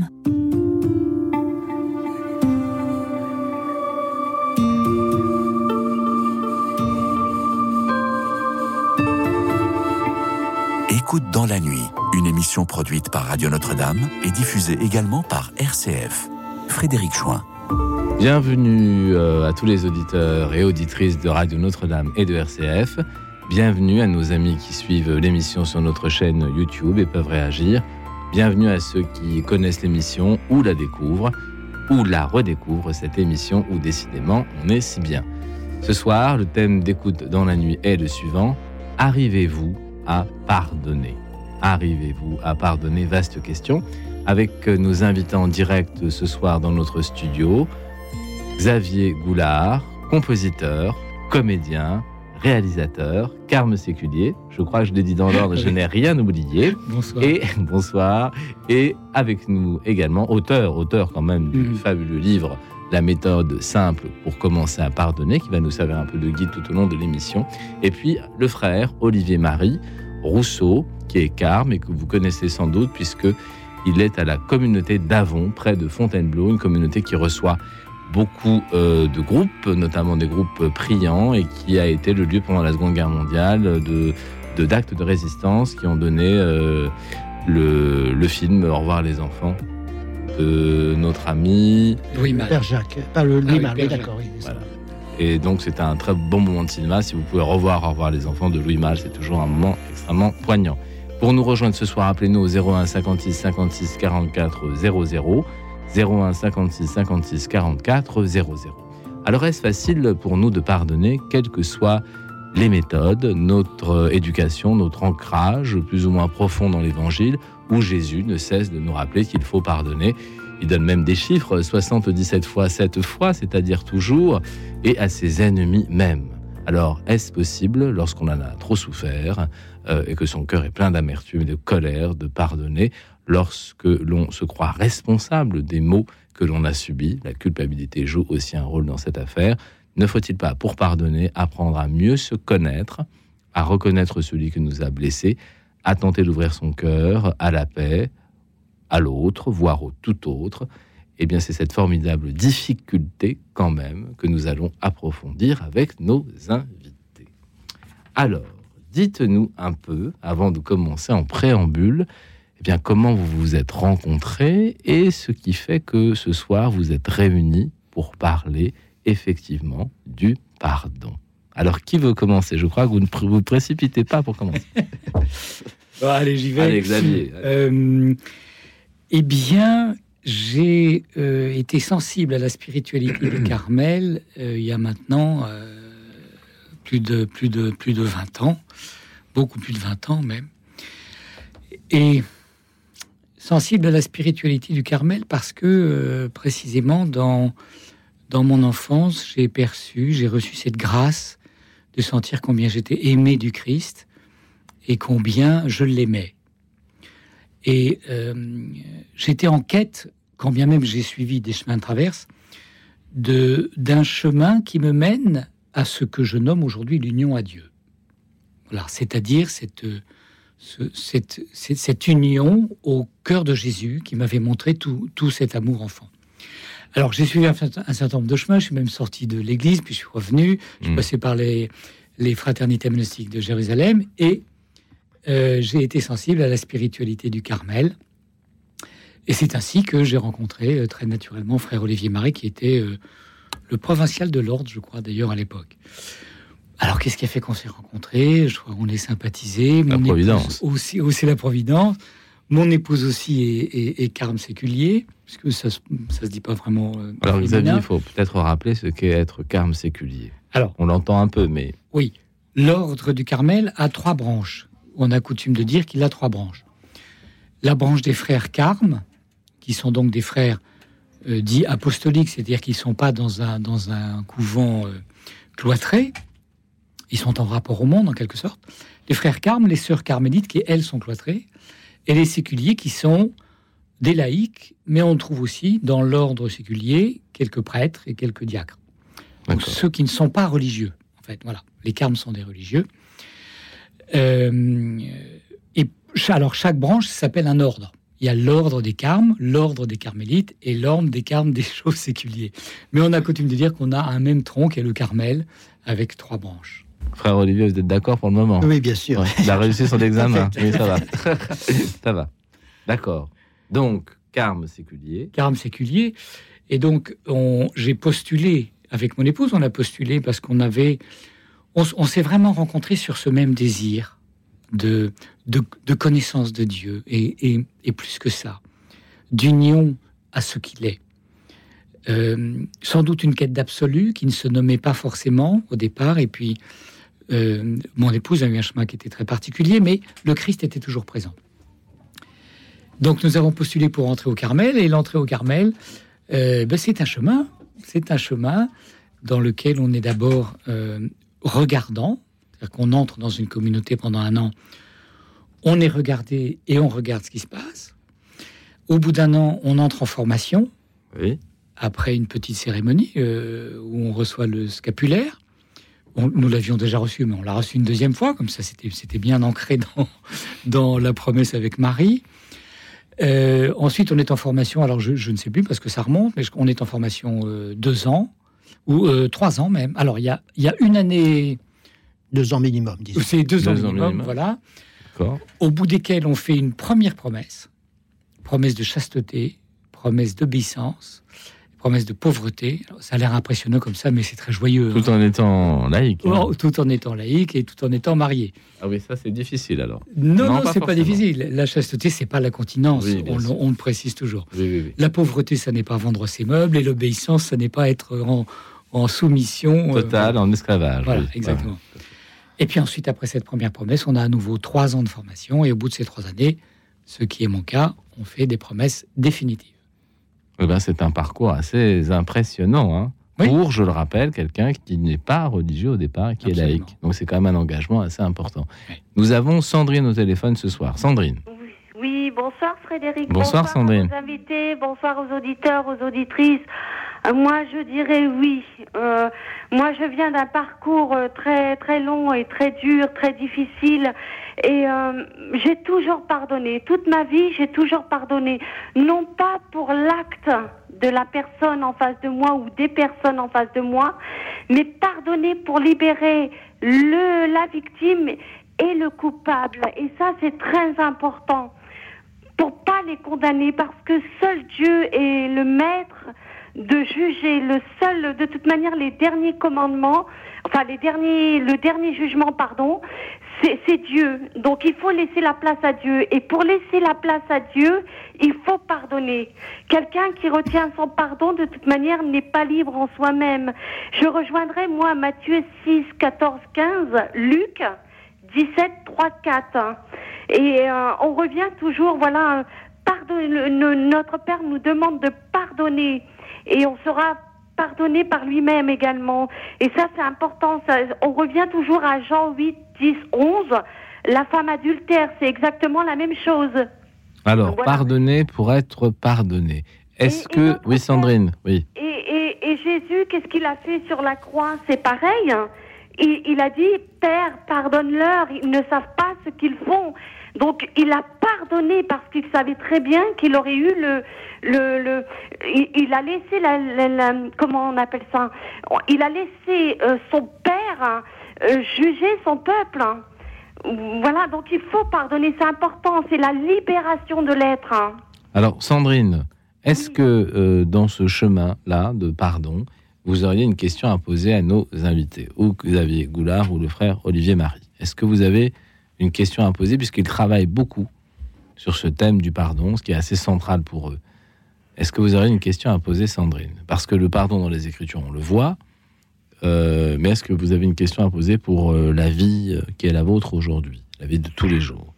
Notre-Dame. Écoute dans la nuit, une émission produite par Radio Notre-Dame et diffusée également par RCF. Frédéric Chouin. Bienvenue à tous les auditeurs et auditrices de Radio Notre-Dame et de RCF. Bienvenue à nos amis qui suivent l'émission sur notre chaîne YouTube et peuvent réagir. Bienvenue à ceux qui connaissent l'émission ou la découvrent, ou la redécouvrent, cette émission où décidément on est si bien. Ce soir, le thème d'écoute dans la nuit est le suivant. Arrivez-vous à pardonner? Arrivez-vous à pardonner? Vaste question. Avec nos invités en direct ce soir dans notre studio, Xavier Goulard, compositeur, comédien, réalisateur, Carme Séculier, je crois que je l'ai dit dans l'ordre, je n'ai rien oublié. Bonsoir. Et bonsoir. Et avec nous également, auteur quand même du fabuleux livre La méthode simple pour commencer à pardonner, qui va nous servir un peu de guide tout au long de l'émission. Et puis le frère Olivier-Marie Rousseau, qui est Carme et que vous connaissez sans doute puisque il est à la communauté d'Avon, près de Fontainebleau, une communauté qui reçoit beaucoup de groupes, notamment des groupes priants, et qui a été le lieu pendant la Seconde Guerre mondiale d'actes de résistance qui ont donné le film Au revoir les enfants de notre ami Louis Malle. Père Jacques, pas le Louis Malle, d'accord. Oui, voilà. Et donc c'est un très bon moment de cinéma. Si vous pouvez revoir Au revoir les enfants de Louis Malle, c'est toujours un moment extrêmement poignant. Pour nous rejoindre ce soir, appelez-nous au 01 56 56 44 00. 01 56 56 44 00. Alors, est-ce facile pour nous de pardonner, quelles que soient les méthodes, notre éducation, notre ancrage plus ou moins profond dans l'Évangile, où Jésus ne cesse de nous rappeler qu'il faut pardonner? Il donne même des chiffres, 77 fois 7 fois, c'est-à-dire toujours, et à ses ennemis même. Alors, est-ce possible, lorsqu'on en a trop souffert et que son cœur est plein d'amertume et de colère, de pardonner, lorsque l'on se croit responsable des maux que l'on a subis? La culpabilité joue aussi un rôle dans cette affaire. Ne faut-il pas, pour pardonner, apprendre à mieux se connaître, à reconnaître celui qui nous a blessés, à tenter d'ouvrir son cœur à la paix, à l'autre, voire au tout autre? Eh bien, c'est cette formidable difficulté, quand même, que nous allons approfondir avec nos invités. Alors, dites-nous un peu, avant de commencer en préambule, eh bien, comment vous vous êtes rencontrés et ce qui fait que ce soir, vous êtes réunis pour parler, effectivement, du pardon. Alors, qui veut commencer? Je crois que vous ne vous précipitez pas pour commencer. Bon, allez, j'y vais. Allez, Xavier. Eh bien... J'ai été sensible à la spiritualité de Carmel il y a maintenant plus de 20 ans, beaucoup plus de 20 ans même. Et sensible à la spiritualité du Carmel parce que, précisément, dans mon enfance, j'ai reçu cette grâce de sentir combien j'étais aimé du Christ et combien je l'aimais. Et j'étais en quête, quand bien même j'ai suivi des chemins de traverse, d'un chemin qui me mène à ce que je nomme aujourd'hui l'union à Dieu. Voilà, c'est-à-dire cette union au cœur de Jésus qui m'avait montré tout cet amour enfant. Alors j'ai suivi un certain nombre de chemins, je suis même sorti de l'église, puis je suis revenu, je suis passé par les fraternités monastiques de Jérusalem et... j'ai été sensible à la spiritualité du Carmel. Et c'est ainsi que j'ai rencontré très naturellement frère Olivier-Marie, qui était le provincial de Lourdes, je crois, d'ailleurs, à l'époque. Alors, qu'est-ce qui a fait qu'on s'est rencontrés? Je crois qu'on est sympathisés. La Providence. Aussi la Providence. Mon épouse aussi est Carme Séculier, puisque ça se dit pas vraiment... Alors, Xavier, il faut peut-être rappeler ce qu'est être Carme Séculier. Alors, on l'entend un peu, mais... Oui, l'ordre du Carmel a 3 branches. On a coutume de dire qu'il a 3 branches. La branche des frères Carmes, qui sont donc des frères dits apostoliques, c'est-à-dire qu'ils ne sont pas dans un couvent cloîtré, ils sont en rapport au monde, en quelque sorte. Les frères Carmes, les sœurs carmélites, qui, elles, sont cloîtrées, et les séculiers, qui sont des laïcs, mais on trouve aussi, dans l'ordre séculier, quelques prêtres et quelques diacres. Donc, ceux qui ne sont pas religieux, en fait, voilà. Les Carmes sont des religieux. Et alors, chaque branche s'appelle un ordre. il y a l'ordre des carmes, l'ordre des carmélites et l'ordre des carmes des chauves séculiers. Mais on a coutume de dire qu'on a un même tronc qui est le Carmel avec 3 branches. Frère Olivier, vous êtes d'accord pour le moment? Oui, bien sûr. Il a réussi son examen. Oui, ça va. Ça va. D'accord. Donc, carme séculier. Carme séculier. Et donc, j'ai postulé avec mon épouse, on a postulé parce qu'on avait... On s'est vraiment rencontrés sur ce même désir de connaissance de Dieu et plus que ça, d'union à ce qu'il est. Sans doute une quête d'absolu qui ne se nommait pas forcément au départ. Et puis, mon épouse a eu un chemin qui était très particulier, mais le Christ était toujours présent. Donc, nous avons postulé pour entrer au Carmel. Et l'entrée au Carmel, c'est un chemin. C'est un chemin dans lequel on est d'abord regardant. C'est-à-dire qu'on entre dans une communauté pendant 1 an. On est regardé et on regarde ce qui se passe. Au bout d'1 an, on entre en formation. Oui. Après une petite cérémonie où on reçoit le scapulaire. Nous l'avions déjà reçu, mais on l'a reçu une 2e fois. Comme ça, c'était bien ancré dans la promesse avec Marie. Ensuite, on est en formation. Alors, je ne sais plus parce que ça remonte, mais on est en formation 2 ans ou 3 ans même. Alors, il y a 1 année... 2 ans minimum, disons. C'est 2 ans minimum, voilà. D'accord. Au bout desquels on fait une première promesse de chasteté, promesse d'obéissance, promesse de pauvreté. Alors, ça a l'air impressionnant comme ça, mais c'est très joyeux. Tout en étant laïque. Oh, hein. Tout en étant laïque et tout en étant marié. Ah oui, ça c'est difficile alors. Non, c'est pas difficile. La chasteté, c'est pas la continence, oui, on le précise toujours. Oui. La pauvreté, ça n'est pas vendre ses meubles, et l'obéissance, ça n'est pas être en soumission. Totale, en esclavage. Voilà, oui, exactement. Ouais. Et puis ensuite, après cette première promesse, on a à nouveau 3 ans de formation. Et au bout de ces 3 années, ce qui est mon cas, on fait des promesses définitives. Eh ben, c'est un parcours assez impressionnant, hein, oui. Pour, je le rappelle, quelqu'un qui n'est pas religieux au départ, qui Absolument. Est laïque. Donc c'est quand même un engagement assez important. Oui. Nous avons Sandrine au téléphone ce soir. Sandrine. Oui, bonsoir Frédéric. Bonsoir Sandrine. Bonsoir aux invités, bonsoir aux auditeurs, aux auditrices. Moi, je dirais oui. Moi, je viens d'un parcours très très long et très dur, très difficile. Et j'ai toujours pardonné. Toute ma vie, j'ai toujours pardonné. Non pas pour l'acte de la personne en face de moi ou des personnes en face de moi, mais pardonner pour libérer la victime et le coupable. Et ça, c'est très important. Pour pas les condamner, parce que seul Dieu est le maître de juger. De toute manière, les derniers commandements, enfin, le dernier jugement, pardon, c'est Dieu. Donc, il faut laisser la place à Dieu. Et pour laisser la place à Dieu, il faut pardonner. Quelqu'un qui retient son pardon, de toute manière, n'est pas libre en soi-même. Je rejoindrai, moi, Matthieu 6, 14, 15, Luc 17, 3, 4. Et on revient toujours, voilà, notre Père nous demande de pardonner. Et on sera pardonné par lui-même également. Et ça, c'est important. Ça, on revient toujours à Jean 8, 10, 11. La femme adultère, c'est exactement la même chose. Alors, voilà. Pardonner pour être pardonné. Est-ce que... Oui, Sandrine, oui. Et Jésus, qu'est-ce qu'il a fait sur la croix? C'est pareil. Il a dit, Père, pardonne-leur. Ils ne savent pas ce qu'ils font. Donc, il a pardonné parce qu'il savait très bien qu'il aurait eu il a laissé comment on appelle ça? Il a laissé son père juger son peuple. Voilà, donc il faut pardonner, c'est important, c'est la libération de l'être. Alors, Sandrine, est-ce oui. que dans ce chemin-là de pardon, vous auriez une question à poser à nos invités, ou Xavier Goulard ou le frère Olivier-Marie? Est-ce que vous avez une question à poser, puisqu'ils travaillent beaucoup sur ce thème du pardon, ce qui est assez central pour eux. Est-ce que vous aurez une question à poser, Sandrine? Parce que le pardon dans les Écritures, on le voit, mais est-ce que vous avez une question à poser pour la vie qui est la vôtre aujourd'hui, la vie de tous les jours?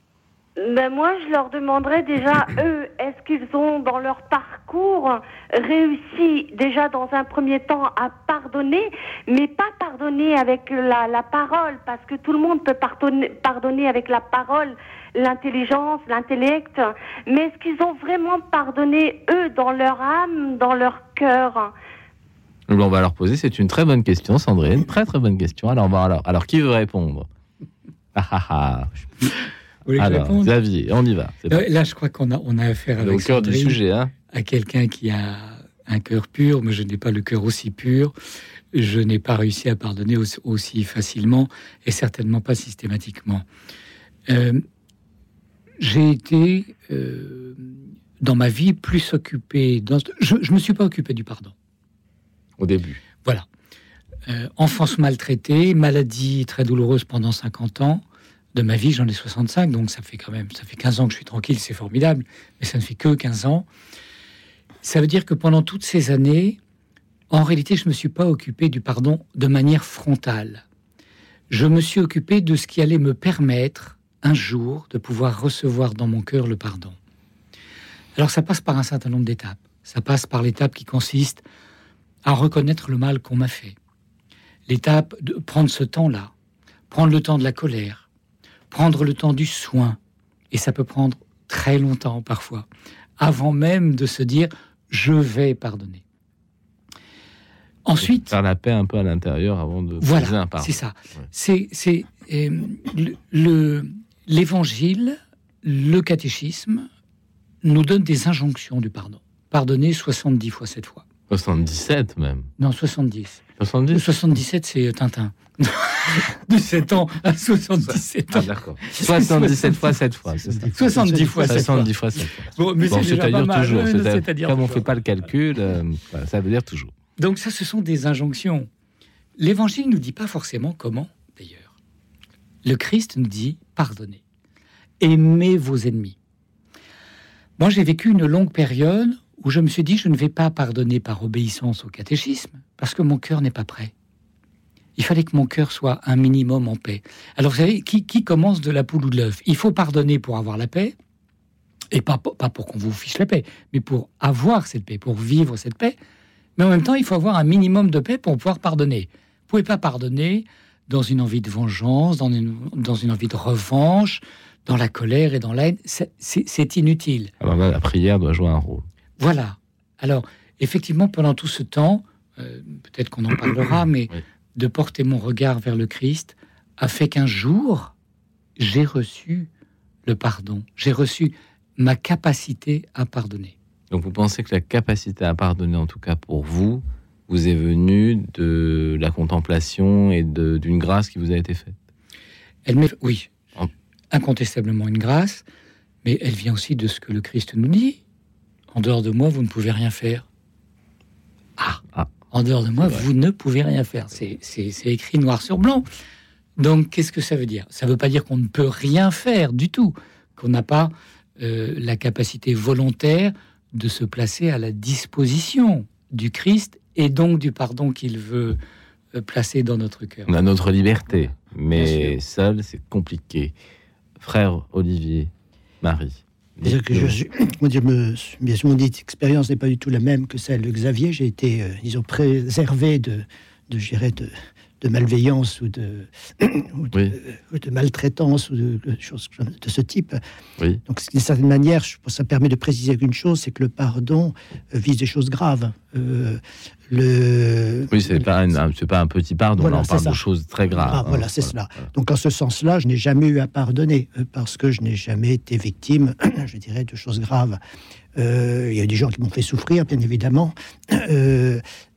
Moi, je leur demanderais déjà, eux, est-ce qu'ils ont, dans leur parcours, réussi, déjà dans un premier temps, à pardonner, mais pas pardonner avec la parole, parce que tout le monde peut pardonner avec la parole, l'intelligence, l'intellect, mais est-ce qu'ils ont vraiment pardonné, eux, dans leur âme, dans leur cœur? On va leur poser, c'est une très bonne question, Sandrine, très très bonne question. Alors, qui veut répondre? Vous voulez que je réponde ? Xavier, on y va. Là, je crois qu'on a affaire avec le cœur du sujet, hein, à quelqu'un qui a un cœur pur, mais je n'ai pas le cœur aussi pur. Je n'ai pas réussi à pardonner aussi facilement et certainement pas systématiquement. J'ai été, dans ma vie, plus occupé... Je ne me suis pas occupé du pardon. Au début. Voilà. Enfance maltraitée, maladie très douloureuse pendant 50 ans. De ma vie, j'en ai 65, donc ça fait 15 ans que je suis tranquille, c'est formidable, mais ça ne fait que 15 ans. Ça veut dire que pendant toutes ces années, en réalité, je ne me suis pas occupé du pardon de manière frontale. Je me suis occupé de ce qui allait me permettre, un jour, de pouvoir recevoir dans mon cœur le pardon. Alors ça passe par un certain nombre d'étapes. Ça passe par l'étape qui consiste à reconnaître le mal qu'on m'a fait. L'étape de prendre ce temps-là, prendre le temps de la colère, prendre le temps du soin, et ça peut prendre très longtemps parfois, avant même de se dire « je vais pardonner ». Ensuite... Faire la paix un peu à l'intérieur avant de... Voilà, c'est ça. Ouais. L'évangile, le catéchisme, nous donne des injonctions du pardon. Pardonner 70 fois cette fois. 77 même. Non, 70. 70. 77, c'est Tintin. De 7 ans à 77 ans. Ah, d'accord. 77 fois 7 fois. C'est ça. 70 fois 7 fois. 70 fois 7 fois. Bon, mais c'est déjà pas mal. Toujours. C'est-à-dire comme on ne fait pas le calcul, ça veut dire toujours. Donc ça, ce sont des injonctions. L'Évangile ne nous dit pas forcément comment, d'ailleurs. Le Christ nous dit « pardonnez, aimez vos ennemis ». Moi, j'ai vécu une longue période où je me suis dit « je ne vais pas pardonner par obéissance au catéchisme, parce que mon cœur n'est pas prêt ». Il fallait que mon cœur soit un minimum en paix. Alors, vous savez, qui commence de la poule ou de l'œuf ? Il faut pardonner pour avoir la paix, et pas pour qu'on vous fiche la paix, mais pour avoir cette paix, pour vivre cette paix. Mais en même temps, il faut avoir un minimum de paix pour pouvoir pardonner. Vous ne pouvez pas pardonner dans une envie de vengeance, dans une envie de revanche, dans la colère et dans la haine. C'est inutile. Alors là, la prière doit jouer un rôle. Voilà. Alors, effectivement, pendant tout ce temps, peut-être qu'on en parlera, mais... Oui. De porter mon regard vers le Christ a fait qu'un jour, j'ai reçu le pardon. J'ai reçu ma capacité à pardonner. Donc vous pensez que la capacité à pardonner, en tout cas pour vous, vous est venue de la contemplation et d'une grâce qui vous a été faite ? Oui, incontestablement une grâce, mais elle vient aussi de ce que le Christ nous dit. En dehors de moi, vous ne pouvez rien faire. Ah. En dehors de moi, vous ne pouvez rien faire. C'est écrit noir sur blanc. Donc, qu'est-ce que ça veut dire ? Ça ne veut pas dire qu'on ne peut rien faire du tout, qu'on n'a pas la capacité volontaire de se placer à la disposition du Christ et donc du pardon qu'il veut placer dans notre cœur. On a notre liberté, mais seul, c'est compliqué. Frère Olivier, Marie. C'est-à-dire que bien sûr, mon expérience n'est pas du tout la même que celle de Xavier. J'ai été, disons, préservé de malveillance ou de maltraitance ou de choses de ce type. Oui. Donc, d'une certaine manière, je pense que ça permet de préciser qu'une chose, c'est que le pardon vise des choses graves. C'est pas un petit pardon, on parle de choses très graves. Voilà. Donc, en ce sens-là, je n'ai jamais eu à pardonner parce que je n'ai jamais été victime, je dirais, de choses graves. Il y a eu des gens qui m'ont fait souffrir, bien évidemment.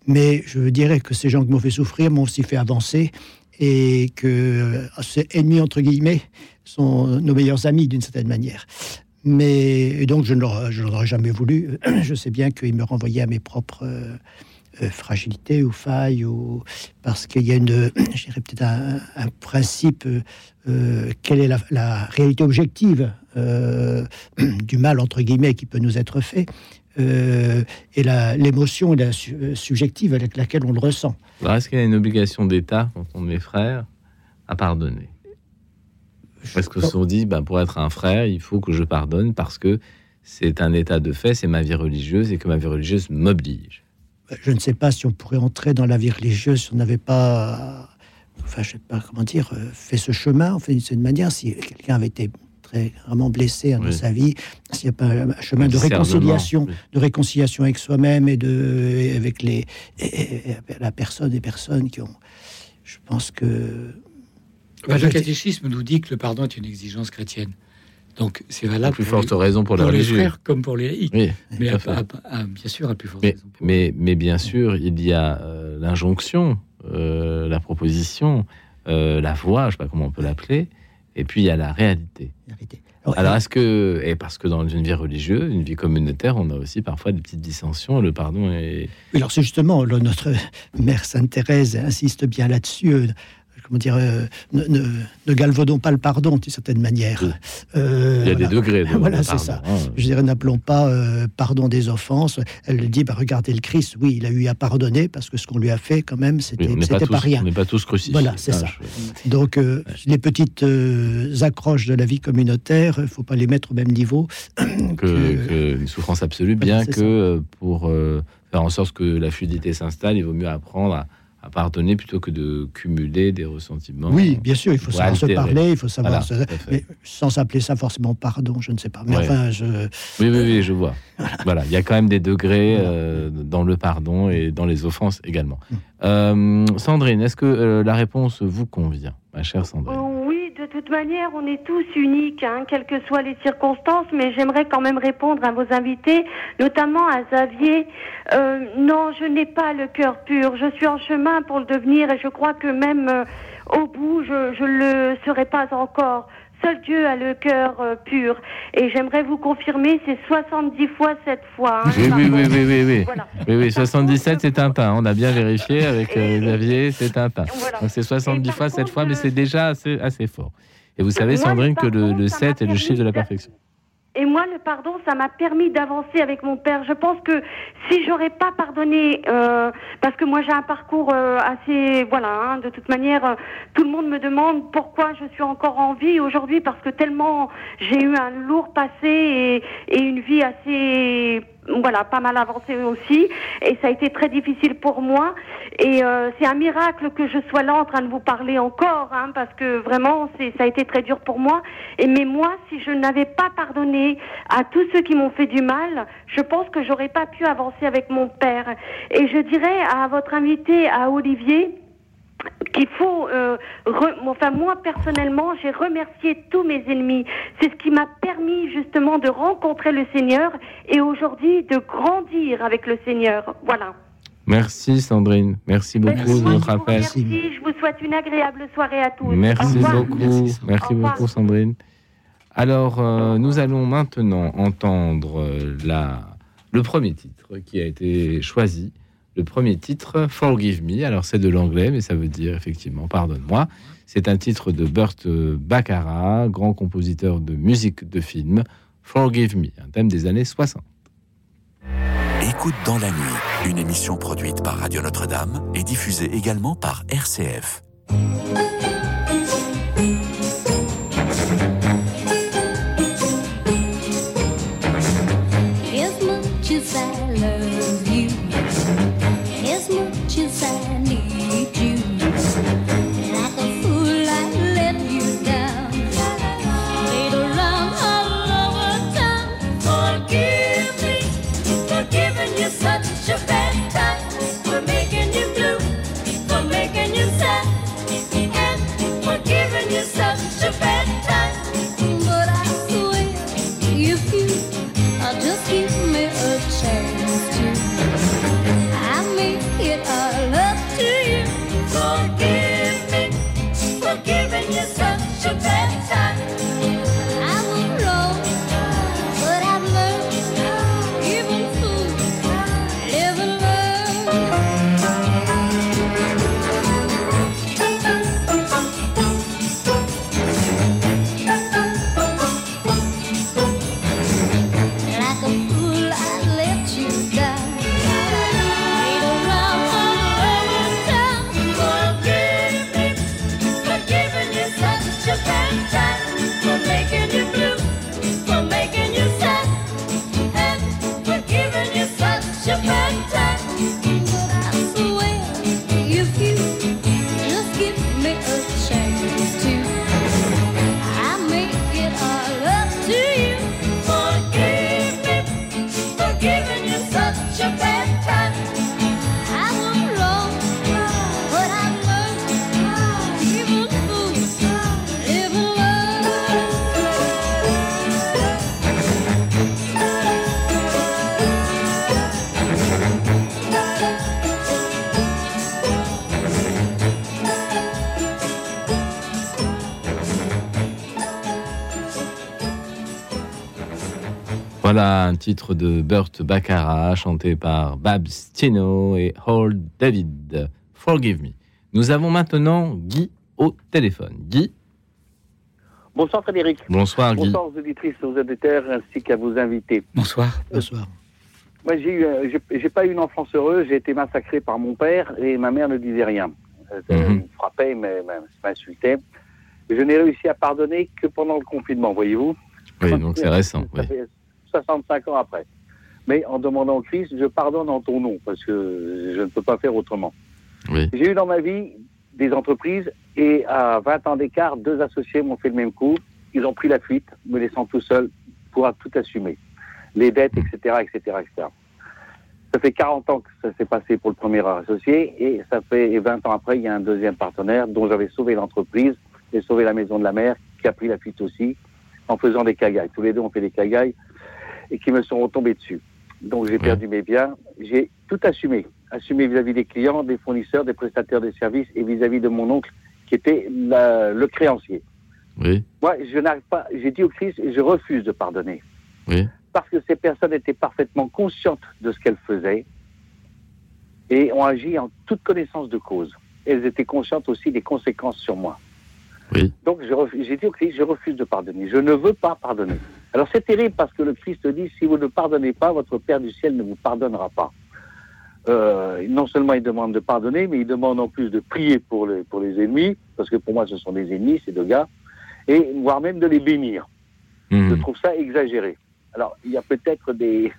Mais je dirais que ces gens qui m'ont fait souffrir m'ont aussi fait avancer et que ces ennemis, entre guillemets, sont nos meilleurs amis d'une certaine manière. Mais donc, je n'aurais jamais voulu. Je sais bien qu'ils me renvoyaient à mes propres fragilités ou failles, parce qu'il y a je dirais peut-être un principe. Quelle est la réalité objective du mal, entre guillemets, qui peut nous être fait ? Et l'émotion et la subjective avec laquelle on le ressent. Alors, est-ce qu'il y a une obligation d'État, quand on est frère, à pardonner ? Parce qu'on se dit, pour être un frère, il faut que je pardonne parce que c'est un état de fait, c'est ma vie religieuse et que ma vie religieuse m'oblige. Je ne sais pas si on pourrait entrer dans la vie religieuse si on n'avait pas, fait ce chemin. Enfin, d'une certaine manière, si quelqu'un avait été très vraiment blessé dans sa vie, s'il n'y a pas un chemin de réconciliation, avec soi-même et avec la personne et personnes qui ont... Je pense que... le catéchisme nous dit que le pardon est une exigence chrétienne. Donc c'est valable. À plus forte raison pour la religion. Pour les frères comme pour les laïcs. Oui, mais bien sûr, à plus forte raison. Mais bien sûr, il y a l'injonction, la proposition, la voix, je ne sais pas comment on peut l'appeler, et puis il y a la réalité. Alors est-ce que, et parce que dans une vie religieuse, une vie communautaire, on a aussi parfois des petites dissensions, le pardon est... Oui, alors c'est justement, notre mère Sainte-Thérèse insiste bien là-dessus, comment dire, ne galvaudons pas le pardon d'une certaine manière. Il y a des degrés. Voilà, c'est pardon. Ça. Je dirais, n'appelons pas pardon des offenses. Elle dit, regardez le Christ, oui, il a eu à pardonner, parce que ce qu'on lui a fait, quand même, c'était pas rien. On n'est pas tous crucifiés. Voilà, c'est ça. Donc, les petites accroches de la vie communautaire, il ne faut pas les mettre au même niveau. que une souffrance absolue, bien voilà, que pour faire en sorte que la fluidité s'installe, il vaut mieux apprendre à pardonner plutôt que de cumuler des ressentiments. Oui, bien sûr, il faut savoir se parler, il faut savoir... Voilà, mais sans appeler ça forcément pardon, je ne sais pas. Mais enfin, Oui, je vois. Voilà, il y a quand même des degrés dans le pardon et dans les offenses également. Sandrine, est-ce que la réponse vous convient, ma chère Sandrine? Oui, de toute manière, on est tous uniques, quelles que soient les circonstances, mais j'aimerais quand même répondre à vos invités, notamment à Xavier. Non, je n'ai pas le cœur pur, je suis en chemin pour le devenir et je crois que même au bout, je le serai pas encore. Seul Dieu a le cœur pur. Et j'aimerais vous confirmer, c'est 70 fois 7 fois. Oui. Voilà. Oui, 77, c'est Tintin. On a bien vérifié avec Xavier, c'est Tintin. Voilà. Donc c'est 70 fois 7 fois, mais c'est déjà assez fort. Et vous savez, Sandrine, que le 7 est le chiffre de la perfection. Et moi, le pardon, ça m'a permis d'avancer avec mon père. Je pense que si j'aurais pas pardonné, parce que moi j'ai un parcours assez, de toute manière, tout le monde me demande pourquoi je suis encore en vie aujourd'hui, parce que tellement j'ai eu un lourd passé et une vie assez... pas mal avancé aussi, et ça a été très difficile pour moi, et c'est un miracle que je sois là en train de vous parler encore, parce que vraiment, ça a été très dur pour moi, mais moi, si je n'avais pas pardonné à tous ceux qui m'ont fait du mal, je pense que j'aurais pas pu avancer avec mon père, et je dirais à votre invité, à Olivier, qu'il faut... moi, personnellement, j'ai remercié tous mes ennemis. C'est ce qui m'a permis, justement, de rencontrer le Seigneur et aujourd'hui de grandir avec le Seigneur. Voilà. Merci, Sandrine. Merci beaucoup de votre appel. Merci. Je vous souhaite une agréable soirée à tous. Merci beaucoup. Merci beaucoup, Sandrine. Alors, nous allons maintenant entendre le premier titre qui a été choisi. Le premier titre, Forgive Me, alors c'est de l'anglais, mais ça veut dire effectivement pardonne-moi. C'est un titre de Burt Bacharach, grand compositeur de musique de film. Forgive Me, un thème des années 60. Écoute dans la nuit, une émission produite par Radio Notre-Dame et diffusée également par RCF. Just give me a chance. Voilà un titre de Burt Bacharach, chanté par Babs Tieno et Hold David. Forgive me. Nous avons maintenant Guy au téléphone. Guy. Bonsoir Frédéric. Bonsoir Guy. Bonsoir aux auditrices, aux auditeurs ainsi qu'à vos invités. Bonsoir. Bonsoir. Moi j'ai pas eu une enfance heureuse, j'ai été massacré par mon père et ma mère ne disait rien. Elle me frappait, m'insultait. Je n'ai réussi à pardonner que pendant le confinement, voyez-vous. Oui, donc c'est récent. Ça fait 65 ans après. Mais en demandant au Christ, je pardonne en ton nom, parce que je ne peux pas faire autrement. Oui. J'ai eu dans ma vie des entreprises, et à 20 ans d'écart, 2 associés m'ont fait le même coup. Ils ont pris la fuite, me laissant tout seul pour tout assumer. Les dettes, etc., etc., etc. Ça fait 40 ans que ça s'est passé pour le premier associé, et ça fait 20 ans après, il y a un deuxième partenaire dont j'avais sauvé l'entreprise, et sauvé la maison de la mère, qui a pris la fuite aussi, en faisant des cagailles. Tous les deux ont fait des cagailles et qui me sont retombés dessus. Donc j'ai perdu mes biens. J'ai tout assumé. Assumé vis-à-vis des clients, des fournisseurs, des prestataires de services et vis-à-vis de mon oncle qui était le créancier. Oui. Moi, je n'arrive pas. J'ai dit au Christ, je refuse de pardonner. Oui. Parce que ces personnes étaient parfaitement conscientes de ce qu'elles faisaient et ont agi en toute connaissance de cause. Elles étaient conscientes aussi des conséquences sur moi. Oui. Donc j'ai dit au Christ, je refuse de pardonner, je ne veux pas pardonner. Alors c'est terrible parce que le Christ dit, si vous ne pardonnez pas, votre Père du ciel ne vous pardonnera pas. Non seulement il demande de pardonner, mais il demande en plus de prier pour les ennemis, parce que pour moi ce sont des ennemis, ces deux gars, et voire même de les bénir. Je trouve ça exagéré. Alors il y a peut-être des...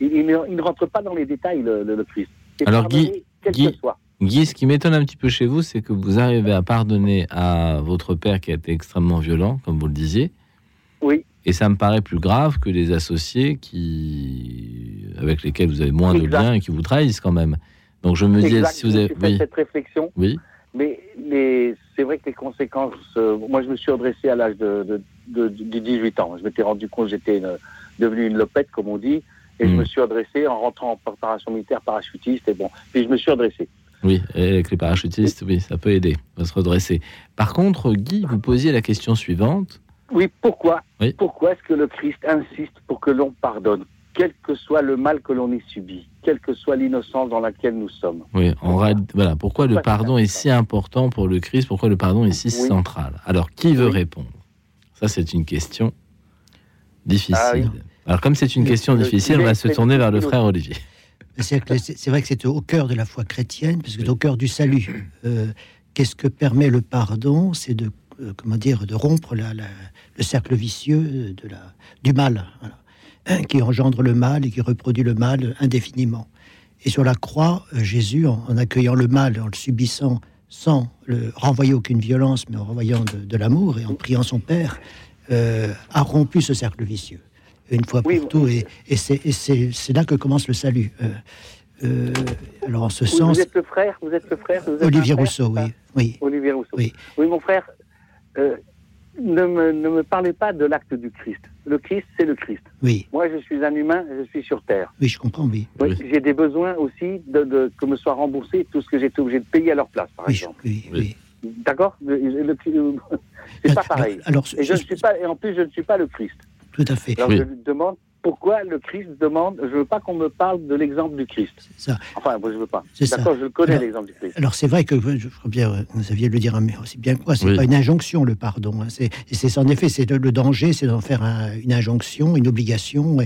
il ne rentre pas dans les détails le Christ. C'est alors Guy, quel que soit. Guy, ce qui m'étonne un petit peu chez vous, c'est que vous arrivez à pardonner à votre père qui a été extrêmement violent, comme vous le disiez. Oui. Et ça me paraît plus grave que les associés avec lesquels vous avez moins de liens et qui vous trahissent quand même. Donc je me dis, si vous avez cette réflexion. Oui. Mais c'est vrai que les conséquences. Moi, je me suis redressé à l'âge de 18 ans. Je m'étais rendu compte que j'étais devenu une lopette, comme on dit, et je me suis redressé en rentrant en préparation militaire parachutiste. Et bon, puis je me suis redressé. Oui, avec les parachutistes, oui, ça peut aider, on va se redresser. Par contre, Guy, vous posiez la question suivante. Oui, pourquoi ? Oui. Pourquoi est-ce que le Christ insiste pour que l'on pardonne, quel que soit le mal que l'on ait subi, quelle que soit l'innocence dans laquelle nous sommes ? Oui, voilà, pourquoi le pardon est si important pour le Christ ? Pourquoi le pardon est si central ? Alors, qui veut répondre ? Ça, c'est une question difficile. Ah, oui. Alors, comme c'est une question difficile, on va se tourner vers le frère Olivier. C'est vrai que c'est au cœur de la foi chrétienne, parce que c'est au cœur du salut. Qu'est-ce que permet le pardon ? C'est de rompre le cercle vicieux du mal, voilà, qui engendre le mal et qui reproduit le mal indéfiniment. Et sur la croix, Jésus, en accueillant le mal, en le subissant, sans le renvoyer aucune violence, mais en renvoyant de l'amour et en priant son Père, a rompu ce cercle vicieux. Une fois pour tout, c'est là que commence le salut. Alors en ce sens, vous êtes le frère Olivier Rousseau, oui. Olivier Rousseau. Oui, mon frère, ne me parlez pas de l'acte du Christ. Le Christ, c'est le Christ. Oui. Moi, je suis un humain, je suis sur terre. Oui, je comprends, oui. J'ai des besoins aussi que me soit remboursé tout ce que j'ai été obligé de payer à leur place, par exemple. Oui. D'accord. C'est pas pareil. Alors, je ne suis pas, et en plus, je ne suis pas le Christ. Tout à fait. Alors je lui demande pourquoi le Christ demande. Je veux pas qu'on me parle de l'exemple du Christ. C'est ça. Enfin, moi je veux pas. C'est d'accord, ça. Je connais l'exemple du Christ. Alors c'est vrai que je crois bien, vous saviez le dire aussi bien que moi. C'est pas une injonction le pardon. Hein. C'est en effet, c'est le danger, c'est d'en faire une injonction, une obligation,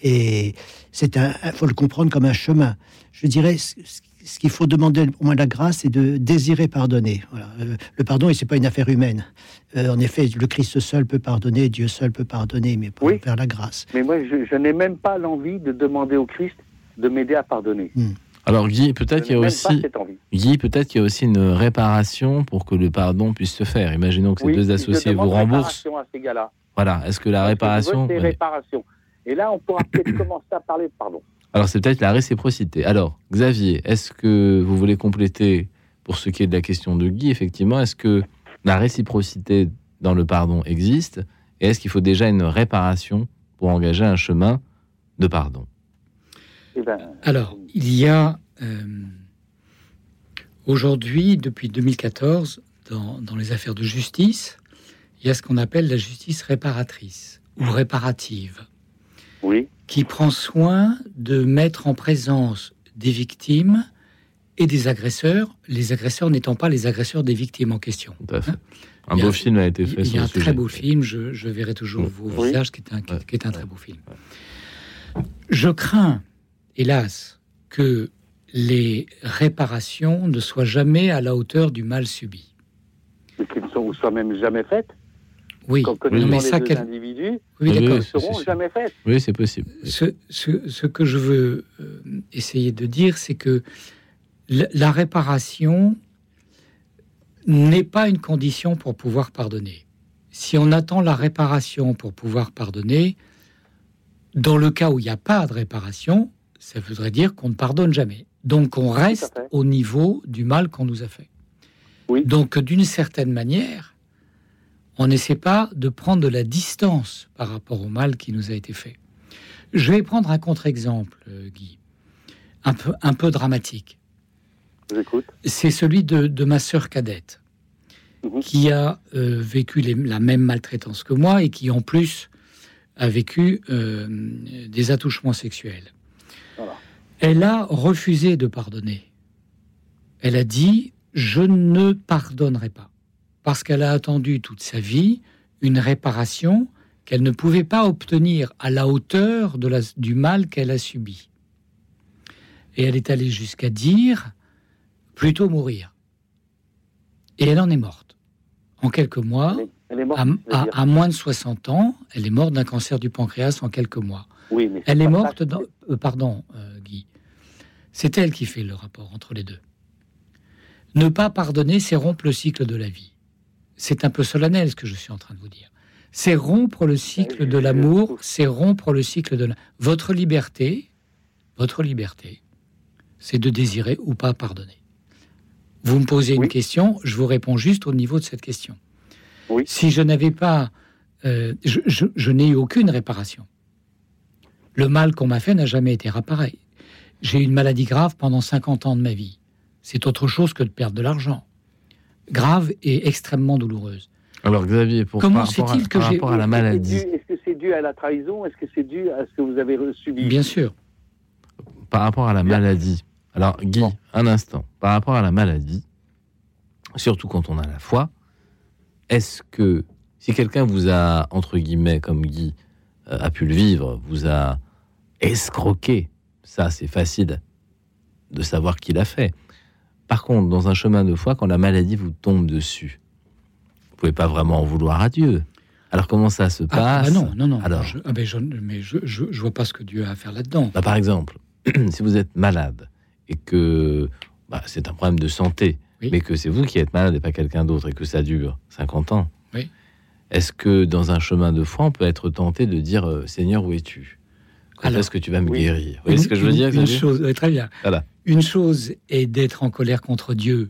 et c'est faut le comprendre comme un chemin. Je dirais. Ce qu'il faut demander au moins de la grâce, c'est de désirer pardonner. Voilà. Le pardon, ce n'est pas une affaire humaine. En effet, le Christ seul peut pardonner, Dieu seul peut pardonner, mais pas vers la grâce. Mais moi, je n'ai même pas l'envie de demander au Christ de m'aider à pardonner. Alors Guy, peut-être qu'il y a aussi une réparation pour que le pardon puisse se faire. Imaginons que ces deux associés vous remboursent. Réparation à ces gars-là. Voilà, est-ce que la réparation... C'est réparation. Et là, on pourra peut-être commencer à parler de pardon. Alors, c'est peut-être la réciprocité. Alors, Xavier, est-ce que vous voulez compléter, pour ce qui est de la question de Guy, effectivement, est-ce que la réciprocité dans le pardon existe ? Et est-ce qu'il faut déjà une réparation pour engager un chemin de pardon ? Alors, il y a aujourd'hui, depuis 2014, dans les affaires de justice, il y a ce qu'on appelle la justice réparatrice ou réparative. Oui. qui prend soin de mettre en présence des victimes et des agresseurs, les agresseurs n'étant pas les agresseurs des victimes en question. Tout à fait. Un beau film a été fait sur le sujet. Il y a un très beau film, je verrai toujours vos visages, qui est un très beau film. Je crains, hélas, que les réparations ne soient jamais à la hauteur du mal subi. Et qu'ils ne soient même jamais faites. Oui, non, mais ça, quel individu, oui, d'accord, ne seront jamais faites. Oui, c'est possible. Ce que je veux essayer de dire, c'est que la réparation n'est pas une condition pour pouvoir pardonner. Si on attend la réparation pour pouvoir pardonner, dans le cas où il n'y a pas de réparation, ça voudrait dire qu'on ne pardonne jamais. Donc on reste au niveau du mal qu'on nous a fait. Oui. Donc d'une certaine manière, on n'essaie pas de prendre de la distance par rapport au mal qui nous a été fait. Je vais prendre un contre-exemple, Guy, un peu dramatique. J'écoute. C'est celui de ma sœur cadette, qui a vécu la même maltraitance que moi et qui, en plus, a vécu des attouchements sexuels. Voilà. Elle a refusé de pardonner. Elle a dit « je ne pardonnerai pas ». Parce qu'elle a attendu toute sa vie une réparation qu'elle ne pouvait pas obtenir à la hauteur du mal qu'elle a subi. Et elle est allée jusqu'à dire « plutôt mourir ». Et elle en est morte. En quelques mois, à moins de 60 ans, elle est morte d'un cancer du pancréas en quelques mois. Oui, mais elle est morte dans... Pardon, Guy. C'est elle qui fait le rapport entre les deux. Ne pas pardonner, c'est rompre le cycle de la vie. C'est un peu solennel ce que je suis en train de vous dire. C'est rompre le cycle de l'amour, c'est rompre le cycle de votre liberté, c'est de désirer ou pas pardonner. Vous me posez une question, je vous réponds juste au niveau de cette question. Oui. Si je n'avais pas... je n'ai eu aucune réparation. Le mal qu'on m'a fait n'a jamais été réparé. J'ai eu une maladie grave pendant 50 ans de ma vie. C'est autre chose que de perdre de l'argent. Grave et extrêmement douloureuse. Alors Xavier, par rapport à la maladie... Est-ce que c'est dû à la trahison? Est-ce que c'est dû à ce que vous avez subi? Bien sûr. Par rapport à la maladie... Alors Guy, un instant. Par rapport à la maladie, surtout quand on a la foi, est-ce que si quelqu'un vous a, entre guillemets, comme Guy a pu le vivre, vous a escroqué, ça c'est facile de savoir qui l'a fait. Par contre, dans un chemin de foi, quand la maladie vous tombe dessus, vous ne pouvez pas vraiment en vouloir à Dieu. Alors comment ça se passe? Non. Alors, je vois pas ce que Dieu a à faire là-dedans. Bah, par exemple, si vous êtes malade et que c'est un problème de santé, mais que c'est vous qui êtes malade et pas quelqu'un d'autre, et que ça dure 50 ans, est-ce que dans un chemin de foi, on peut être tenté de dire « Seigneur, où es-tu ? Quand est-ce que tu vas me guérir ?» Vous voyez ce que je veux dire? Très bien. Voilà. Une chose est d'être en colère contre Dieu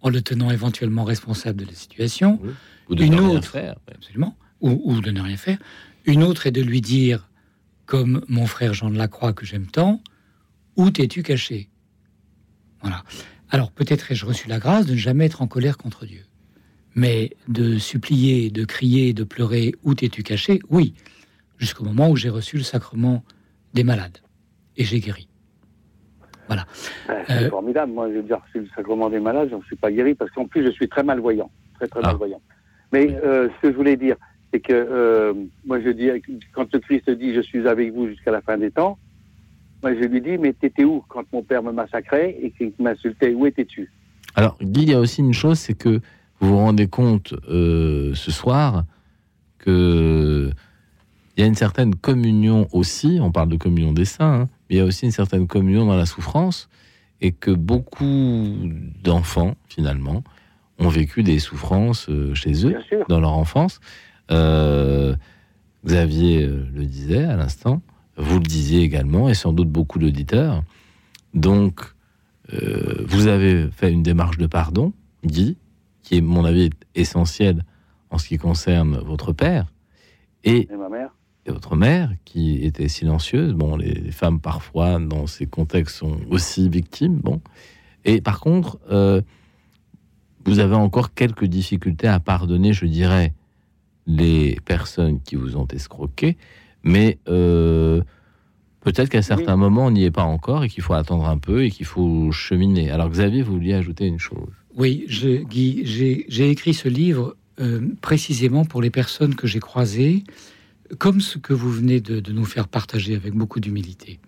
en le tenant éventuellement responsable de la situation. Oui. Ou de ne rien faire. Absolument. Ou de ne rien faire. Une autre est de lui dire, comme mon frère Jean de la Croix que j'aime tant, « Où t'es-tu caché ?» Voilà. Alors, peut-être ai-je reçu la grâce de ne jamais être en colère contre Dieu. Mais de supplier, de crier, de pleurer, où t'es-tu caché? Oui, jusqu'au moment où j'ai reçu le sacrement des malades. Et j'ai guéri. Voilà. C'est formidable. Moi, j'ai déjà reçu le sacrement des malades, je ne suis pas guéri, parce qu'en plus, je suis très malvoyant. Très, très malvoyant. Mais ce que je voulais dire, c'est que, moi, je dis, quand le Christ dit « Je suis avec vous jusqu'à la fin des temps », moi, je lui dis, mais t'étais où quand mon père me massacrait et qu'il m'insultait? Où étais-tu? Alors, Guy, il y a aussi une chose, c'est que vous vous rendez compte ce soir qu'il y a une certaine communion aussi, on parle de communion des saints, mais il y a aussi une certaine communion dans la souffrance, et que beaucoup d'enfants, finalement, ont vécu des souffrances chez eux, dans leur enfance. Xavier le disait à l'instant, vous le disiez également, et sans doute beaucoup d'auditeurs. Donc, vous avez fait une démarche de pardon, Guy, qui est, à mon avis, essentielle en ce qui concerne votre père et ma mère. Et votre mère, qui était silencieuse. Bon, les femmes, parfois, dans ces contextes, sont aussi victimes. Bon. Et par contre, vous avez encore quelques difficultés à pardonner, je dirais, les personnes qui vous ont escroqué. Mais Peut-être qu'à certains moments, on n'y est pas encore et qu'il faut attendre un peu et qu'il faut cheminer. Alors Xavier, vous vouliez ajouter une chose ? Oui, Guy, j'ai écrit ce livre précisément pour les personnes que j'ai croisées, comme ce que vous venez de nous faire partager avec beaucoup d'humilité.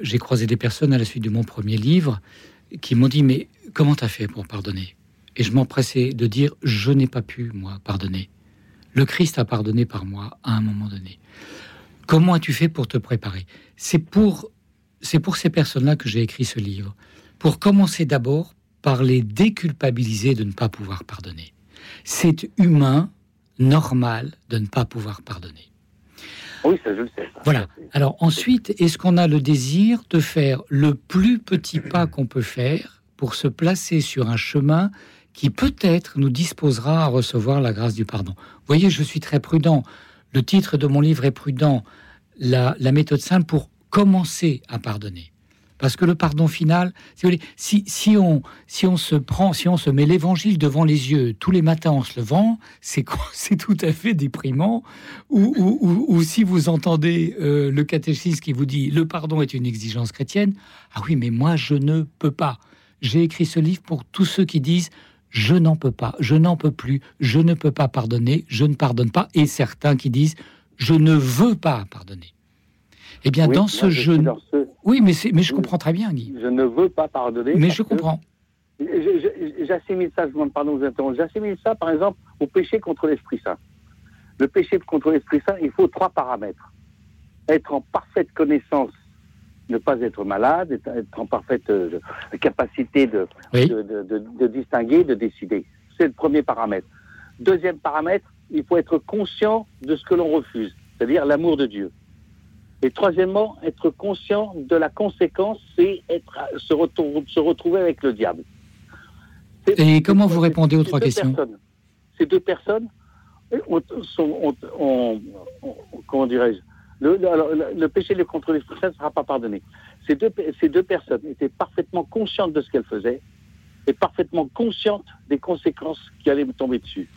J'ai croisé des personnes à la suite de mon premier livre qui m'ont dit « Mais comment t'as fait pour pardonner ?» Et je m'empressais de dire « Je n'ai pas pu, moi, pardonner. Le Christ a pardonné par moi à un moment donné. » Comment as-tu fait pour te préparer ? C'est pour ces personnes-là que j'ai écrit ce livre. Pour commencer d'abord par les déculpabiliser de ne pas pouvoir pardonner. C'est humain, normal, de ne pas pouvoir pardonner. Oui, ça je le sais. Voilà. Alors ensuite, est-ce qu'on a le désir de faire le plus petit pas qu'on peut faire pour se placer sur un chemin qui peut-être nous disposera à recevoir la grâce du pardon ? Vous voyez, je suis très prudent. Le titre de mon livre est prudent, la méthode simple pour commencer à pardonner. Parce que le pardon final, si vous voulez, si on se met l'évangile devant les yeux tous les matins en se levant, c'est tout à fait déprimant. Ou si vous entendez le catéchisme qui vous dit le pardon est une exigence chrétienne, ah oui, mais moi je ne peux pas. J'ai écrit ce livre pour tous ceux qui disent je n'en peux pas, je n'en peux plus, je ne peux pas pardonner, je ne pardonne pas. Et certains qui disent, je ne veux pas pardonner. Eh bien, oui, dans ce jeu... Oui, mais je comprends très bien, Guy. Je ne veux pas pardonner. Mais je comprends. J'assimile ça, je vous demande pardon, je vous interromps. J'assimile ça, par exemple, au péché contre l'Esprit Saint. Le péché contre l'Esprit Saint, il faut 3 paramètres. Être en parfaite connaissance, ne pas être malade, être en parfaite capacité de distinguer, de décider. C'est le premier paramètre. Deuxième paramètre, il faut être conscient de ce que l'on refuse, c'est-à-dire l'amour de Dieu. Et troisièmement, être conscient de la conséquence, c'est se retrouver avec le diable. Comment vous répondez aux trois questions ? Ces 2 personnes, comment dirais-je, le péché contre l'Esprit Saint ne sera pas pardonné. Ces deux personnes étaient parfaitement conscientes de ce qu'elles faisaient et parfaitement conscientes des conséquences qui allaient me tomber dessus.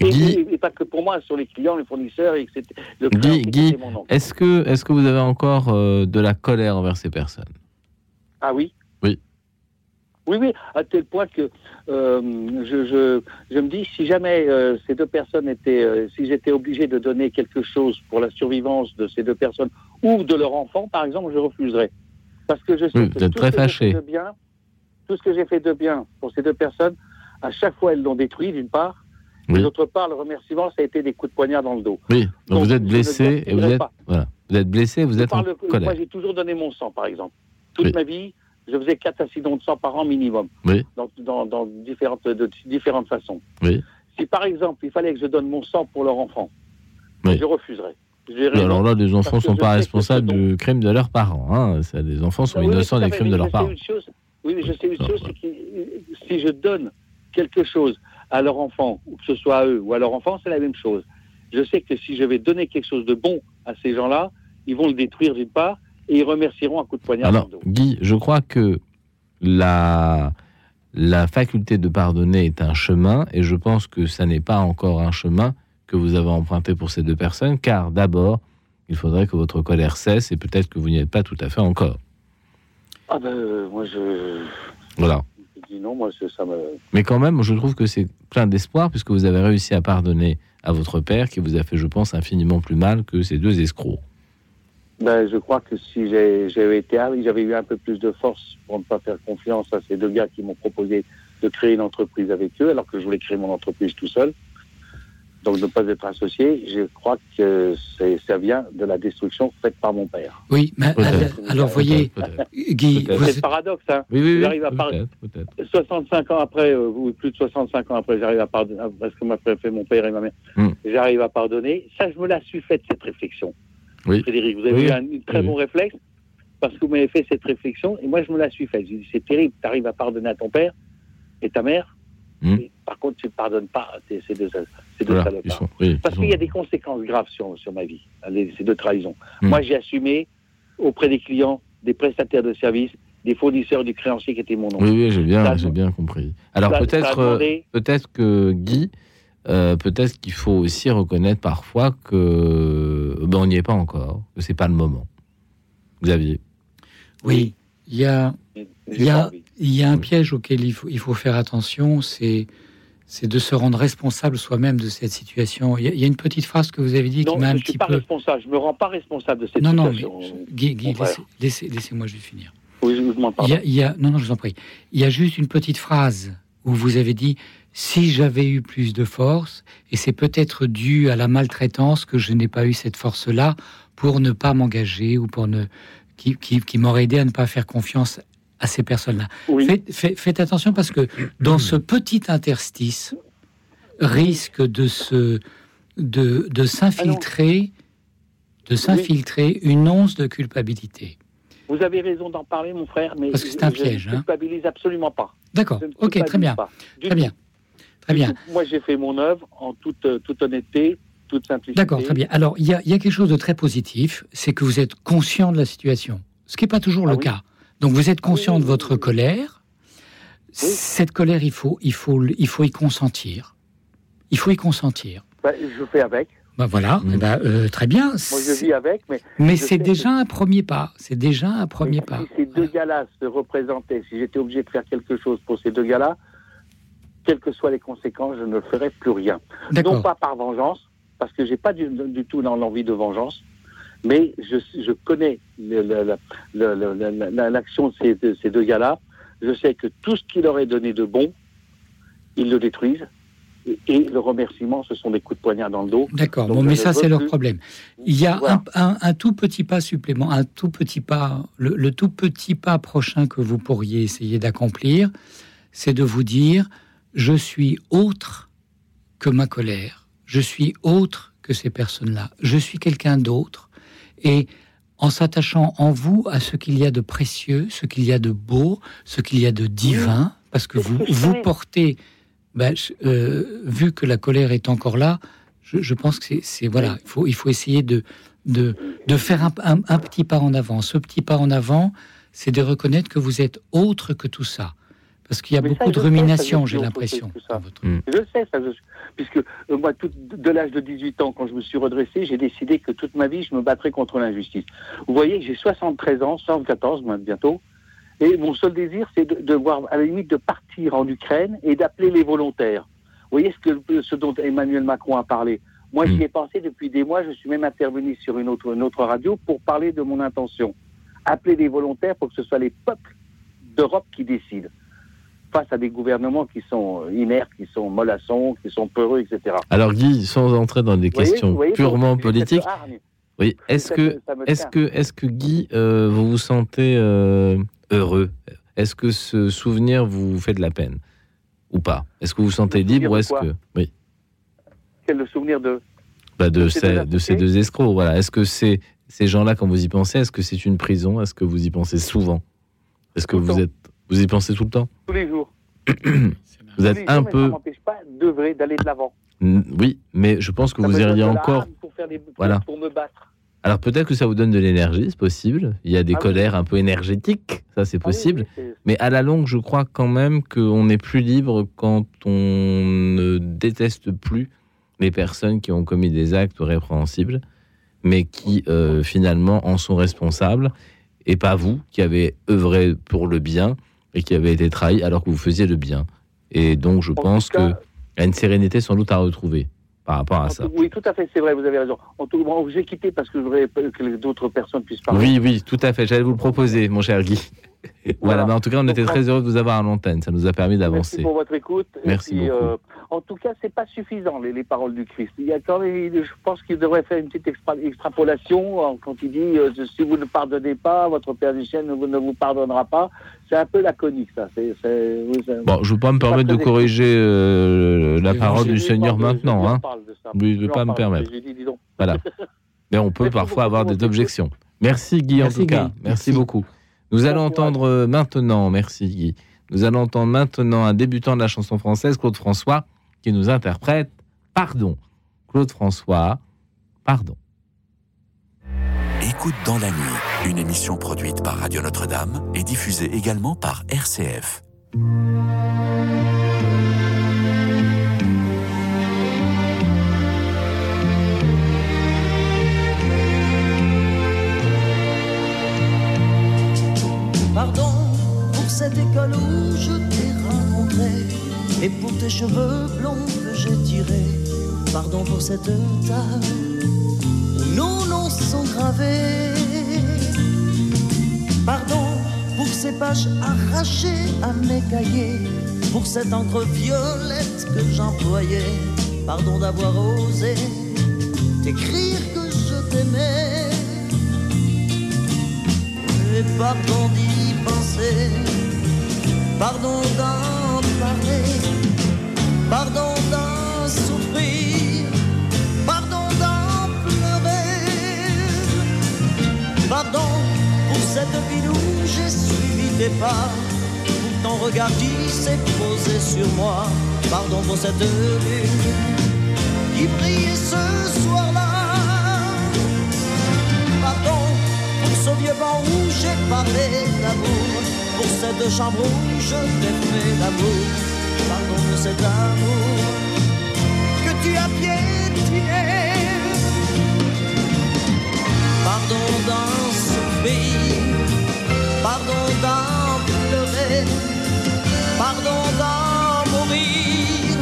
Et pas que pour moi, sur les clients, les fournisseurs, etc. Guy, est-ce que vous avez encore de la colère envers ces personnes ? Ah oui ? Oui, à tel point que je me dis, si jamais ces 2 personnes étaient... si j'étais obligé de donner quelque chose pour la survivance de ces 2 personnes ou de leur enfant, par exemple, je refuserais. Parce que je sais que tout ce que j'ai fait de bien pour ces 2 personnes, à chaque fois, elles l'ont détruit, d'une part. Oui. Et d'autre part, le remerciement, ça a été des coups de poignard dans le dos. Oui, donc vous êtes blessé et vous êtes en colère. Moi, j'ai toujours donné mon sang, par exemple. Toute ma vie... Je faisais 4 accidents de sang par an minimum, dans différentes façons. Oui. Si par exemple, il fallait que je donne mon sang pour leur enfant, je refuserais. Alors là, les enfants ne sont pas responsables du crime de leurs parents. Hein. Les enfants sont innocents des crimes de leurs parents. Oui, mais je sais une chose, c'est que si je donne quelque chose à leur enfant, que ce soit à eux ou à leur enfant, c'est la même chose. Je sais que si je vais donner quelque chose de bon à ces gens-là, ils vont le détruire d'une part, et ils remercieront un coup de poignard. Alors, Guy, je crois que la faculté de pardonner est un chemin, et je pense que ça n'est pas encore un chemin que vous avez emprunté pour ces 2 personnes, car d'abord, il faudrait que votre colère cesse, et peut-être que vous n'y êtes pas tout à fait encore. Ah ben, moi je... Voilà. Je dis non, moi ça me... Mais quand même, je trouve que c'est plein d'espoir, puisque vous avez réussi à pardonner à votre père, qui vous a fait, je pense, infiniment plus mal que ces 2 escrocs. Ben, je crois que si j'avais eu un peu plus de force pour ne pas faire confiance à ces 2 gars qui m'ont proposé de créer une entreprise avec eux, alors que je voulais créer mon entreprise tout seul, donc ne pas être associé, je crois que ça vient de la destruction faite par mon père. Oui, mais alors voyez, Guy... C'est le paradoxe, hein. Oui, j'arrive à parler. 65 ans après, ou plus de 65 ans après, j'arrive à pardonner, parce que m'a fait mon père et ma mère, j'arrive à pardonner. Ça, je me la suis faite, cette réflexion. Oui. Frédéric, vous avez eu un très bon réflexe parce que vous m'avez fait cette réflexion et moi je me la suis faite. J'ai dit c'est terrible, tu arrives à pardonner à ton père et ta mère, mais par contre tu ne pardonnes pas ces deux salopards. Parce qu'il y a des conséquences graves sur ma vie, ces 2 trahisons. Moi j'ai assumé auprès des clients, des prestataires de services, des fournisseurs, du créancier qui était mon nom. Oui, j'ai bien compris. Alors peut-être que Guy... peut-être qu'il faut aussi reconnaître parfois que on n'y est pas encore, que c'est pas le moment. Xavier. Oui, il y a un piège auquel il faut faire attention, c'est de se rendre responsable soi-même de cette situation. Il y a une petite phrase que vous avez dit qui m'a un petit peu... Non, je ne suis pas responsable, je ne me rends pas responsable de cette situation. Non, mais Guy, laissez-moi juste finir. Oui, je vous demande pardon. Non, je vous en prie. Il y a juste une petite phrase où vous avez dit « si j'avais eu plus de force », et c'est peut-être dû à la maltraitance que je n'ai pas eu cette force-là pour ne pas m'engager ou pour ne... Qui m'aurait aidé à ne pas faire confiance à ces personnes-là. Oui. Faites attention parce que dans ce petit interstice risque de s'infiltrer une once de culpabilité. Vous avez raison d'en parler, mon frère, mais parce que c'est un piège. Je ne culpabilise absolument pas. D'accord. Ok, très bien. Très bien. Moi, j'ai fait mon œuvre en toute honnêteté. D'accord, très bien. Alors, il y a quelque chose de très positif, c'est que vous êtes conscient de la situation, ce qui n'est pas toujours le cas. Donc, vous êtes conscient de votre colère. Oui. Cette colère, il faut y consentir. Il faut y consentir. Bah, je fais avec. Bah, voilà, très bien. Moi, je vis avec, mais c'est déjà un premier pas. C'est déjà un premier pas. Si ces deux gars-là se représentaient, si j'étais obligé de faire quelque chose pour ces deux gars-là, quelles que soient les conséquences, je ne ferais plus rien. D'accord. Non pas par vengeance, parce que je n'ai pas du tout l'envie de vengeance, mais je connais l'action de ces deux gars-là. Je sais que tout ce qu'il leur est donné de bon, ils le détruisent. Et le remerciement, ce sont des coups de poignard dans le dos. D'accord, bon, mais ça, c'est leur problème. Il y a un tout petit pas supplément, un tout petit pas, le tout petit pas prochain que vous pourriez essayer d'accomplir, c'est de vous dire, je suis autre que ma colère. Je suis autre que ces personnes-là. Je suis quelqu'un d'autre. Et en s'attachant en vous à ce qu'il y a de précieux, ce qu'il y a de beau, ce qu'il y a de divin, parce que vous portez... vu que la colère est encore là, je pense que c'est voilà, il faut essayer de faire un petit pas en avant. Ce petit pas en avant, c'est de reconnaître que vous êtes autre que tout ça. Parce qu'il y a beaucoup de rumination, j'ai l'impression. Je sais ça, puisque moi, de l'âge de 18 ans, quand je me suis redressé, j'ai décidé que toute ma vie, je me battrais contre l'injustice. Vous voyez, j'ai 73 ans, 74 moi, bientôt, et mon seul désir, c'est de voir, à la limite, de partir en Ukraine et d'appeler les volontaires. Vous voyez ce dont Emmanuel Macron a parlé. Moi, j'y ai pensé depuis des mois, je suis même intervenu sur une autre radio pour parler de mon intention. Appeler les volontaires pour que ce soit les peuples d'Europe qui décident. Face à des gouvernements qui sont inertes, qui sont mollassons, qui sont peureux, etc. Alors Guy, sans entrer dans des questions purement politiques, est-ce que Guy, vous vous sentez heureux ? Est-ce que ce souvenir vous fait de la peine ? Ou pas ? Est-ce que vous vous sentez libre ou est-ce que... Oui. Quel le souvenir de... de ces deux escrocs, voilà. Est-ce que ces gens-là, quand vous y pensez, est-ce que c'est une prison ? Est-ce que vous y pensez souvent ? Est-ce que vous y pensez tout le temps ? Tous les jours. Vous êtes un peu... Ça ne m'empêche pas d'aller de l'avant. Oui, mais je pense que ça vous iriez encore... Pour me battre. Alors peut-être que ça vous donne de l'énergie, c'est possible. Il y a des colères un peu énergétiques, ça c'est possible. Mais à la longue, je crois quand même qu'on est plus libre quand on ne déteste plus les personnes qui ont commis des actes répréhensibles, mais qui finalement en sont responsables, et pas vous, qui avez œuvré pour le bien... et qui avait été trahi alors que vous faisiez le bien. Et donc, je pense qu'il y a une sérénité sans doute à retrouver par rapport à ça. Oui, tout à fait, c'est vrai, vous avez raison. En tout cas, j'ai quitté parce que je voudrais que d'autres personnes puissent parler. Oui, tout à fait, j'allais vous le proposer, mon cher Guy. Voilà, mais en tout cas, on était très heureux de vous avoir à l'antenne, ça nous a permis d'avancer. Merci pour votre écoute. Merci puis, beaucoup. En tout cas, ce n'est pas suffisant, les paroles du Christ. Il y a quand même, je pense qu'il devrait faire une petite extrapolation quand il dit « si vous ne pardonnez pas, votre Père du Ciel ne vous pardonnera pas ». C'est un peu laconique, ça. Bon, je ne veux pas me permettre de corriger la parole du Seigneur maintenant. Oui, je ne veux pas me permettre. Voilà. Mais on peut parfois avoir des objections. Merci Guy, en tout cas. Merci beaucoup. Nous allons entendre maintenant, merci Guy, nous allons entendre maintenant un débutant de la chanson française, Claude François, qui nous interprète « Pardon ». Claude François, « Pardon ». Écoute dans la nuit, une émission produite par Radio Notre-Dame et diffusée également par RCF. pardon pour cette école où je t'ai rencontré, et pour tes cheveux blonds que j'ai tirés. Pardon pour cette table où nos noms sont gravés. Pardon pour ces pages arrachées à mes cahiers, pour cette encre violette que j'employais. Pardon d'avoir osé t'écrire que je t'aimais. Et pardon d'y penser, pardon d'en parler, pardon d'en souffrir, pardon d'en pleurer. Pardon pour cette vie où j'ai suivi tes pas, pour ton regard qui s'est posé sur moi. Pardon pour cette lune qui brillait ce soir-là. Pardon pour ce vieux banc où j'ai parlé d'amour, pour cette chambre où je t'ai fait l'amour. Pardon de cet amour que tu as piétiné. Pardon d'en souffrir, pardon d'en pleurer, pardon d'en mourir,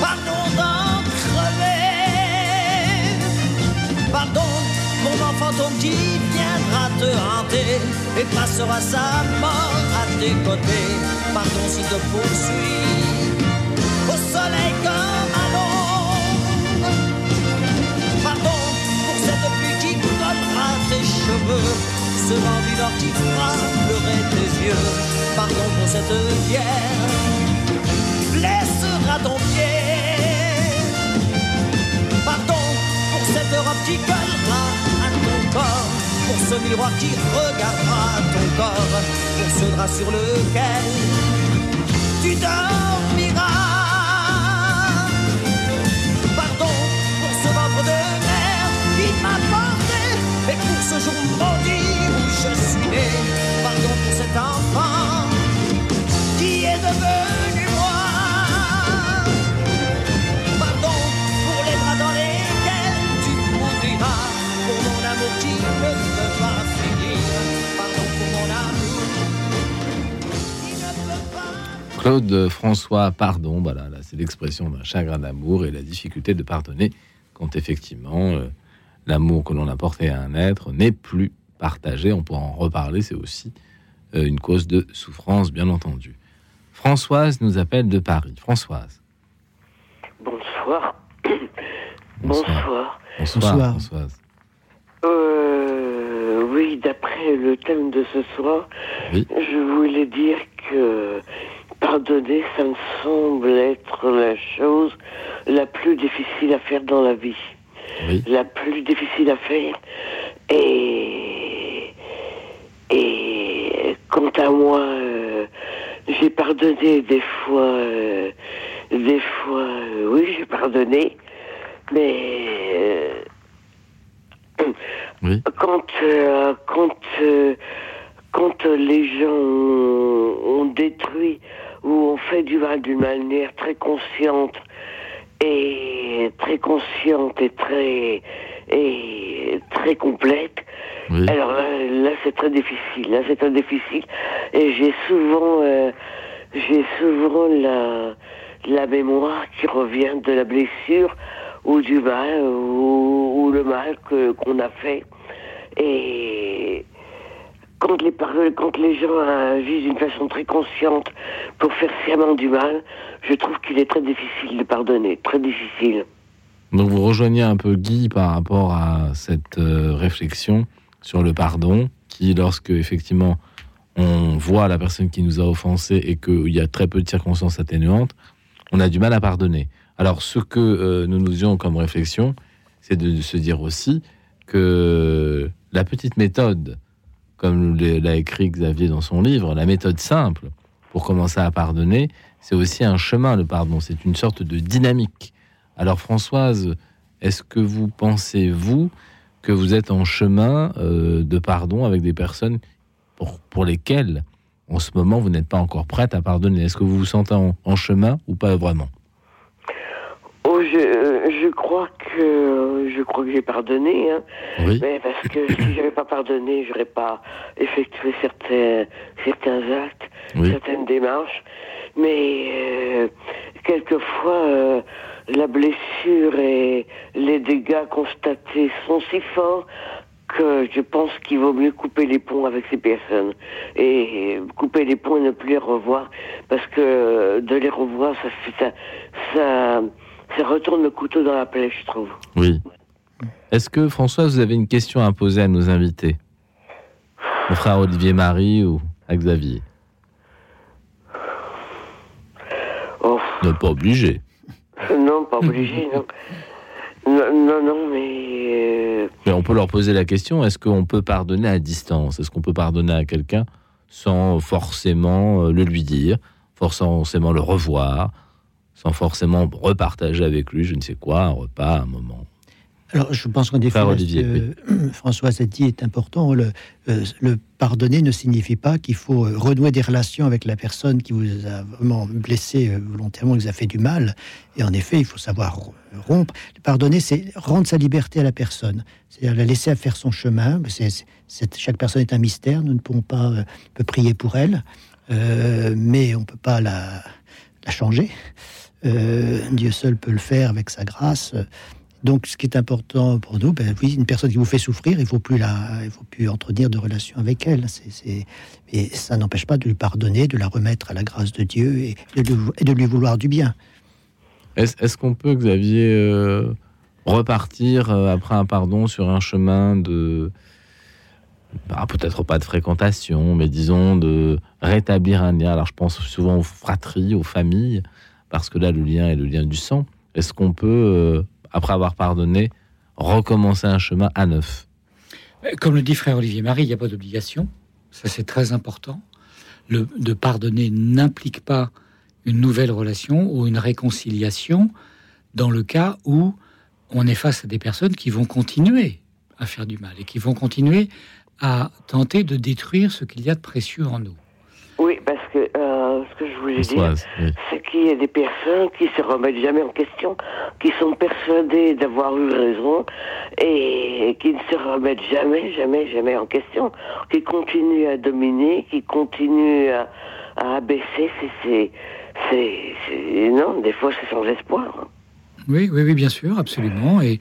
pardon d'en crever. Pardon pour l'enfant qui viendra te hanter et passera sa mort à tes côtés. Pardon si te poursuit au soleil comme à l'ombre. Pardon pour cette pluie qui collera tes cheveux, ce vent du nord qui fera pleurer tes yeux. Pardon pour cette pierre qui blessera ton pied. Pardon pour cette robe qui collera pour ce miroir qui regardera ton corps, pour ce drap sur lequel tu dormiras. Pardon pour ce ventre de mer qui m'a porté, et pour ce jour maudit où je suis né. Pardon pour cet enfant qui est devenu moi. Pardon pour les bras dans lesquels tu conduiras, pour mon amour qui ne peut pas finir. Pardon pour mon amour qui ne peut pas... Claude François, pardon, voilà, là, c'est l'expression d'un chagrin d'amour et la difficulté de pardonner quand effectivement l'amour que l'on a porté à un être n'est plus partagé. On pourra en reparler, c'est aussi une cause de souffrance, bien entendu. Françoise nous appelle de Paris. Françoise. Bonsoir. Bonsoir. Bonsoir, Françoise. Oui, d'après le thème de ce soir, oui. Je voulais dire que pardonner, ça me semble être la chose la plus difficile à faire dans la vie. Oui. La plus difficile à faire. Et quant à moi, j'ai pardonné des fois, oui, j'ai pardonné, mais... Oui. Quand les gens ont détruit ou ont fait du mal d'une manière très consciente et très complète, oui. Alors là c'est très difficile, et j'ai souvent la mémoire qui revient de la blessure ou du mal, ou le mal qu'on a fait. Et quand les gens agissent d'une façon très consciente pour faire sciemment du mal, je trouve qu'il est très difficile de pardonner, très difficile. Donc vous rejoignez un peu Guy par rapport à cette réflexion sur le pardon, qui lorsque effectivement on voit la personne qui nous a offensé et qu'il y a très peu de circonstances atténuantes, on a du mal à pardonner. Alors, ce que nous disions comme réflexion, c'est de se dire aussi que la petite méthode, comme l'a écrit Xavier dans son livre, la méthode simple pour commencer à pardonner, c'est aussi un chemin, le pardon, c'est une sorte de dynamique. Alors, Françoise, est-ce que vous pensez, vous, que vous êtes en chemin de pardon avec des personnes pour lesquelles, en ce moment, vous n'êtes pas encore prête à pardonner ? Est-ce que vous vous sentez en chemin ou pas vraiment ? Oh, je Je crois que j'ai pardonné, hein. Oui. Mais parce que si j'avais pas pardonné, j'aurais pas effectué certains actes, oui, certaines démarches. Mais quelquefois, la blessure et les dégâts constatés sont si forts que je pense qu'il vaut mieux couper les ponts avec ces personnes. Et couper les ponts et ne plus les revoir, parce que de les revoir, ça retourne le couteau dans la plaie, je trouve. Oui. Est-ce que, François, vous avez une question à poser à nos invités ? Mon frère Olivier-Marie ou à Xavier ? Oh. Non, pas obligé. Non, pas obligé, non. Non, mais... Mais on peut leur poser la question, est-ce qu'on peut pardonner à distance ? Est-ce qu'on peut pardonner à quelqu'un sans forcément le lui dire, sans forcément le revoir, sans forcément repartager avec lui, je ne sais quoi, un repas, un moment. Alors, je pense qu'en effet, François a dit est important, le pardonner ne signifie pas qu'il faut renouer des relations avec la personne qui vous a vraiment blessé volontairement, qui vous a fait du mal. Et en effet, il faut savoir rompre. Pardonner, c'est rendre sa liberté à la personne. C'est-à-dire la laisser faire son chemin. Chaque personne est un mystère, nous ne pouvons pas peut prier pour elle, mais on ne peut pas la changer. Dieu seul peut le faire avec sa grâce. Donc, ce qui est important pour nous, une personne qui vous fait souffrir, il ne faut plus entretenir de relation avec elle. Mais ça n'empêche pas de lui pardonner, de la remettre à la grâce de Dieu et de lui vouloir du bien. Est-ce qu'on peut, Xavier, repartir après un pardon sur un chemin de... peut-être pas de fréquentation, mais disons de rétablir un lien. Alors, je pense souvent aux fratries, aux familles, parce que là, le lien est le lien du sang. Est-ce qu'on peut... après avoir pardonné, recommencer un chemin à neuf. Comme le dit frère Olivier-Marie, il n'y a pas d'obligation. Ça, c'est très important. De pardonner n'implique pas une nouvelle relation ou une réconciliation dans le cas où on est face à des personnes qui vont continuer à faire du mal et qui vont continuer à tenter de détruire ce qu'il y a de précieux en nous. Oui, parce que... ce que je voulais dire, oui, c'est qu'il y a des personnes qui se remettent jamais en question, qui sont persuadées d'avoir eu raison et qui ne se remettent jamais en question, qui continuent à dominer, qui continuent à abaisser. Non, des fois c'est sans espoir. Oui, bien sûr, absolument. Et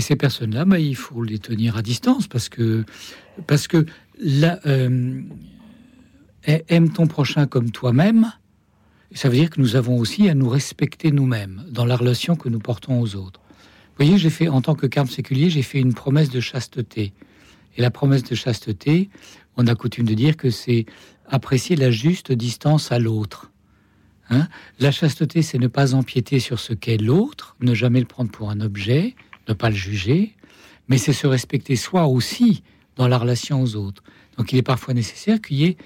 ces personnes-là, il faut les tenir à distance parce que là. « Aime ton prochain comme toi-même », ça veut dire que nous avons aussi à nous respecter nous-mêmes dans la relation que nous portons aux autres. Vous voyez, en tant que carme séculier, j'ai fait une promesse de chasteté. Et la promesse de chasteté, on a coutume de dire que c'est apprécier la juste distance à l'autre. Hein ? La chasteté, c'est ne pas empiéter sur ce qu'est l'autre, ne jamais le prendre pour un objet, ne pas le juger, mais c'est se respecter soi aussi dans la relation aux autres. Donc il est parfois nécessaire qu'il y ait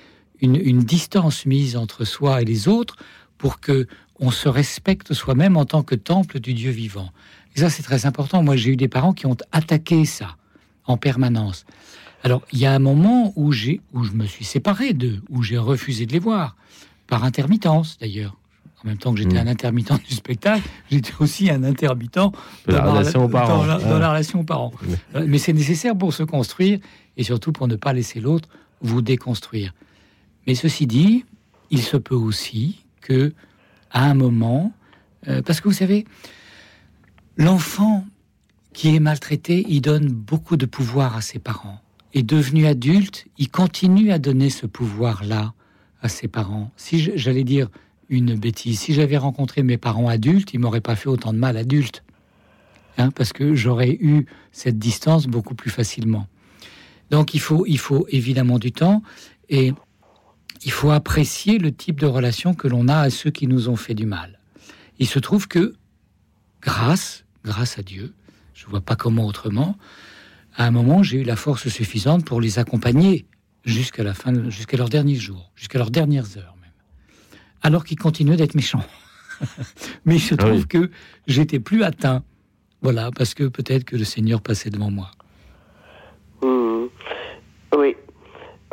une distance mise entre soi et les autres pour qu'on se respecte soi-même en tant que temple du Dieu vivant. Et ça, c'est très important. Moi, j'ai eu des parents qui ont attaqué ça en permanence. Alors, il y a un moment où je me suis séparé d'eux, où j'ai refusé de les voir, par intermittence d'ailleurs. En même temps que j'étais un intermittent du spectacle, j'étais aussi un intermittent dans la relation aux parents. Mais c'est nécessaire pour se construire et surtout pour ne pas laisser l'autre vous déconstruire. Mais ceci dit, il se peut aussi que, à un moment, parce que vous savez, l'enfant qui est maltraité, il donne beaucoup de pouvoir à ses parents. Et devenu adulte, il continue à donner ce pouvoir-là à ses parents. Si j'allais dire une bêtise, si j'avais rencontré mes parents adultes, ils m'auraient pas fait autant de mal adulte, hein, parce que j'aurais eu cette distance beaucoup plus facilement. Donc il faut évidemment du temps et il faut apprécier le type de relation que l'on a à ceux qui nous ont fait du mal. Il se trouve que, grâce à Dieu, je ne vois pas comment autrement, à un moment, j'ai eu la force suffisante pour les accompagner jusqu'à la fin, jusqu'à leurs derniers jours, jusqu'à leurs dernières heures même. Alors qu'ils continuaient d'être méchants. Mais il se trouve que j'étais plus atteint. Voilà, parce que peut-être que le Seigneur passait devant moi. Oui.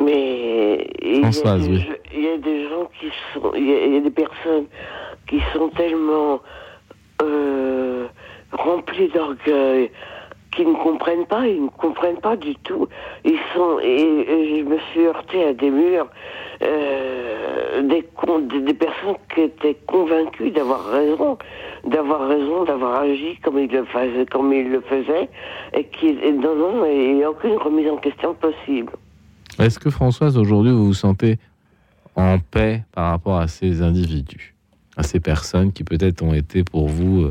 Mais il y a des personnes qui sont tellement remplis d'orgueil, qui ne comprennent pas, ils ne comprennent pas du tout. Ils sont, et je me suis heurtée à des murs, des personnes qui étaient convaincues d'avoir raison, d'avoir agi comme ils le faisaient, et aucune remise en question possible. Est-ce que, Françoise, aujourd'hui, vous vous sentez en paix par rapport à ces individus, à ces personnes qui peut-être ont été pour vous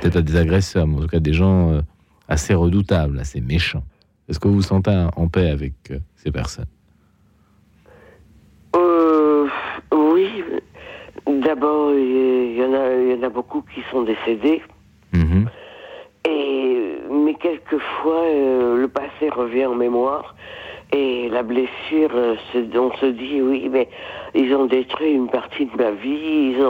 peut-être à des agresseurs, mais en tout cas des gens assez redoutables, assez méchants. Est-ce que vous vous sentez en paix avec ces personnes ? Oui. D'abord, il y en a beaucoup qui sont décédés. Mmh. Mais quelquefois, le passé revient en mémoire. Et la blessure, on se dit, oui, mais ils ont détruit une partie de ma vie, ils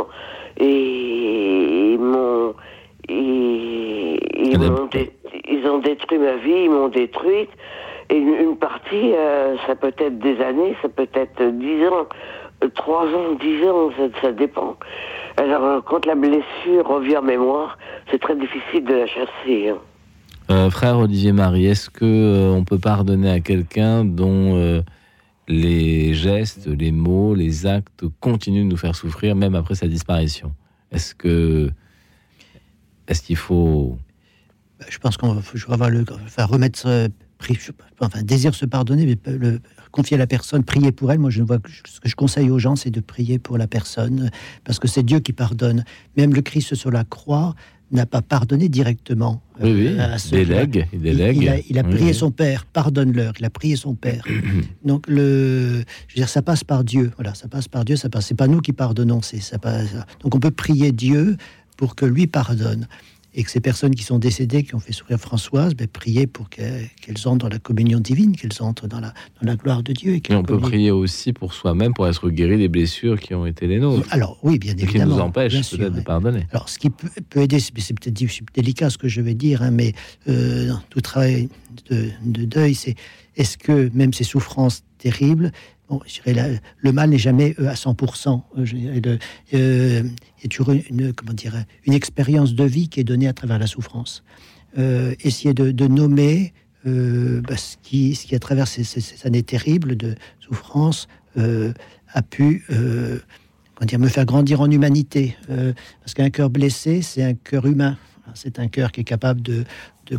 ont détruit ma vie, ils m'ont détruite, et une partie, ça peut être des années, ça peut être 10 ans, 3 ans, 10 ans, ça dépend. Alors, quand la blessure revient en mémoire, c'est très difficile de la chasser, hein. Frère Olivier-Marie, est-ce qu'on peut pardonner à quelqu'un dont les gestes, les mots, les actes continuent de nous faire souffrir, même après sa disparition ? Est-ce qu'il faut... Je pense qu'on va désir se pardonner, mais confier à la personne, prier pour elle. Moi, ce que je conseille aux gens, c'est de prier pour la personne, parce que c'est Dieu qui pardonne. Même le Christ sur la croix n'a pas pardonné directement. Oui. À ce délègue. Il a prié son Père, pardonne-leur, il a prié son Père. Donc, je veux dire, ça passe par Dieu. Voilà, ça passe par Dieu, c'est pas nous qui pardonnons, donc on peut prier Dieu pour que lui pardonne. Et que ces personnes qui sont décédées, qui ont fait sourire Françoise, prier pour qu'elles entrent dans la communion divine, qu'elles entrent dans la gloire de Dieu. Et on peut prier aussi pour soi-même, pour être guéri des blessures qui ont été les nôtres. Alors oui, bien évidemment. Qui nous empêchent de pardonner. Alors ce qui peut aider, c'est peut-être délicat ce que je vais dire, hein, mais tout travail de deuil, c'est est-ce que même ces souffrances terribles... Bon, je dirais le mal n'est jamais à 100%. Il y a toujours une expérience de vie qui est donnée à travers la souffrance. Essayer de nommer ce qui, à travers ces années terribles de souffrance, a pu me faire grandir en humanité. Parce qu'un cœur blessé, c'est un cœur humain. C'est un cœur qui est capable de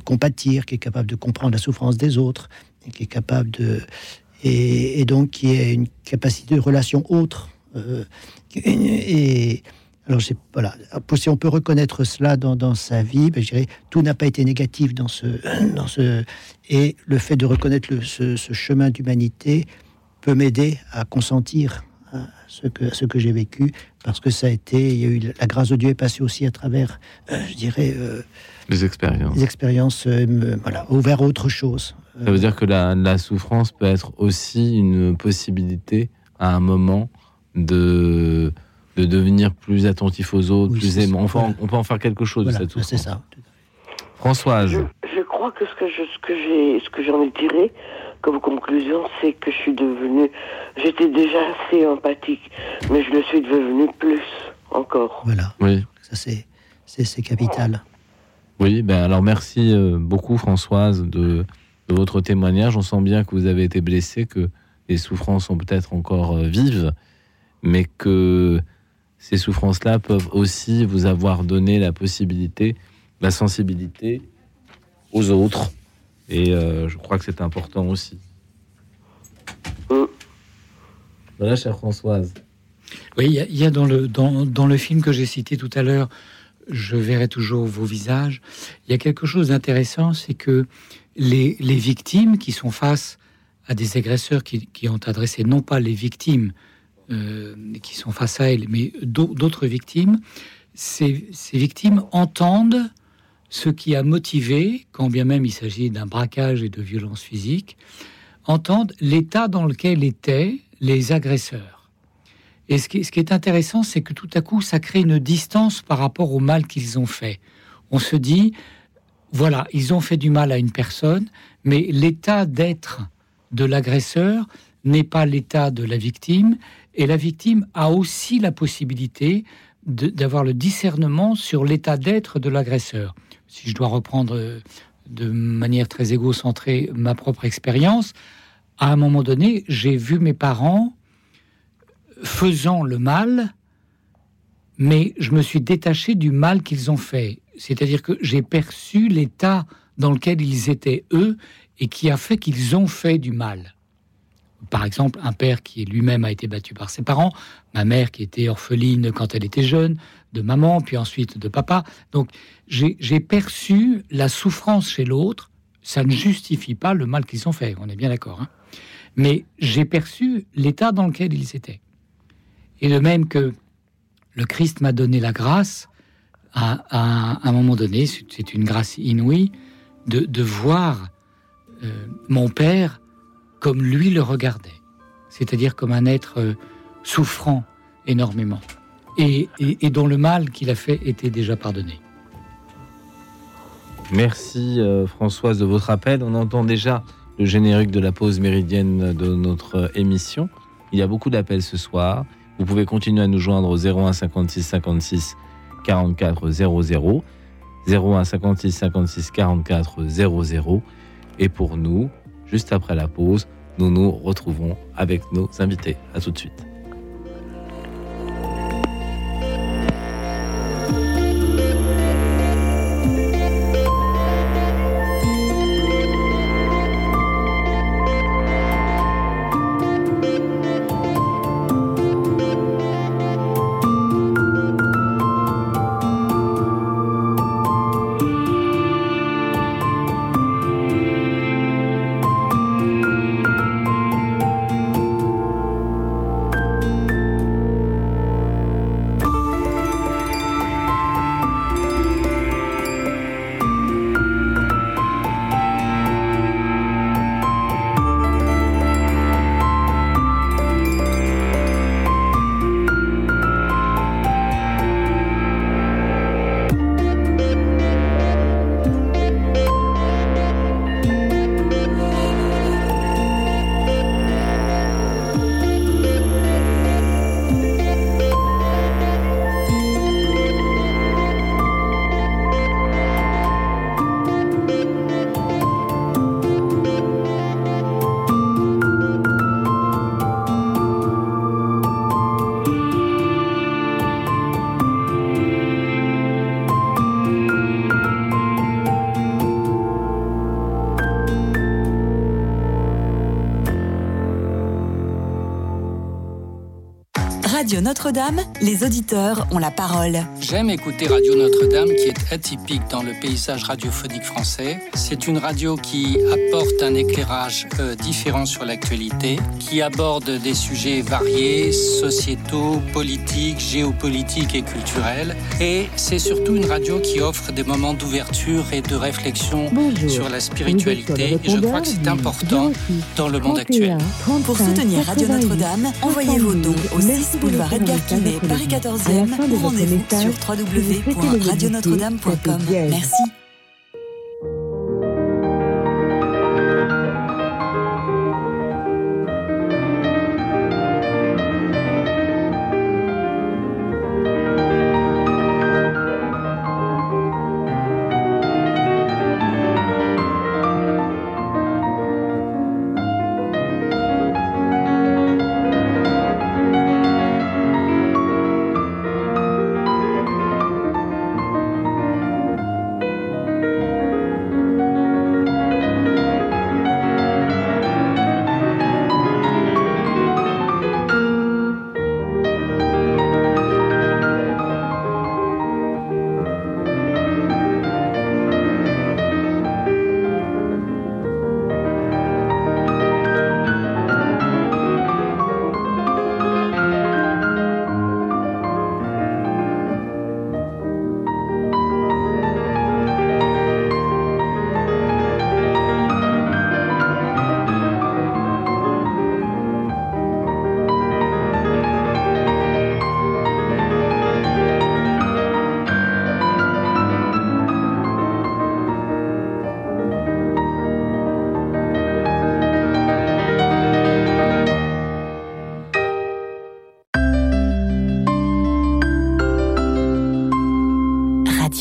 compatir, qui est capable de comprendre la souffrance des autres, et qui est capable de... Et donc, qui est une capacité de relation autre. Si on peut reconnaître cela dans sa vie, je dirais, tout n'a pas été négatif dans ce. Et le fait de reconnaître ce chemin d'humanité peut m'aider à consentir à ce que j'ai vécu, parce que ça a été. Il y a eu la grâce de Dieu est passée aussi à travers, les expériences. Les expériences, ouvert à autre chose. Ça veut dire que la souffrance peut être aussi une possibilité, à un moment, de devenir plus attentif aux autres, plus aimant. On peut en faire quelque chose de cette souffrance. C'est ça. Françoise. Je crois que ce que j'en ai tiré comme conclusion, c'est que j'étais déjà assez empathique, mais je le suis devenue plus encore. Voilà. Oui. Ça c'est capital. Oui. Alors merci beaucoup, Françoise, de votre témoignage. On sent bien que vous avez été blessé, que les souffrances sont peut-être encore vives, mais que ces souffrances-là peuvent aussi vous avoir donné la possibilité, la sensibilité aux autres. Et je crois que c'est important aussi. Voilà, chère Françoise. Oui, il y a dans le film que j'ai cité tout à l'heure, Je verrai toujours vos visages. Il y a quelque chose d'intéressant, c'est que les victimes qui sont face à des agresseurs qui ont adressé non pas les victimes qui sont face à elles, mais d'autres victimes, ces victimes entendent ce qui a motivé, quand bien même il s'agit d'un braquage et de violence physique, entendent l'état dans lequel étaient les agresseurs. Et ce qui est intéressant, c'est que tout à coup, ça crée une distance par rapport au mal qu'ils ont fait. On se dit, voilà, ils ont fait du mal à une personne, mais l'état d'être de l'agresseur n'est pas l'état de la victime, et la victime a aussi la possibilité d'avoir le discernement sur l'état d'être de l'agresseur. Si je dois reprendre de manière très égocentrée ma propre expérience, à un moment donné, j'ai vu mes parents faisant le mal, mais je me suis détaché du mal qu'ils ont fait. C'est-à-dire que j'ai perçu l'état dans lequel ils étaient, eux, et qui a fait qu'ils ont fait du mal. Par exemple, un père qui lui-même a été battu par ses parents, ma mère qui était orpheline quand elle était jeune, de maman, puis ensuite de papa. Donc, j'ai perçu la souffrance chez l'autre. Ça ne justifie pas le mal qu'ils ont fait, on est bien d'accord, hein ? Mais j'ai perçu l'état dans lequel ils étaient. Et de même que le Christ m'a donné la grâce, à un moment donné, c'est une grâce inouïe, de voir mon père comme lui le regardait, c'est-à-dire comme un être souffrant énormément, et dont le mal qu'il a fait était déjà pardonné. Merci Françoise de votre appel. On entend déjà le générique de la pause méridienne de notre émission. Il y a beaucoup d'appels ce soir. Vous pouvez continuer à nous joindre au 01 56 56 44 00, 01 56 56 44 00. Et pour nous, juste après la pause, nous nous retrouvons avec nos invités. À tout de suite. Radio Notre-Dame, les auditeurs ont la parole. J'aime écouter Radio Notre-Dame qui est atypique dans le paysage radiophonique français. C'est une radio qui apporte un éclairage différent sur l'actualité, qui aborde des sujets variés, sociétaux, politiques, géopolitiques et culturels. Et c'est surtout une radio qui offre des moments d'ouverture et de réflexion sur la spiritualité. Et je crois que c'est important dans le monde actuel. Pour soutenir Radio Notre-Dame, envoyez vos dons au 6 boulevard Edgar Quinet, Paris 14e, ou rendez-vous sur www.radionotre-dame.com. Merci.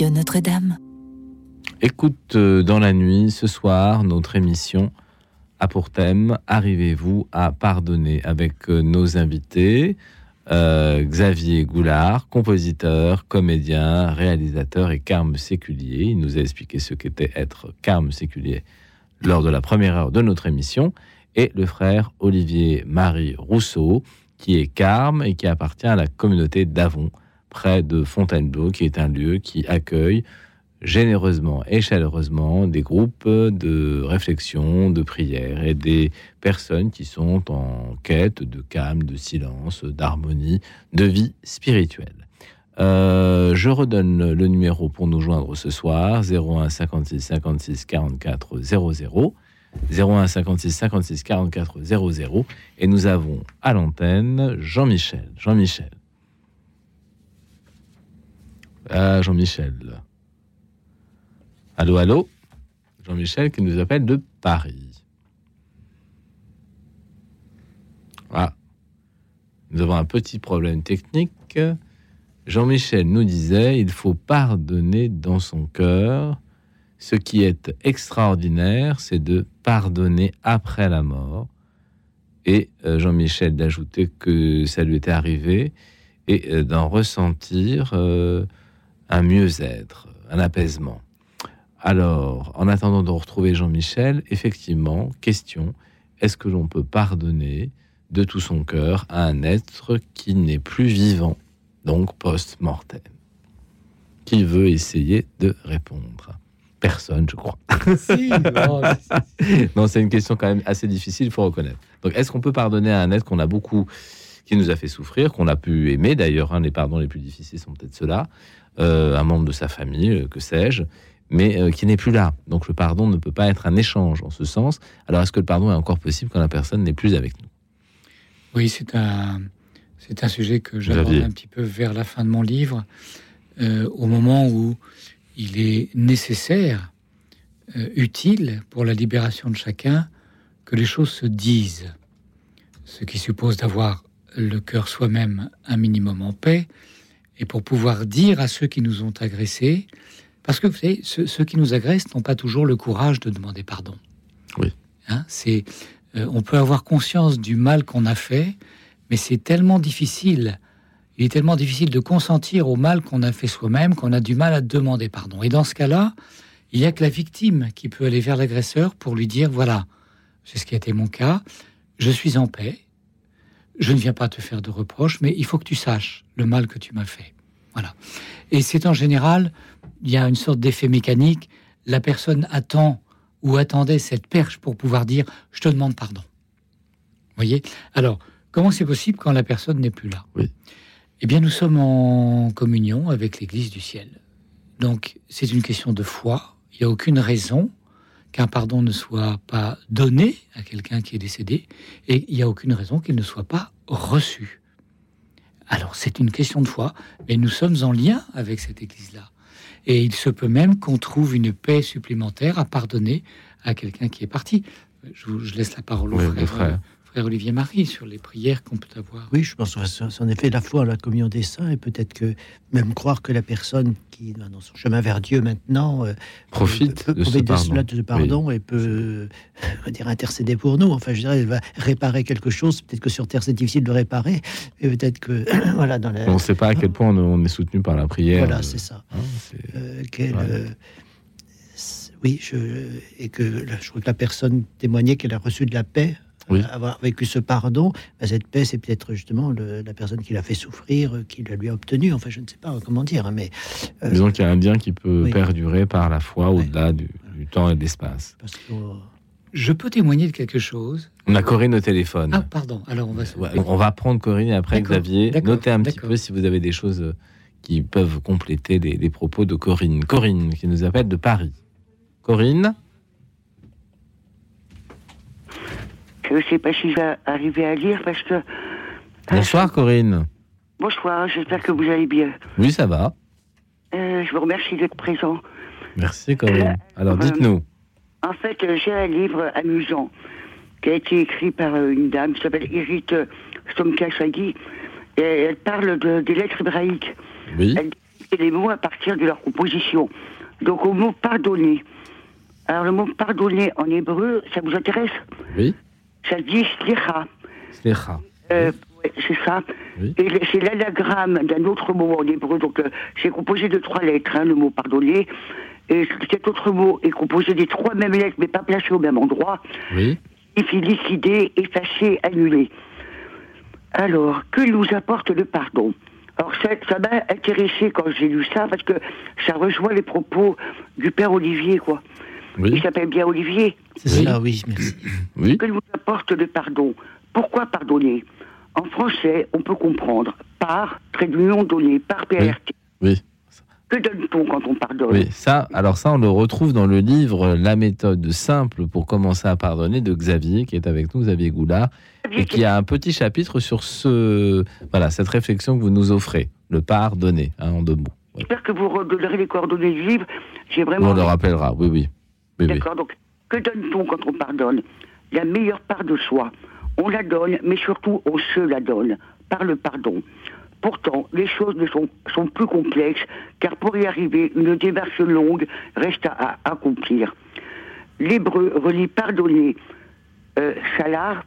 Radio Notre-Dame. Écoute dans la nuit, ce soir, notre émission a pour thème « Arrivez-vous à pardonner ?» avec nos invités, Xavier Goulard, compositeur, comédien, réalisateur et carme séculier. Il nous a expliqué ce qu'était être carme séculier lors de la première heure de notre émission. Et le frère Olivier-Marie Rousseau, qui est carme et qui appartient à la communauté d'Avon, près de Fontainebleau, qui est un lieu qui accueille généreusement et chaleureusement des groupes de réflexion, de prière et des personnes qui sont en quête de calme, de silence, d'harmonie, de vie spirituelle. Je redonne le numéro pour nous joindre ce soir, 01 56 56 44 00, 01 56 56 44 00, et nous avons à l'antenne Jean-Michel. Jean-Michel. Allô, Jean-Michel qui nous appelle de Paris. Ah, nous avons un petit problème technique. Jean-Michel nous disait, il faut pardonner dans son cœur. Ce qui est extraordinaire, c'est de pardonner après la mort. Et Jean-Michel d'ajouter que ça lui était arrivé et d'en ressentir un mieux-être, un apaisement. Alors, en attendant de retrouver Jean-Michel, effectivement, question, est-ce que l'on peut pardonner de tout son cœur à un être qui n'est plus vivant, donc post-mortem ? Qui veut essayer de répondre ? Personne, je crois. Si, non, c'est une question quand même assez difficile, il faut reconnaître. Donc, est-ce qu'on peut pardonner à un être qu'on a beaucoup, qui nous a fait souffrir, qu'on a pu aimer d'ailleurs, hein, les pardons les plus difficiles sont peut-être ceux-là, un membre de sa famille, que sais-je, mais qui n'est plus là. Donc le pardon ne peut pas être un échange en ce sens. Alors est-ce que le pardon est encore possible quand la personne n'est plus avec nous ? Oui, c'est un sujet que j'aborde un petit peu vers la fin de mon livre, au moment où il est nécessaire, utile pour la libération de chacun, que les choses se disent. Ce qui suppose d'avoir le cœur soi-même un minimum en paix, et pour pouvoir dire à ceux qui nous ont agressés. Parce que vous savez, ceux qui nous agressent n'ont pas toujours le courage de demander pardon. Oui. Hein, on peut avoir conscience du mal qu'on a fait, mais c'est tellement difficile. Il est tellement difficile de consentir au mal qu'on a fait soi-même qu'on a du mal à demander pardon. Et dans ce cas-là, il n'y a que la victime qui peut aller vers l'agresseur pour lui dire « Voilà, c'est ce qui a été mon cas, je suis en paix, je ne viens pas te faire de reproches, mais il faut que tu saches le mal que tu m'as fait. » Voilà. Et c'est en général, il y a une sorte d'effet mécanique. La personne attend ou attendait cette perche pour pouvoir dire « je te demande pardon ». Vous voyez ? Alors, comment c'est possible quand la personne n'est plus là ? Oui. Eh bien, nous sommes en communion avec l'Église du ciel. Donc, c'est une question de foi. Il n'y a aucune raison qu'un pardon ne soit pas donné à quelqu'un qui est décédé. Et il n'y a aucune raison qu'il ne soit pas reçu. Alors, c'est une question de foi, mais nous sommes en lien avec cette Église-là. Et il se peut même qu'on trouve une paix supplémentaire à pardonner à quelqu'un qui est parti. Je laisse la parole au frère Olivier-Marie sur les prières qu'on peut avoir. Oui, je pense que c'est en effet la foi, la communion des saints, et peut-être que même croire que la personne qui est dans son chemin vers Dieu maintenant profite peut de ce pardon oui. Et peut intercéder pour nous. Enfin, je dirais, elle va réparer quelque chose. Peut-être que sur Terre, c'est difficile de réparer. Et peut-être que, voilà, dans la... On ne sait pas à quel point on est soutenu par la prière. Voilà, c'est ça. Hein, je crois que la personne témoignait qu'elle a reçu de la paix. Oui. Avoir vécu ce pardon, cette paix, c'est peut-être justement la personne qui l'a fait souffrir, qui la lui a obtenue. Enfin, je ne sais pas comment dire, mais... Disons qu'il y a un bien qui peut perdurer par la foi au-delà du temps et de l'espace. Je peux témoigner de quelque chose. On a Corinne au téléphone. Ah, pardon. Alors, on va prendre Corinne et après Xavier. Notez un petit peu si vous avez des choses qui peuvent compléter les propos de Corinne. Corinne, qui nous appelle de Paris. Corinne ? Je ne sais pas si je vais arriver à lire parce que... Bonsoir Corinne. Bonsoir, j'espère que vous allez bien. Oui, ça va. Je vous remercie d'être présent. Merci Corinne. Alors dites-nous. En fait, j'ai un livre amusant qui a été écrit par une dame qui s'appelle Egypte Stomkashagi. Et elle parle des lettres hébraïques. Oui. Elle dit fabriquer les mots à partir de leur composition. Donc au mot « pardonner ». Alors le mot « pardonner » en hébreu, ça vous intéresse ? Oui. Ça dit « slicha ». Slicha. Oui, c'est ça. Oui. Et c'est l'anagramme d'un autre mot en hébreu. Donc c'est composé de trois lettres, hein, le mot « pardonner ». Et cet autre mot est composé des trois mêmes lettres, mais pas placées au même endroit. Oui. Il fit liquider, effacer, annuler. Alors, que nous apporte le pardon ? Alors, ça m'a intéressé quand j'ai lu ça, parce que ça rejoint les propos du père Olivier, quoi. Oui. Il s'appelle bien Olivier. C'est ça, oui, merci. Oui. Que nous apporte le pardon ? Pourquoi pardonner ? En français, on peut comprendre par, trait d'union donné, par PRT. Oui. Oui. Que donne-t-on quand on pardonne ? Oui, ça, on le retrouve dans le livre La méthode simple pour commencer à pardonner de Xavier, qui est avec nous, Xavier Goulard, et qui a un petit chapitre sur cette réflexion que vous nous offrez, le pardonner, hein, en deux mots. Ouais. J'espère que vous redonnerez les coordonnées du livre. J'ai vraiment... On le rappellera, oui. D'accord, donc, que donne-t-on quand on pardonne ? La meilleure part de soi. On la donne, mais surtout, on se la donne, par le pardon. Pourtant, les choses sont plus complexes, car pour y arriver, une démarche longue reste à accomplir. L'hébreu relie pardonner, salar,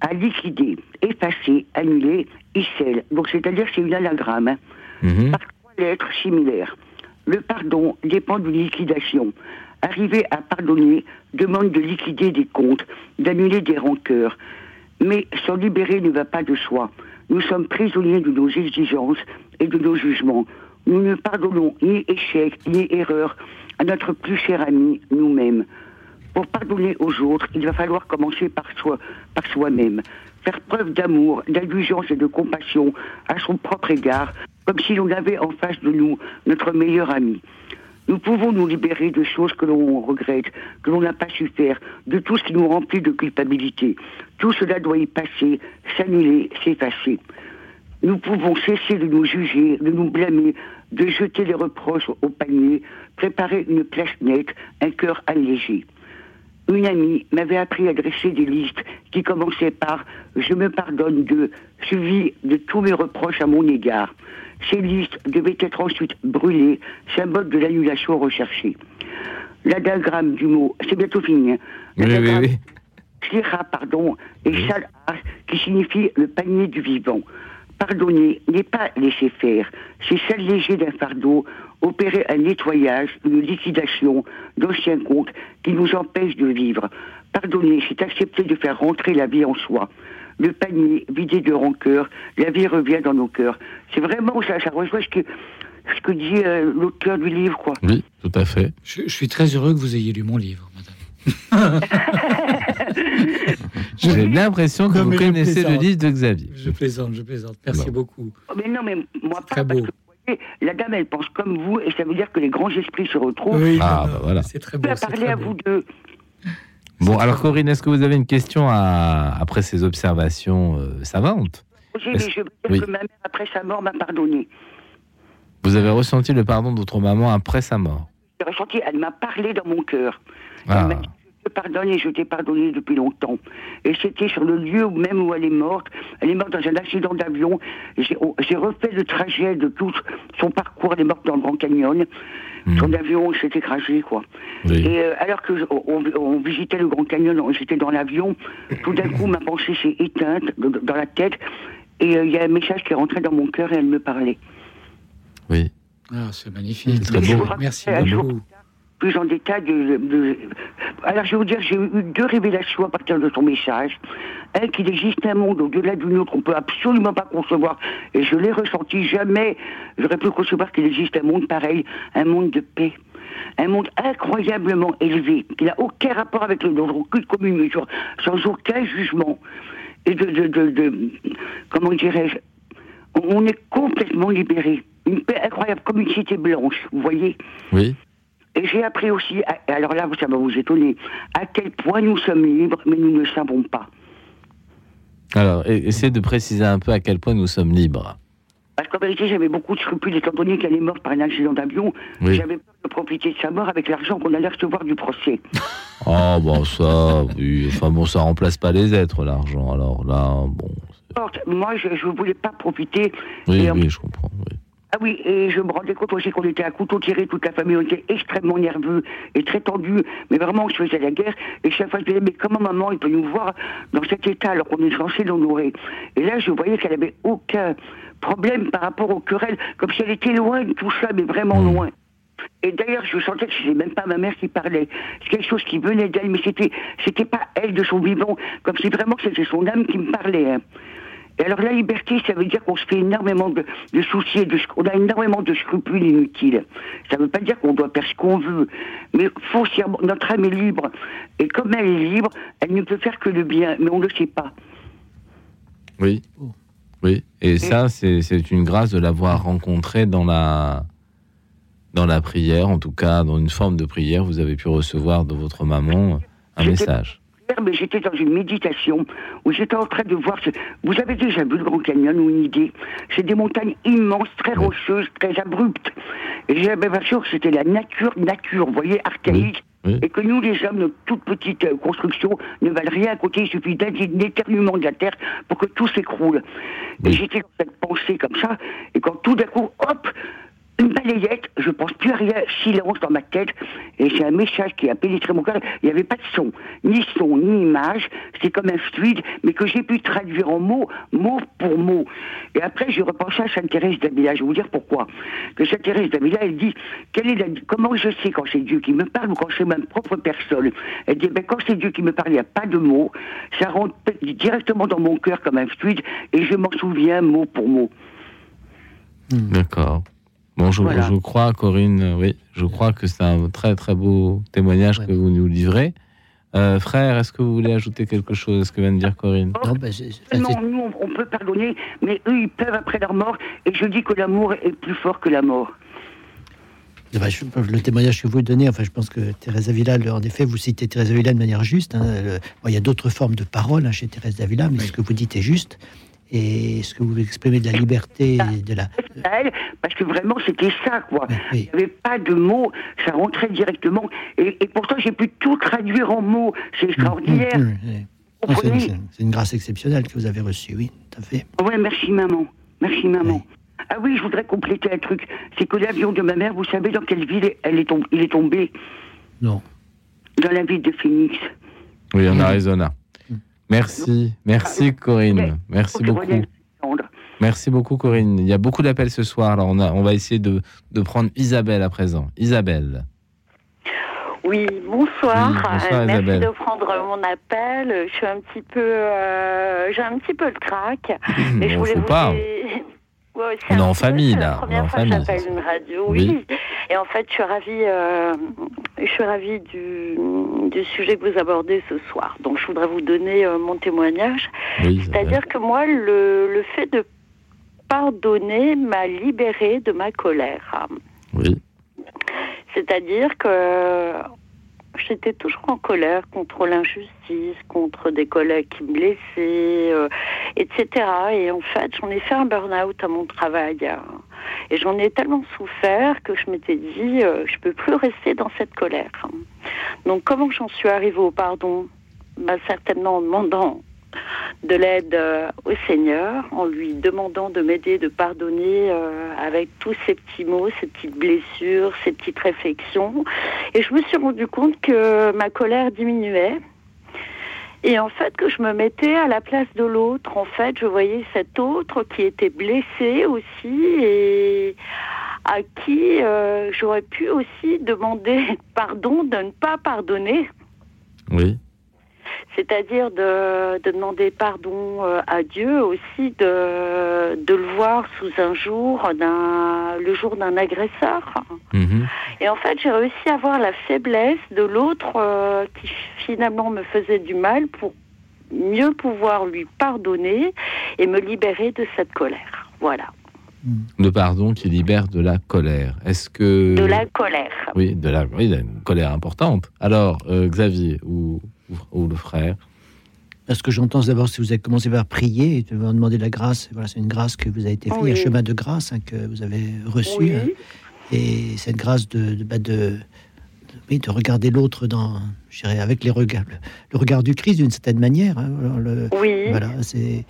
à liquider, effacer, annuler, issel. Donc, c'est-à-dire, c'est une anagramme, hein, par trois lettres similaires. Le pardon dépend d'une liquidation. Arriver à pardonner demande de liquider des comptes, d'annuler des rancœurs. Mais s'en libérer ne va pas de soi. Nous sommes prisonniers de nos exigences et de nos jugements. Nous ne pardonnons ni échec, ni erreur à notre plus cher ami, nous-mêmes. Pour pardonner aux autres, il va falloir commencer par soi-même. Faire preuve d'amour, d'indulgence et de compassion à son propre égard, comme si l'on avait en face de nous notre meilleur ami. Nous pouvons nous libérer de choses que l'on regrette, que l'on n'a pas su faire, de tout ce qui nous remplit de culpabilité. Tout cela doit y passer, s'annuler, s'effacer. Nous pouvons cesser de nous juger, de nous blâmer, de jeter les reproches au panier, préparer une place nette, un cœur allégé. Une amie m'avait appris à dresser des listes qui commençaient par « Je me pardonne de », suivi de tous mes reproches à mon égard. Ces listes devaient être ensuite brûlées, symbole de l'annulation recherchée. L'anagramme du mot, c'est bientôt fini. Oui. Slira, pardon, et salah, qui signifie le panier du vivant. Pardonner n'est pas laisser faire, c'est s'alléger d'un fardeau, opérer un nettoyage, une liquidation d'anciens comptes qui nous empêchent de vivre. Pardonner, c'est accepter de faire rentrer la vie en soi. Le panier vidé de rancœur, la vie revient dans nos cœurs. C'est vraiment ça, ça rejoint ce que dit l'auteur du livre, quoi. Oui, tout à fait. Je suis très heureux que vous ayez lu mon livre, madame. J'ai l'impression que vous connaissez le livre de Xavier. Je plaisante. Merci beaucoup. Oh, mais non, mais moi, c'est pas. Très beau. La dame, elle pense comme vous, et ça veut dire que les grands esprits se retrouvent. Oui, voilà. C'est très beau. Je vais parler à vous deux. Bon, alors Corinne, est-ce que vous avez une question après ces observations savantes ? Oui, mais je veux dire que ma mère, après sa mort, m'a pardonné. Vous avez ressenti le pardon d'autres mamans après sa mort ? J'ai ressenti, elle m'a parlé dans mon cœur. Elle m'a dit, je te pardonne et je t'ai pardonné depuis longtemps. Et c'était sur le lieu même où elle est morte. Elle est morte dans un accident d'avion. J'ai refait le trajet de tout son parcours. Elle est morte dans le Grand Canyon. Son avion s'est écrasé, quoi. Oui. Et alors qu'on visitait le Grand Canyon, j'étais dans l'avion, tout d'un coup, ma pensée s'est éteinte dans la tête, et il y a un message qui est rentré dans mon cœur, et elle me parlait. Oui. Ah, c'est magnifique. C'est très beau. Merci beaucoup. Plus en détail Alors, je vais vous dire, j'ai eu deux révélations à partir de son message. Un, qu'il existe un monde au-delà d'une autre qu'on ne peut absolument pas concevoir. Et je l'ai ressenti, jamais j'aurais pu concevoir qu'il existe un monde pareil, un monde de paix. Un monde incroyablement élevé, qui n'a aucun rapport avec le nôtre, aucune commune mesure, sans aucun jugement. Et comment dirais-je, on est complètement libérés. Une paix incroyable, comme une cité blanche, vous voyez ? Oui. Et j'ai appris aussi, alors là, ça va vous étonner, à quel point nous sommes libres, mais nous ne le savons pas. Alors, essayez de préciser un peu à quel point nous sommes libres. Parce qu'en vérité, j'avais beaucoup de scrupules, étant donné qu'elle est morte par un accident d'avion. Oui. J'avais peur de profiter de sa mort avec l'argent qu'on allait recevoir du procès. Ah, bon, ça, oui. Enfin, bon, ça remplace pas les êtres, l'argent. Alors là, bon. Moi, je ne voulais pas profiter. Oui, je comprends, oui. Ah oui, et je me rendais compte aussi qu'on était à couteau tiré, toute la famille, on était extrêmement nerveux et très tendu, mais vraiment on se faisait la guerre, et chaque fois je disais, mais comment maman il peut nous voir dans cet état alors qu'on est censé l'honorer? Et là je voyais qu'elle n'avait aucun problème par rapport aux querelles, comme si elle était loin de tout ça, mais vraiment loin. Et d'ailleurs, je sentais que c'était même pas ma mère qui parlait. C'est quelque chose qui venait d'elle, mais c'était pas elle de son vivant, comme si vraiment c'était son âme qui me parlait. Hein. Et alors la liberté, ça veut dire qu'on se fait énormément de soucis, on a énormément de scrupules inutiles. Ça ne veut pas dire qu'on doit faire ce qu'on veut, mais foncièrement, notre âme est libre. Et comme elle est libre, elle ne peut faire que le bien, mais on ne le sait pas. Oui, oui. Et ça, c'est une grâce de l'avoir rencontrée dans la prière, en tout cas dans une forme de prière. Vous avez pu recevoir de votre maman un message. Mais j'étais dans une méditation où j'étais en train de voir... Vous avez déjà vu le Grand Canyon ou une idée? C'est des montagnes immenses, très rocheuses, très abruptes. Et j'avais l'impression que c'était la nature, vous voyez, archaïque. Oui. Et que nous, les hommes, notre toute petite construction ne valent rien à côté. Il suffit d'un éternuement de la terre pour que tout s'écroule. Oui. Et j'étais dans cette pensée comme ça. Et quand tout d'un coup, hop, une balayette, je pense plus à rien, silence dans ma tête, et c'est un message qui a pénétré mon cœur. Il n'y avait pas de son, ni image, c'était comme un fluide, mais que j'ai pu traduire en mots, mot pour mot. Et après, je repensais à Sainte-Thérèse d'Avila, je vais vous dire pourquoi. Que Sainte-Thérèse d'Avila, elle dit, comment je sais quand c'est Dieu qui me parle ou quand c'est ma propre personne? Elle dit, quand c'est Dieu qui me parle, il n'y a pas de mots, ça rentre directement dans mon cœur comme un fluide, et je m'en souviens mot pour mot. D'accord. Bon, je crois, Corinne, oui, je crois que c'est un très très beau témoignage que vous nous livrez. Frère, est-ce que vous voulez ajouter quelque chose à ce que vient de dire Corinne? Non, nous on peut pardonner, mais eux ils peuvent après leur mort, et je dis que l'amour est plus fort que la mort. Le témoignage que vous donnez, enfin, je pense que Thérèse d'Avila, en effet, vous citez Thérèse d'Avila de manière juste. Hein, bon, il y a d'autres formes de paroles chez Thérèse d'Avila, mais ce que vous dites est juste. Et ce que vous exprimez de la liberté, de la... Parce que vraiment, c'était ça, quoi. Oui. Il n'y avait pas de mots, ça rentrait directement. Et pourtant, j'ai pu tout traduire en mots. C'est extraordinaire. Ah, c'est une grâce exceptionnelle que vous avez reçue, oui, tout à fait. Oui, merci, maman. Merci, maman. Oui. Ah oui, je voudrais compléter un truc. C'est que l'avion de ma mère, vous savez dans quelle ville il est tombé? Non. Dans la ville de Phoenix. Oui, en Arizona. Merci Corinne, merci beaucoup. Merci beaucoup Corinne, il y a beaucoup d'appels ce soir, alors on va essayer de prendre Isabelle à présent. Isabelle. Oui, bonsoir merci Isabelle. De prendre mon appel, je suis un petit peu, j'ai un petit peu le crack, mais je voulais vous dire... Ouais, on est en famille, là. C'est la première fois que j'appelle une radio, oui. Et en fait, je suis ravie du sujet que vous abordez ce soir. Donc, je voudrais vous donner mon témoignage. Oui, c'est-à-dire que moi, le fait de pardonner m'a libérée de ma colère. Oui. C'est-à-dire que j'étais toujours en colère contre l'injustice, contre des collègues qui me blessaient, etc. Et en fait, j'en ai fait un burn-out à mon travail. Et j'en ai tellement souffert que je m'étais dit, je ne peux plus rester dans cette colère. Donc, comment j'en suis arrivée au pardon ? Certainement en demandant de l'aide au Seigneur, en lui demandant de m'aider, de pardonner avec tous ces petits mots, ces petites blessures, ces petites réflexions. Et je me suis rendu compte que ma colère diminuait et en fait que je me mettais à la place de l'autre. En fait, je voyais cet autre qui était blessé aussi et à qui j'aurais pu aussi demander pardon de ne pas pardonner. Oui. C'est-à-dire de demander pardon à Dieu aussi, de le voir sous le jour d'un agresseur. Mmh. Et en fait, j'ai réussi à voir la faiblesse de l'autre qui finalement me faisait du mal pour mieux pouvoir lui pardonner et me libérer de cette colère. Voilà. Le pardon qui libère de la colère. Est-ce que... De la colère. Oui, une colère importante. Alors, Xavier, ou le frère. Ce que j'entends, d'abord, si vous avez commencé par prier et demander de la grâce, voilà, c'est une grâce que vous avez été faite, un chemin de grâce que vous avez reçu, et cette grâce de regarder l'autre avec le regard du Christ d'une certaine manière. Voilà, c'est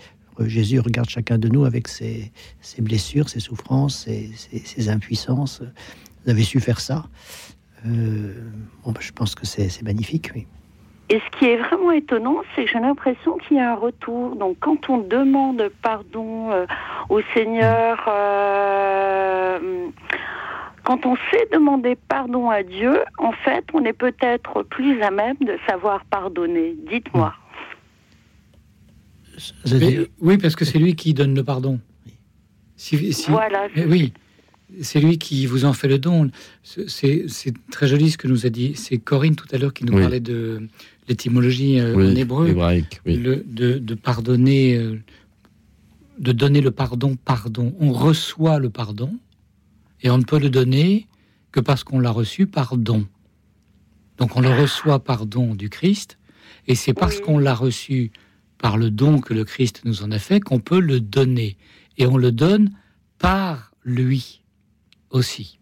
Jésus regarde chacun de nous avec ses blessures, ses souffrances, ses impuissances. Vous avez su faire ça. Je pense que c'est magnifique, oui. Et ce qui est vraiment étonnant, c'est que j'ai l'impression qu'il y a un retour. Donc, quand on demande pardon au Seigneur, quand on sait demander pardon à Dieu, en fait, on est peut-être plus à même de savoir pardonner. Dites-moi. Oui, parce que c'est lui qui donne le pardon. Voilà. Oui. C'est lui qui vous en fait le don. C'est très joli ce que nous a dit. C'est Corinne tout à l'heure qui nous parlait de l'étymologie en hébreu. Hébraïque, oui. De pardonner, de donner le pardon. On reçoit le pardon et on ne peut le donner que parce qu'on l'a reçu par don. Donc on le reçoit par don du Christ et c'est parce qu'on l'a reçu par le don que le Christ nous en a fait qu'on peut le donner. Et on le donne par lui. Aussi.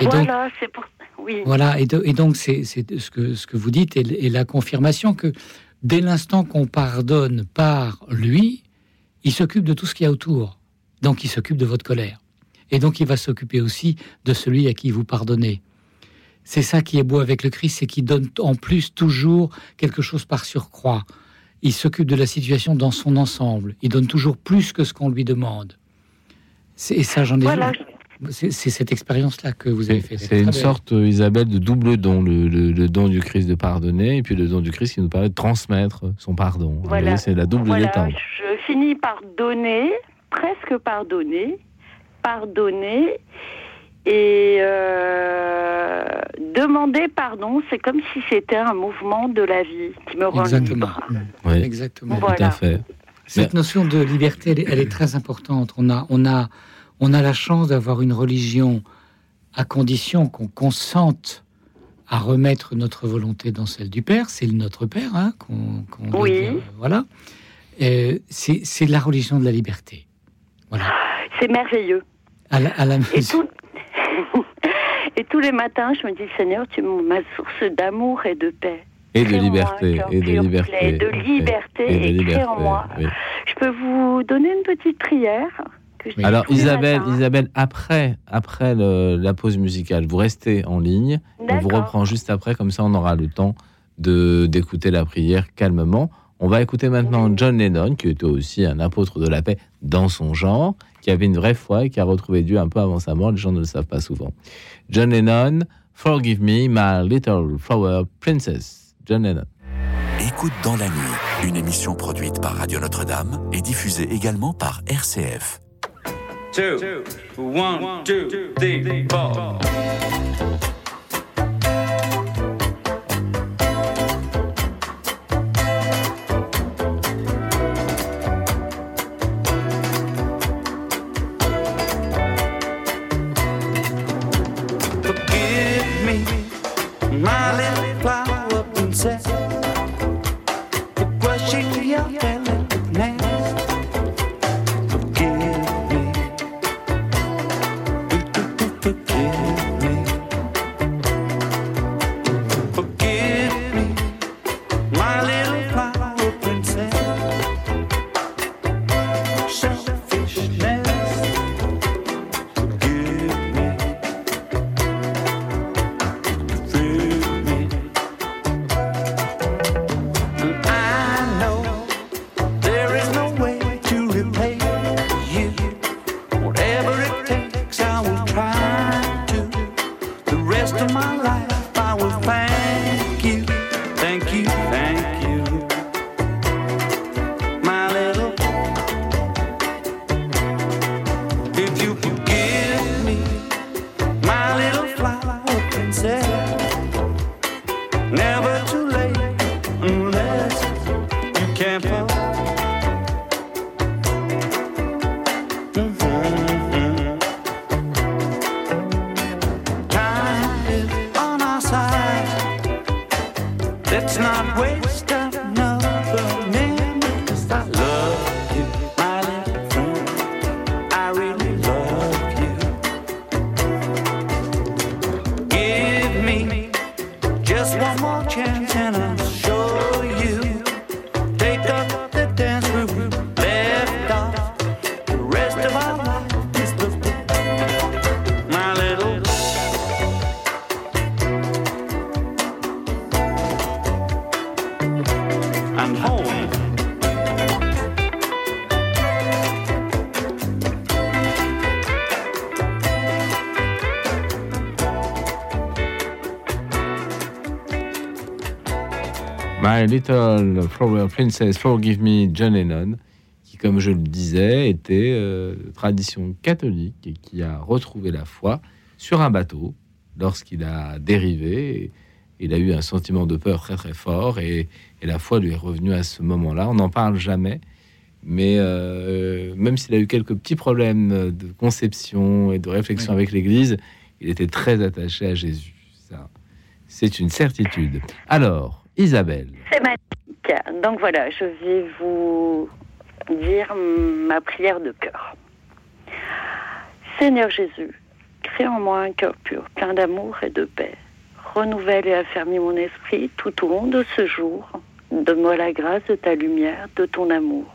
Et voilà, donc, c'est pour... Oui. Voilà, et donc c'est ce que vous dites et la confirmation que dès l'instant qu'on pardonne par lui, il s'occupe de tout ce qu'il y a autour. Donc il s'occupe de votre colère. Et donc il va s'occuper aussi de celui à qui vous pardonnez. C'est ça qui est beau avec le Christ, c'est qu'il donne en plus toujours quelque chose par surcroît. Il s'occupe de la situation dans son ensemble. Il donne toujours plus que ce qu'on lui demande. Et ça, j'en ai vu. C'est cette expérience-là que vous avez faite. C'est une sorte, Isabelle, de double don. Le don du Christ de pardonner, et puis le don du Christ qui nous permet de transmettre son pardon. Voilà. C'est la double détente. Je finis par donner, presque pardonner, et demander pardon, c'est comme si c'était un mouvement de la vie qui me rend libre. Oui, exactement. Voilà. Tout à fait. Cette notion de liberté, elle est très importante. On a la chance d'avoir une religion à condition qu'on consente à remettre notre volonté dans celle du Père. C'est notre Père, hein, qu'on dire, voilà. C'est la religion de la liberté. Voilà. C'est merveilleux. À la maison. Et tous les matins, je me dis, Seigneur, tu es ma source d'amour et de paix. Et de liberté, et de liberté, crée en moi. Oui. Je peux vous donner une petite prière ? Alors Isabelle, après la pause musicale, vous restez en ligne. D'accord. On vous reprend juste après, comme ça on aura le temps d'écouter la prière calmement. On va écouter maintenant John Lennon, qui était aussi un apôtre de la paix dans son genre, qui avait une vraie foi et qui a retrouvé Dieu un peu avant sa mort. Les gens ne le savent pas souvent. John Lennon, Forgive me, my little flower princess. John Lennon. Écoute dans la nuit, une émission produite par Radio Notre-Dame et diffusée également par RCF. 2, 1, 2, 3, 4. Forgive me, my little flower princess. Forgive me. My Little Flower Princess, Forgive Me, John Lennon, qui, comme je le disais, était de tradition catholique et qui a retrouvé la foi sur un bateau lorsqu'il a dérivé. Il a eu un sentiment de peur très très fort et la foi lui est revenue à ce moment-là. On n'en parle jamais, mais même s'il a eu quelques petits problèmes de conception et de réflexion avec l'Église, il était très attaché à Jésus. Ça, c'est une certitude. Alors, Isabelle. C'est magnifique. Donc voilà, je vais vous dire ma prière de cœur. Seigneur Jésus, crée en moi un cœur pur, plein d'amour et de paix. Renouvelle et affermis mon esprit tout au long de ce jour. Donne-moi la grâce de ta lumière, de ton amour.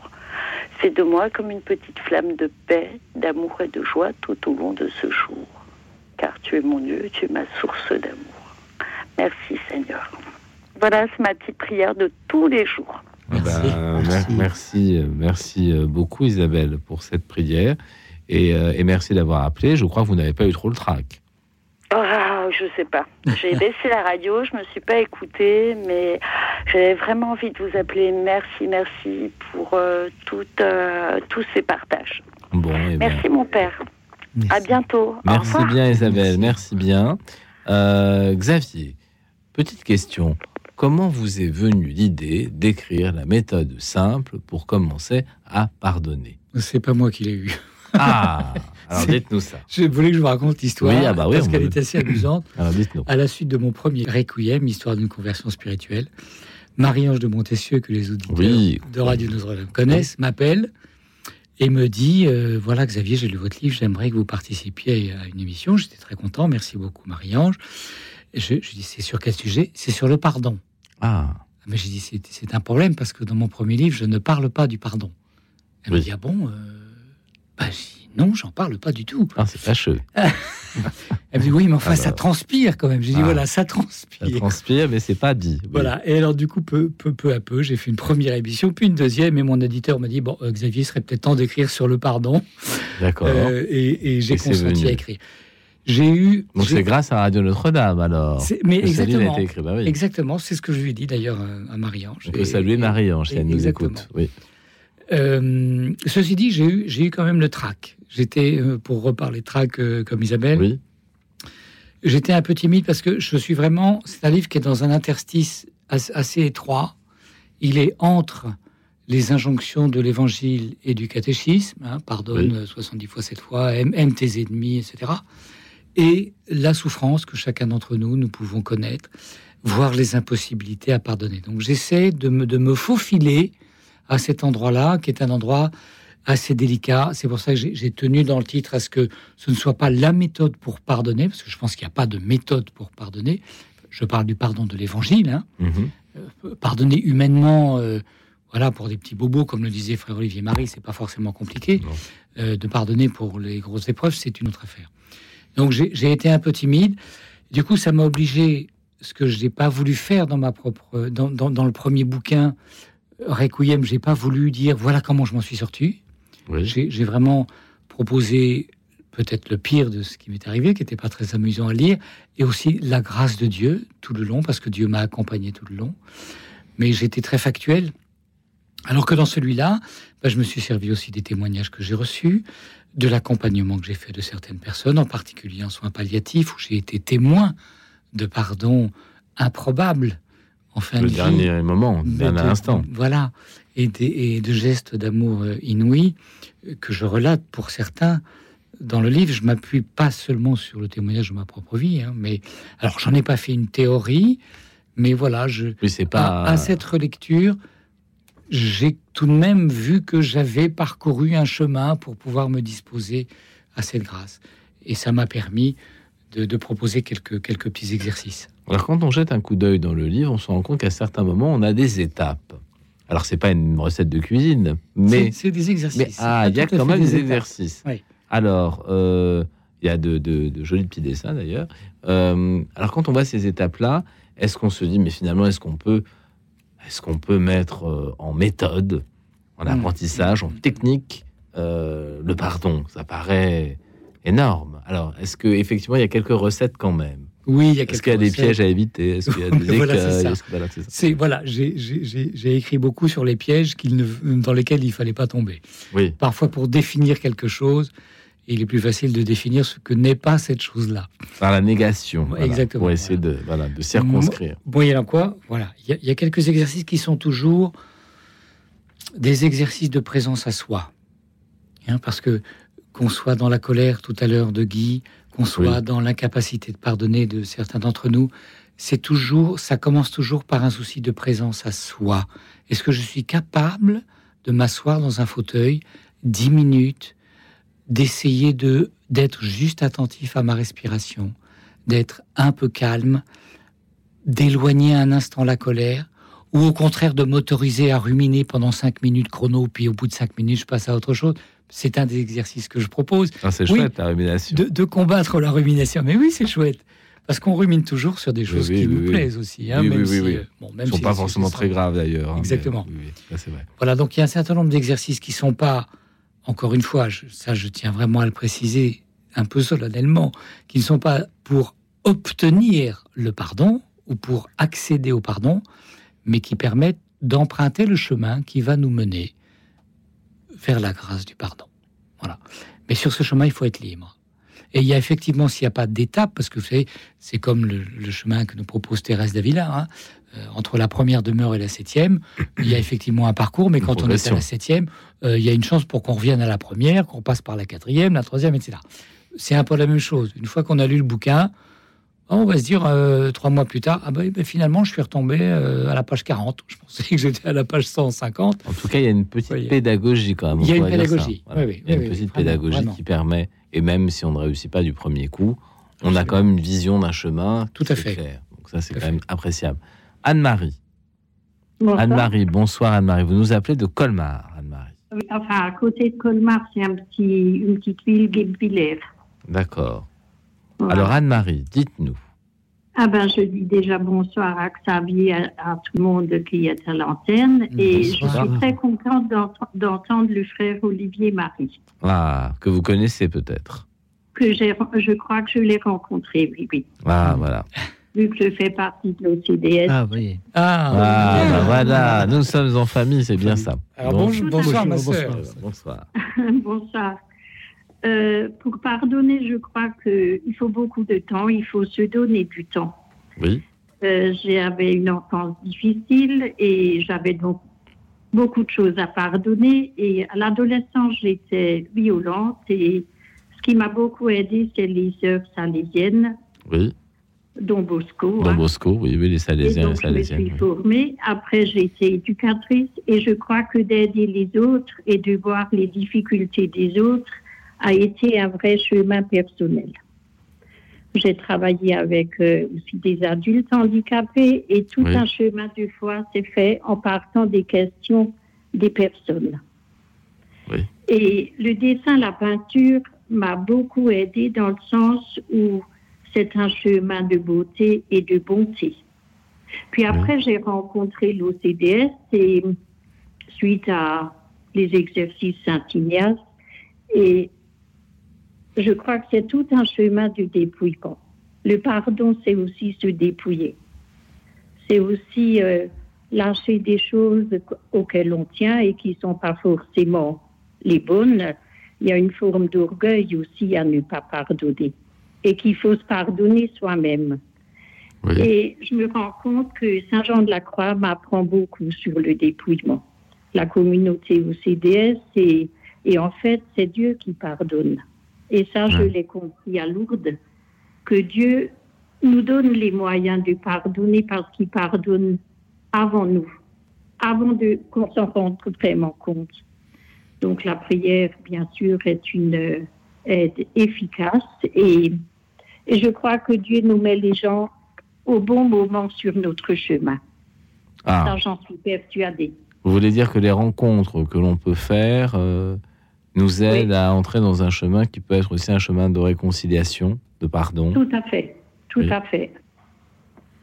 Fais de moi comme une petite flamme de paix, d'amour et de joie tout au long de ce jour. Car tu es mon Dieu, tu es ma source d'amour. Merci Seigneur. Voilà, c'est ma petite prière de tous les jours. Merci beaucoup Isabelle pour cette prière. Et merci d'avoir appelé. Je crois que vous n'avez pas eu trop le trac. Je sais pas. J'ai baissé la radio, je me suis pas écoutée, mais j'avais vraiment envie de vous appeler. Merci pour tous ces partages. Bon, merci mon père. Merci. À bientôt. Merci bien Isabelle, merci bien. Xavier, petite question. Comment vous est venue l'idée d'écrire la méthode simple pour commencer à pardonner ? C'est pas moi qui l'ai eue. Ah, alors dites-nous ça. Je voulais que je vous raconte l'histoire, parce qu'elle est assez amusante. Alors dites-nous. À la suite de mon premier Requiem, histoire d'une conversion spirituelle, Marie-Ange de Montessieu, que les auditeurs de Radio Notre-Dame connaissent, m'appelle et me dit « Voilà Xavier, j'ai lu votre livre, j'aimerais que vous participiez à une émission. » J'étais très content, merci beaucoup Marie-Ange. Je dis « C'est sur quel sujet ?»« C'est sur le pardon. » Ah. Mais j'ai dit « C'est un problème, parce que dans mon premier livre, je ne parle pas du pardon. » Elle me dit « Ah bon non, j'en parle pas du tout. » Ah, c'est fâcheux. Elle me dit, oui, mais enfin, alors... ça transpire quand même. J'ai dit, voilà, ça transpire. Ça transpire, mais c'est pas dit. Oui. Voilà. Et alors, du coup, peu à peu, j'ai fait une première émission, puis une deuxième, et mon éditeur m'a dit, bon, Xavier, serait peut-être temps d'écrire sur le pardon. D'accord. Et j'ai consenti à écrire. J'ai eu... Donc, c'est grâce à Radio Notre-Dame, alors. Mais exactement. A été écrit. Exactement, c'est ce que je lui ai dit, d'ailleurs, à Marie-Ange. On peut saluer Marie-Ange, si elle nous écoute. Oui. Ceci dit, j'ai eu quand même le trac. J'étais, pour reparler trac comme Isabelle, j'étais un peu timide parce que je suis vraiment... C'est un livre qui est dans un interstice assez étroit. Il est entre les injonctions de l'évangile et du catéchisme, pardonne 70 fois, 7 fois, aime tes ennemis, etc. Et la souffrance que chacun d'entre nous pouvons connaître, voire les impossibilités à pardonner. Donc j'essaie de me faufiler à cet endroit-là, qui est un endroit assez délicat. C'est pour ça que j'ai tenu dans le titre à ce que ce ne soit pas la méthode pour pardonner, parce que je pense qu'il n'y a pas de méthode pour pardonner. Je parle du pardon de l'Évangile. Pardonner humainement, pour des petits bobos, comme le disait frère Olivier-Marie, c'est pas forcément compliqué. De pardonner pour les grosses épreuves, c'est une autre affaire. Donc j'ai été un peu timide. Du coup, ça m'a obligé, ce que je n'ai pas voulu faire dans ma propre, dans le premier bouquin, Requiem, j'ai pas voulu dire voilà comment je m'en suis sorti. J'ai vraiment proposé peut-être le pire de ce qui m'est arrivé, qui n'était pas très amusant à lire, et aussi la grâce de Dieu tout le long, parce que Dieu m'a accompagné tout le long. Mais j'étais très factuel. Alors que dans celui-là, je me suis servi aussi des témoignages que j'ai reçus, de l'accompagnement que j'ai fait de certaines personnes, en particulier en soins palliatifs, où j'ai été témoin de pardons improbables. Enfin, le dernier moment, le dernier instant. Voilà, et de gestes d'amour inouïs que je relate pour certains dans le livre. Je ne m'appuie pas seulement sur le témoignage de ma propre vie, mais alors j'en ai pas fait une théorie, mais voilà, à cette relecture, j'ai tout de même vu que j'avais parcouru un chemin pour pouvoir me disposer à cette grâce, et ça m'a permis de proposer quelques petits exercices. Alors, quand on jette un coup d'œil dans le livre, on se rend compte qu'à certains moments, on a des étapes. Alors, c'est pas une recette de cuisine, mais... C'est des exercices. Mais, il y a quand même des exercices. Oui. Alors, il y a de jolis petits dessins, d'ailleurs. Alors, quand on voit ces étapes-là, est-ce qu'on se dit, mais finalement, est-ce qu'on peut mettre en méthode, en apprentissage, en technique, le pardon ? Ça paraît énorme. Alors, est-ce qu'effectivement, il y a quelques recettes quand même ? Oui, il y a est-ce qu'il y a des pièges à éviter? Est-ce qu'il y a des j'ai écrit beaucoup sur les pièges dans lesquels il ne fallait pas tomber. Oui. Parfois, pour définir quelque chose, il est plus facile de définir ce que n'est pas cette chose-là. Par la négation. Voilà, exactement. Pour essayer de circonscrire. Bon, il y a quoi? Voilà. Il y a quelques exercices qui sont toujours des exercices de présence à soi. Hein, parce que qu'on soit dans la colère tout à l'heure de Guy, qu'on soit dans l'incapacité de pardonner de certains d'entre nous, ça commence toujours par un souci de présence à soi. Est-ce que je suis capable de m'asseoir dans un fauteuil 10 minutes, d'essayer d'être juste attentif à ma respiration, d'être un peu calme, d'éloigner un instant la colère, ou au contraire de m'autoriser à ruminer pendant 5 minutes chrono, puis au bout de 5 minutes, je passe à autre chose? C'est un des exercices que je propose. Ah, c'est chouette, la rumination. De combattre la rumination. Mais oui, c'est chouette. Parce qu'on rumine toujours sur des choses qui nous plaisent aussi. Hein, même sont pas forcément très graves, d'ailleurs. Exactement. Mais, là, c'est vrai. Voilà, donc il y a un certain nombre d'exercices qui ne sont pas, encore une fois, je tiens vraiment à le préciser un peu solennellement, qui ne sont pas pour obtenir le pardon ou pour accéder au pardon, mais qui permettent d'emprunter le chemin qui va nous mener vers la grâce du pardon. Voilà. Mais sur ce chemin, il faut être libre. Et il y a effectivement, s'il n'y a pas d'étape, parce que vous savez, c'est comme le chemin que nous propose Thérèse d'Avila, hein, entre la première demeure et la 7e, il y a effectivement un parcours, mais quand on est à la 7e, il y a une chance pour qu'on revienne à la première, qu'on passe par la 4e, la 3e, etc. C'est un peu la même chose. Une fois qu'on a lu le bouquin, on va se dire, 3 mois plus tard, finalement, je suis retombé à la page 40. Je pensais que j'étais à la page 150. En tout cas, il y a une petite pédagogie quand même. Il y a une pédagogie. Voilà. Oui, il y a une petite pédagogie qui permet, et même si on ne réussit pas du premier coup, on a quand même une vision d'un chemin. Tout à fait. Clair. Donc ça, c'est tout quand même appréciable. Anne-Marie. Bonsoir. Anne-Marie, bonsoir Anne-Marie. Vous nous appelez de Colmar, Anne-Marie. Oui, enfin, à côté de Colmar, c'est une petite ville guébillère. D'accord. Voilà. Alors Anne-Marie, dites-nous. Ah ben je dis déjà bonsoir à Xavier, à tout le monde qui est à l'antenne, et bonsoir. Je suis très contente d'entendre le frère Olivier-Marie. Ah, que vous connaissez peut-être. Que je crois que je l'ai rencontré, oui. Ah voilà. Vu que je fais partie de l'OCDS. Ah oui. Ah voilà, nous sommes en famille, c'est bien ça. Alors bonsoir ma sœur. Bonsoir. Bonsoir. Pour pardonner, je crois qu'il faut beaucoup de temps, il faut se donner du temps. Oui. J'avais une enfance difficile et j'avais donc beaucoup de choses à pardonner. Et à l'adolescence, j'étais violente et ce qui m'a beaucoup aidée, c'est les œuvres salésiennes. Oui. Don Bosco. Don Bosco, oui, les Salésiens. Et donc, je me suis formée. Après, j'ai été éducatrice et je crois que d'aider les autres et de voir les difficultés des autres a été un vrai chemin personnel. J'ai travaillé avec aussi des adultes handicapés et tout un chemin de foi s'est fait en partant des questions des personnes. Oui. Et le dessin, la peinture m'a beaucoup aidée dans le sens où c'est un chemin de beauté et de bonté. Puis après, j'ai rencontré l'OCDS et suite à les exercices Saint-Ignace et je crois que c'est tout un chemin du dépouillement. Le pardon, c'est aussi se dépouiller. C'est aussi lâcher des choses auxquelles on tient et qui ne sont pas forcément les bonnes. Il y a une forme d'orgueil aussi à ne pas pardonner. Et qu'il faut se pardonner soi-même. Oui. Et je me rends compte que Saint Jean de la Croix m'apprend beaucoup sur le dépouillement. La communauté OCDS, et en fait, c'est Dieu qui pardonne. Et ça, je l'ai compris à Lourdes, que Dieu nous donne les moyens de pardonner parce qu'il pardonne avant nous, avant qu'on s'en rende vraiment compte. Donc la prière, bien sûr, est une aide efficace et je crois que Dieu nous met les gens au bon moment sur notre chemin. Ah. Ça, j'en suis persuadée. Vous voulez dire que les rencontres que l'on peut faire nous aide à entrer dans un chemin qui peut être aussi un chemin de réconciliation, de pardon. Tout à fait, tout à fait.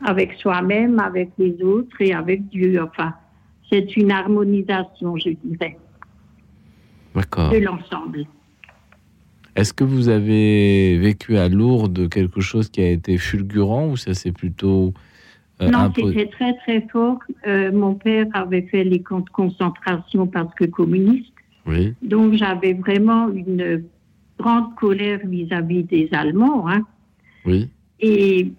Avec soi-même, avec les autres et avec Dieu. Enfin, c'est une harmonisation, je dirais. D'accord. De l'ensemble. Est-ce que vous avez vécu à Lourdes quelque chose qui a été fulgurant ou ça c'est plutôt... c'était très très fort. Mon père avait fait les camps de concentration parce que communiste. Oui. Donc j'avais vraiment une grande colère vis-à-vis des Allemands. Hein. Oui. Et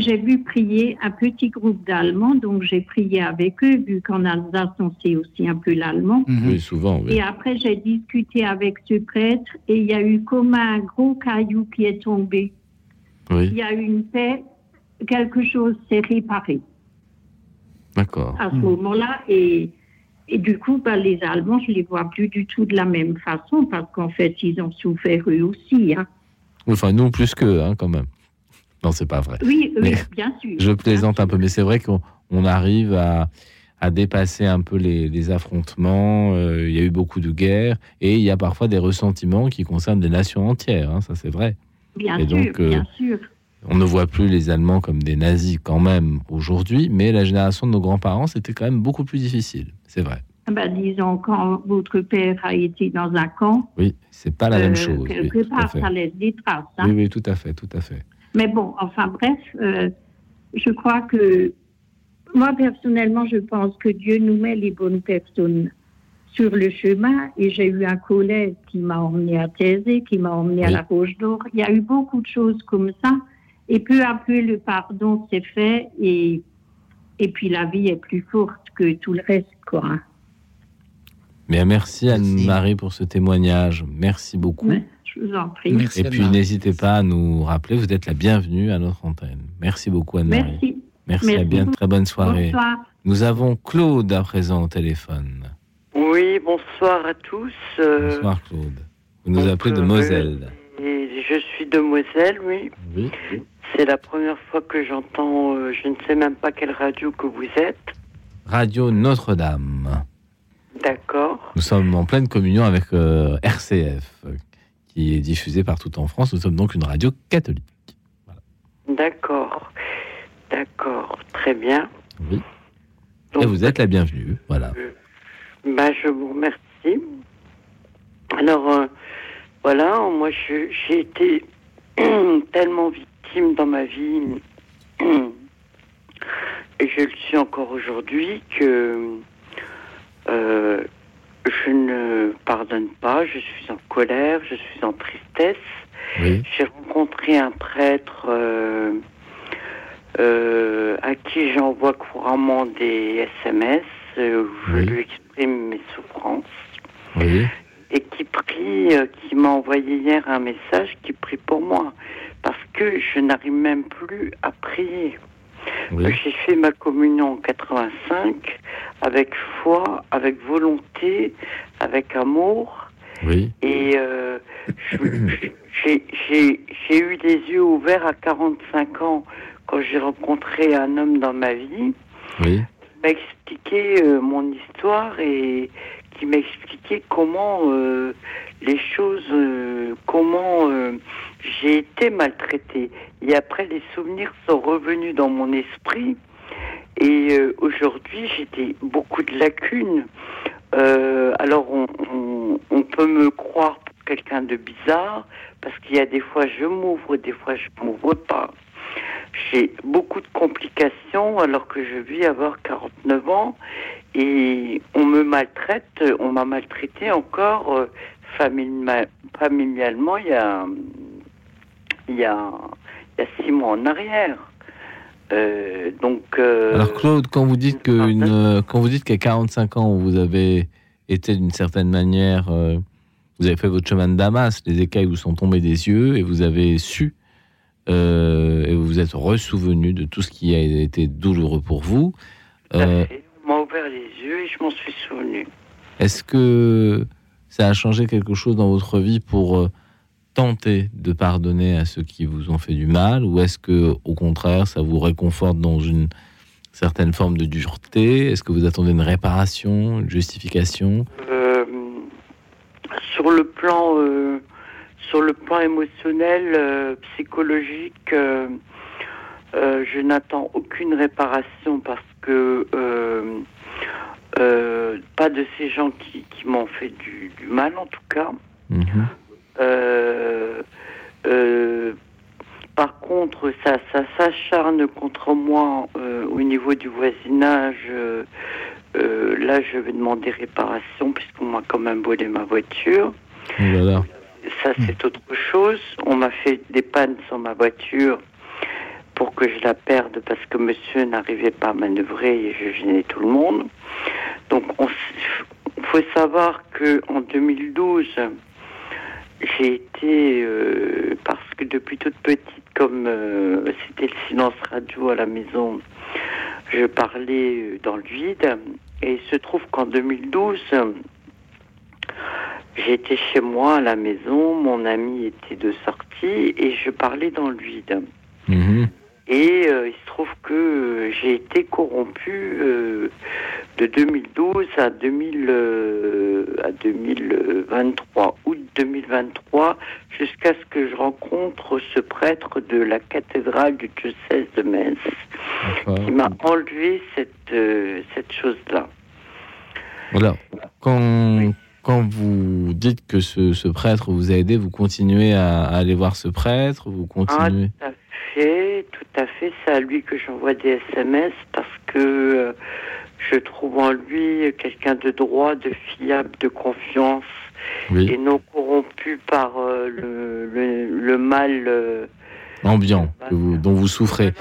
j'ai vu prier un petit groupe d'Allemands, donc j'ai prié avec eux, vu qu'en Alsace, on sait aussi un peu l'allemand. Mmh. Oui, souvent, oui. Et après, j'ai discuté avec ce prêtre, et il y a eu comme un gros caillou qui est tombé. Oui. Il y a eu une paix, quelque chose s'est réparé. D'accord. À ce moment-là, et du coup, les Allemands, je ne les vois plus du tout de la même façon, parce qu'en fait, ils ont souffert eux aussi. Hein. Enfin, nous, plus qu'eux, hein, quand même. Non, c'est pas vrai. Oui, oui, bien sûr. Je plaisante un peu, mais c'est vrai qu'on arrive à dépasser un peu les affrontements. Il y a eu beaucoup de guerres et il y a parfois des ressentiments qui concernent des nations entières. Hein, ça, c'est vrai. Bien sûr. On ne voit plus les Allemands comme des nazis quand même aujourd'hui, mais la génération de nos grands-parents, c'était quand même beaucoup plus difficile. C'est vrai. Disons, quand votre père a été dans un camp... Oui, c'est pas la même chose. Quelque part, ça laisse des traces. Hein. Oui, tout à fait. Mais bon, enfin bref, je crois que moi personnellement, je pense que Dieu nous met les bonnes personnes sur le chemin. Et j'ai eu un collègue qui m'a emmené à Thésée, qui m'a emmené à la Roche d'Or. Il y a eu beaucoup de choses comme ça. Et peu à peu, le pardon s'est fait. Et puis la vie est plus forte que tout le reste, quoi. Mais merci Anne-Marie pour ce témoignage. Merci beaucoup. Ouais. Je vous en prie. Merci et puis Anne-Marie. N'hésitez pas à nous rappeler, vous êtes la bienvenue à notre antenne. Merci beaucoup Anne-Marie. Merci à bien, très bonne soirée. Bonsoir. Nous avons Claude à présent au téléphone. Oui, bonsoir à tous. Bonsoir Claude. Vous nous appelez de Moselle. Je suis de Moselle, oui. C'est la première fois que j'entends, je ne sais même pas quelle radio que vous êtes. Radio Notre-Dame. D'accord. Nous sommes en pleine communion avec RCF. Qui est diffusée partout en France. Nous sommes donc une radio catholique. Voilà. D'accord, très bien. Oui. Donc, et vous êtes la bienvenue, voilà. Je vous remercie. Alors, voilà, moi j'ai été tellement victime dans ma vie, et je le suis encore aujourd'hui, que... je ne pardonne pas, je suis en colère, je suis en tristesse. Oui. J'ai rencontré un prêtre à qui j'envoie couramment des SMS, où je lui exprime mes souffrances, et qui prie, qui m'a envoyé hier un message qui prie pour moi, parce que je n'arrive même plus à prier. Oui. J'ai fait ma communion en 85 avec foi, avec volonté, avec amour. Oui. Et j'ai eu les yeux ouverts à 45 ans quand j'ai rencontré un homme dans ma vie qui m'a expliqué mon histoire et qui m'a expliqué comment les choses, comment j'ai été maltraitée. Et après, les souvenirs sont revenus dans mon esprit. Et aujourd'hui, j'ai beaucoup de lacunes. Alors, on peut me croire pour quelqu'un de bizarre, parce qu'il y a des fois, je m'ouvre, des fois, je ne m'ouvre pas. J'ai beaucoup de complications, alors que je vis avoir 49 ans. Et on me maltraite, on m'a maltraité encore familialement il y a 6 mois en arrière. Alors Claude, quand vous dites qu'à 45 ans vous avez été d'une certaine manière, vous avez fait votre chemin de Damas, les écailles vous sont tombées des yeux et vous avez su et vous vous êtes ressouvenu de tout ce qui a été douloureux pour vous. On m'a ouvert les yeux et je m'en suis souvenu. Est-ce que ça a changé quelque chose dans votre vie pour tenter de pardonner à ceux qui vous ont fait du mal, ou est-ce que, au contraire, ça vous réconforte dans une certaine forme de dureté? Est-ce que vous attendez une réparation, une justification? Sur le plan émotionnel, psychologique, je n'attends aucune réparation parce que pas de ces gens qui m'ont fait du mal en tout cas. Mmh. contre ça, ça s'acharne contre moi au niveau du voisinage. Là, je vais demander réparation puisqu'on m'a quand même volé ma voiture. Voilà. Ça, c'est autre chose. On m'a fait des pannes sur ma voiture pour que je la perde parce que monsieur n'arrivait pas à manœuvrer et je gênais tout le monde. Donc, il faut savoir qu'en 2012, j'ai été, parce que depuis toute petite, comme c'était le silence radio à la maison, je parlais dans le vide. Et il se trouve qu'en 2012... j'étais chez moi à la maison, mon ami était de sortie et je parlais dans le vide. Mmh. Et il se trouve que j'ai été corrompue de 2012 à 2023, août 2023, jusqu'à ce que je rencontre ce prêtre de la cathédrale du diocèse de Metz, qui m'a enlevé cette chose-là. Voilà. Quand vous dites que ce prêtre vous a aidé, vous continuez à aller voir ce prêtre, vous continuez... Ah, tout à fait. C'est à lui que j'envoie des SMS parce que je trouve en lui quelqu'un de droit, de fiable, de confiance, oui, et non corrompu par le mal... ambiant, dont vous souffrez.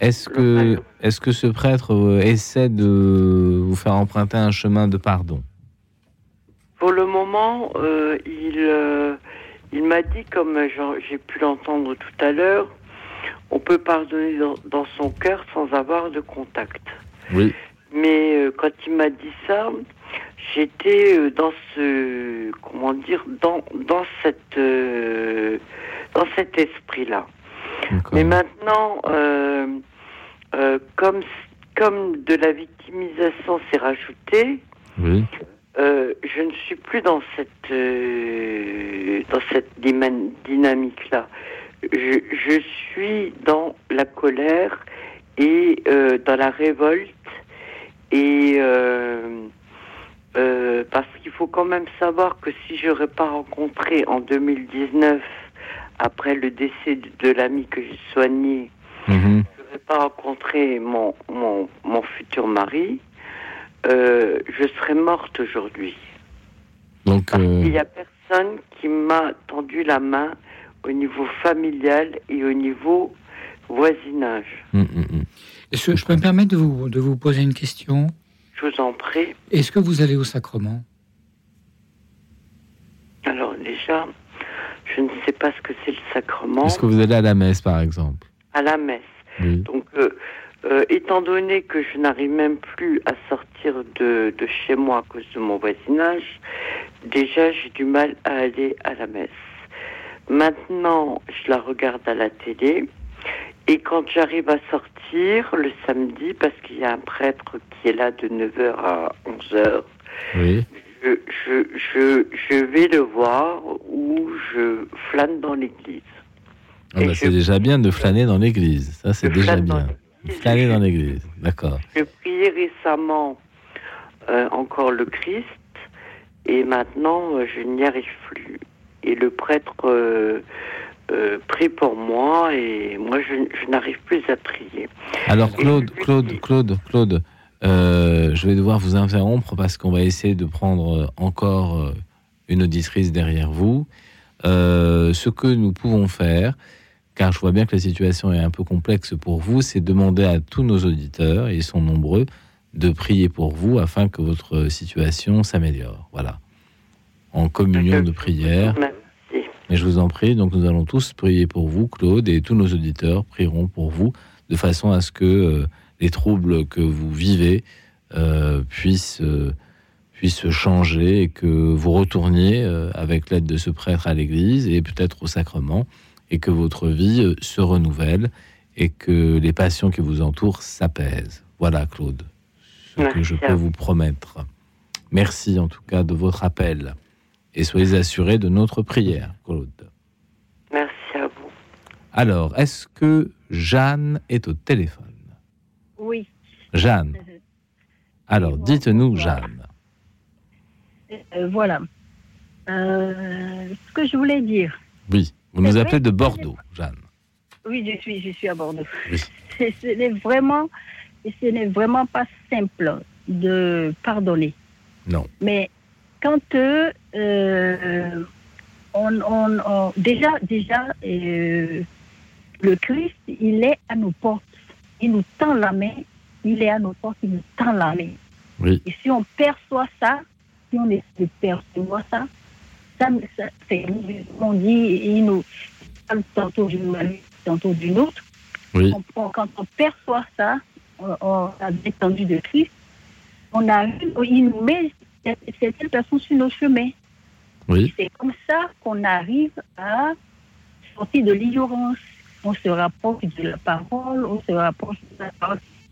Est-ce que ce prêtre essaie de vous faire emprunter un chemin de pardon ? Pour le moment, il m'a dit, comme j'ai pu l'entendre tout à l'heure, on peut pardonner dans son cœur sans avoir de contact. Oui. Mais quand il m'a dit ça, j'étais dans ce, comment dire, dans cet esprit-là. D'accord. Mais maintenant, comme de la victimisation s'est rajoutée. Oui. Je ne suis plus dans cette dynamique-là. Je suis dans la colère et dans la révolte et parce qu'il faut quand même savoir que si je n'aurais pas rencontré en 2019, après le décès de l'ami que j'ai soigné, je n'aurais pas rencontré mon futur mari. Je serais morte aujourd'hui. Donc, il n'y a personne qui m'a tendu la main au niveau familial et au niveau voisinage. Est-ce que je peux me permettre de vous poser une question ? Je vous en prie. Est-ce que vous allez au sacrement ? Alors déjà, je ne sais pas ce que c'est le sacrement. Est-ce que vous allez à la messe, par exemple ? À la messe. Oui. Donc... étant donné que je n'arrive même plus à sortir de chez moi à cause de mon voisinage, déjà j'ai du mal à aller à la messe. Maintenant, je la regarde à la télé et quand j'arrive à sortir le samedi, parce qu'il y a un prêtre qui est là de 9h à 11h, oui, je vais le voir ou je flâne dans l'église. Ah bah c'est déjà bien de flâner dans l'église, ça c'est déjà bien. Flâner dans l'église, d'accord. J'ai prié récemment encore le Christ, et maintenant je n'y arrive plus. Et le prêtre prie pour moi, et moi je n'arrive plus à prier. Alors Claude, je vais devoir vous interrompre parce qu'on va essayer de prendre encore une auditrice derrière vous. Ce que nous pouvons faire, car je vois bien que la situation est un peu complexe pour vous, c'est demander à tous nos auditeurs, et ils sont nombreux, de prier pour vous afin que votre situation s'améliore. Voilà. En communion de prière. Mais je vous en prie, donc nous allons tous prier pour vous, Claude, et tous nos auditeurs prieront pour vous, de façon à ce que les troubles que vous vivez puissent changer et que vous retourniez avec l'aide de ce prêtre à l'église et peut-être au sacrement, et que votre vie se renouvelle, et que les passions qui vous entourent s'apaisent. Voilà, Claude, ce que je peux vous promettre. Merci, en tout cas, de votre appel. Et soyez assurés de notre prière, Claude. Merci à vous. Alors, est-ce que Jeanne est au téléphone ? Oui. Jeanne. Alors, dites-nous, Jeanne. Voilà. Ce que je voulais dire. Oui. Vous nous appelez de Bordeaux, Jeanne. Oui, je suis à Bordeaux. Oui. Ce n'est vraiment pas simple de pardonner. Non. Mais quand on le Christ, il est à nos portes. Il nous tend la main. Oui. Et si on perçoit ça, si on essaie de percevoir ça c'est on dit, il nous parle tantôt d'une manière, tantôt d'une autre. Oui. Quand on perçoit ça, on a détendu de Christ, il nous met certaines personnes sur nos chemins. Oui. C'est comme ça qu'on arrive à sortir de l'ignorance. On se rapproche de la parole, qui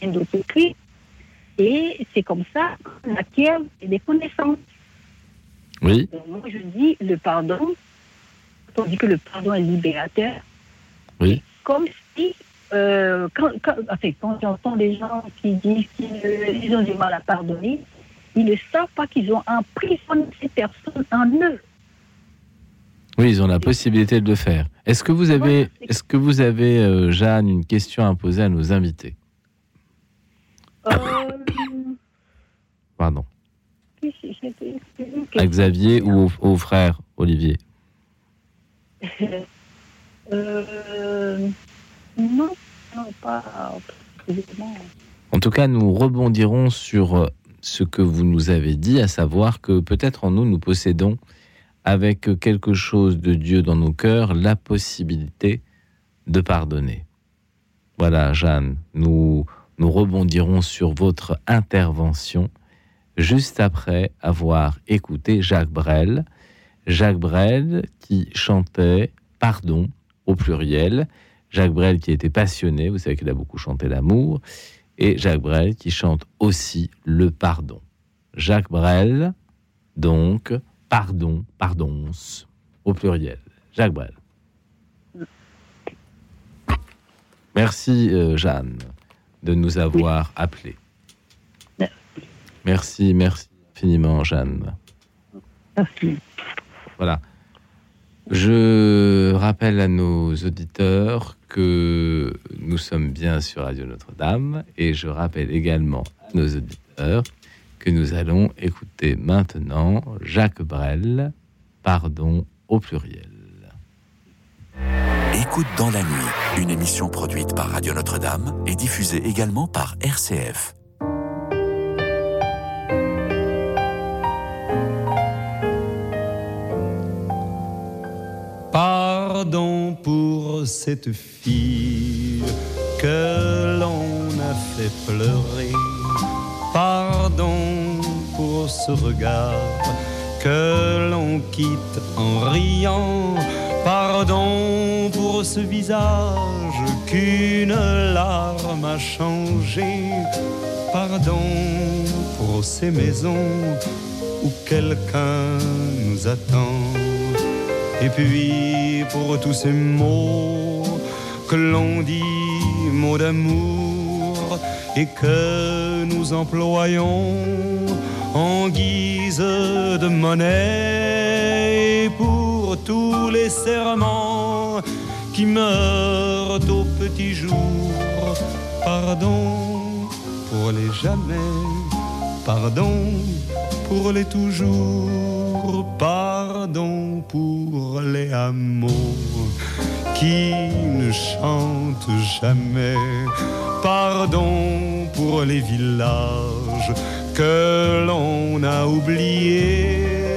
vient d'Autocrist, et c'est comme ça qu'on acquiert des connaissances. Oui. Donc, moi, je dis le pardon, on dit que le pardon est libérateur. Oui. Comme si, quand j'entends des gens qui disent qu'ils ont du mal à pardonner, ils ne savent pas qu'ils ont emprisonné ces personnes en eux. Oui, ils ont la possibilité de le faire. Est-ce que vous avez, Jeanne, une question à poser à nos invités ? Pardon. À Xavier ou au frère Olivier ? Non, pas. En tout cas, nous rebondirons sur ce que vous nous avez dit, à savoir que peut-être en nous, nous possédons avec quelque chose de Dieu dans nos cœurs, la possibilité de pardonner. Voilà, Jeanne, nous rebondirons sur votre intervention juste après avoir écouté Jacques Brel. Jacques Brel qui chantait « Pardon » au pluriel. Jacques Brel qui était passionné, vous savez qu'il a beaucoup chanté l'amour. Et Jacques Brel qui chante aussi le pardon. Jacques Brel, donc... Pardon, pardons, au pluriel. Jacques Brel. Merci Jeanne de nous avoir appelés. Merci infiniment Jeanne. Merci. Voilà. Je rappelle à nos auditeurs que nous sommes bien sur Radio Notre-Dame et je rappelle également à nos auditeurs que nous allons écouter maintenant Jacques Brel, pardon au pluriel. Écoute dans la nuit, une émission produite par Radio Notre-Dame et diffusée également par RCF. Pardon pour cette fille que l'on a fait pleurer. Pardon pour ce regard que l'on quitte en riant. Pardon pour ce visage qu'une larme a changé. Pardon pour ces maisons où quelqu'un nous attend. Et puis pour tous ces mots que l'on dit, mots d'amour, et que nous employons en guise de monnaie, et pour tous les serments qui meurent au petit jour. Pardon pour les jamais, pardon pour les toujours, pardon pour les amours qui ne chantent jamais. Pardon pour les villages que l'on a oubliés.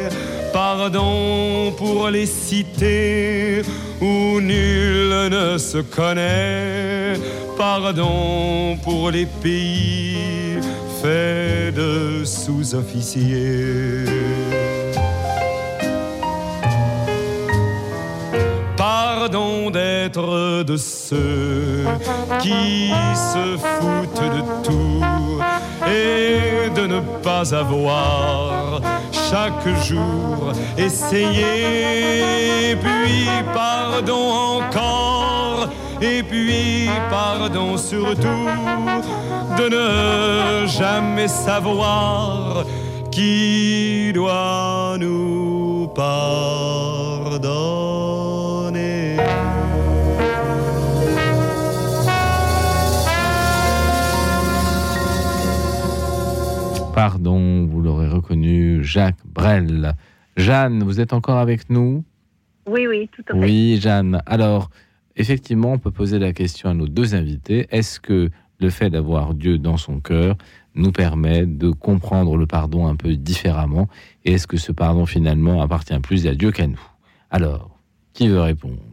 Pardon pour les cités où nul ne se connaît. Pardon pour les pays faits de sous-officiers. Pardon d'être de ceux qui se foutent de tout et de ne pas avoir chaque jour essayé. Et puis pardon encore, et puis pardon surtout de ne jamais savoir qui doit nous pardonner. pardon, vous l'aurez reconnu, Jacques Brel. Jeanne, vous êtes encore avec nous ? Oui, tout à fait. Oui, Jeanne. Alors, effectivement, on peut poser la question à nos deux invités. Est-ce que le fait d'avoir Dieu dans son cœur nous permet de comprendre le pardon un peu différemment ? Et est-ce que ce pardon, finalement, appartient plus à Dieu qu'à nous ? Alors, qui veut répondre ?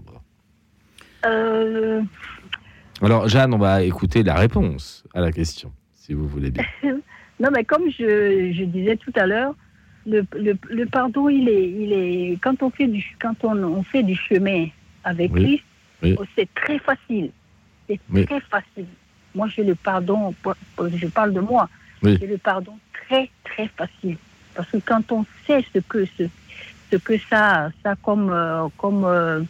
Alors, Jeanne, on va écouter la réponse à la question, si vous voulez bien. Non, mais comme je disais tout à l'heure, le pardon, il est quand on fait du chemin avec Christ, oui. C'est très facile. C'est très facile. Moi, j'ai le pardon, je parle de moi, j'ai le pardon très, très facile. Parce que quand on sait ce que ça comme le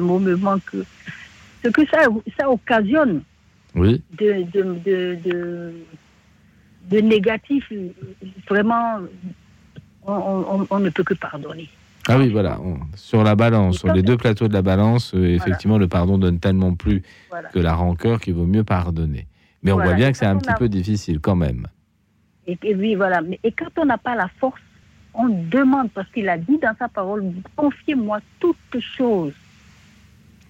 mot me manque, ce que ça occasionne de négatif, vraiment, on ne peut que pardonner. Ah oui, voilà, sur la balance, sur les deux plateaux de la balance, effectivement, le pardon donne tellement plus que la rancœur qu'il vaut mieux pardonner. Mais on voit bien que c'est un petit peu difficile quand même. Et oui, voilà. Et quand on n'a pas la force, on demande, parce qu'il a dit dans sa parole, confiez-moi toutes choses.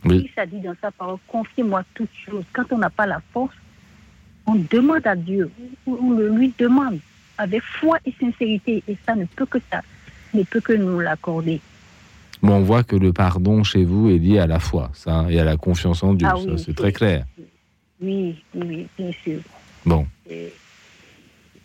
Oui. Il a dit dans sa parole, confiez-moi toutes choses. Quand on n'a pas la force, on demande à Dieu, on le lui demande avec foi et sincérité, et ça ne peut que nous l'accorder. Bon, on voit que le pardon chez vous est lié à la foi, ça, et à la confiance en Dieu, ça, oui, c'est très clair. Oui, bien sûr. Bon. C'est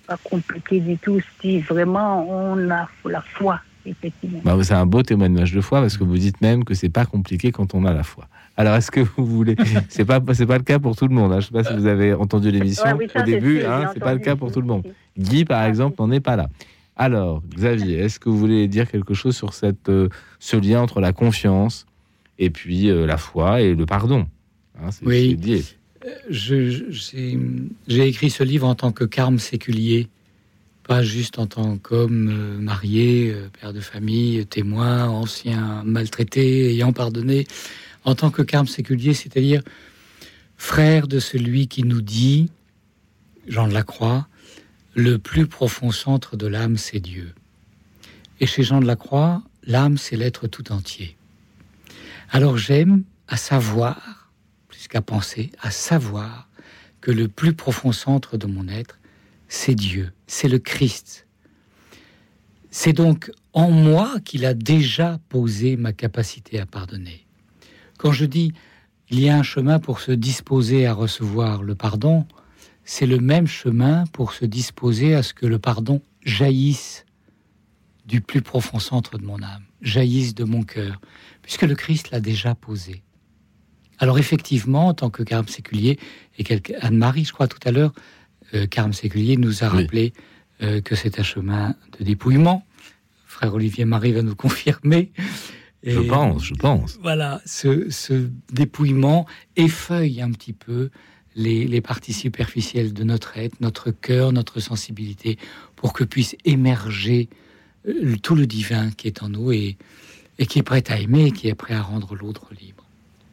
pas compliqué du tout si vraiment on a la foi, effectivement. Bah, c'est un beau témoignage de foi, parce que vous dites même que c'est pas compliqué quand on a la foi. Alors, est-ce que vous voulez... C'est pas le cas pour tout le monde. Je ne sais pas si vous avez entendu l'émission au début. C'est pas le cas pour tout le monde. Guy, par exemple, n'en est pas là. Alors, Xavier, est-ce que vous voulez dire quelque chose sur ce lien entre la confiance et puis la foi et le pardon ? J'ai écrit ce livre en tant que carme séculier, pas juste en tant qu'homme marié, père de famille, témoin, ancien maltraité, ayant pardonné... En tant que carme séculier, c'est-à-dire frère de celui qui nous dit, Jean de la Croix, le plus profond centre de l'âme, c'est Dieu. Et chez Jean de la Croix, l'âme, c'est l'être tout entier. Alors j'aime à savoir, plus qu'à penser, à savoir que le plus profond centre de mon être, c'est Dieu, c'est le Christ. C'est donc en moi qu'il a déjà posé ma capacité à pardonner. Quand je dis « il y a un chemin pour se disposer à recevoir le pardon », c'est le même chemin pour se disposer à ce que le pardon jaillisse du plus profond centre de mon âme, jaillisse de mon cœur, puisque le Christ l'a déjà posé. Alors effectivement, en tant que carme séculier, et Anne-Marie, je crois tout à l'heure, carme séculier nous a rappelé que c'est un chemin de dépouillement. Frère Olivier-Marie va nous confirmer. Et je pense. Voilà, ce dépouillement effeuille un petit peu les parties superficielles de notre être, notre cœur, notre sensibilité, pour que puisse émerger tout le divin qui est en nous et qui est prêt à aimer et qui est prêt à rendre l'autre libre.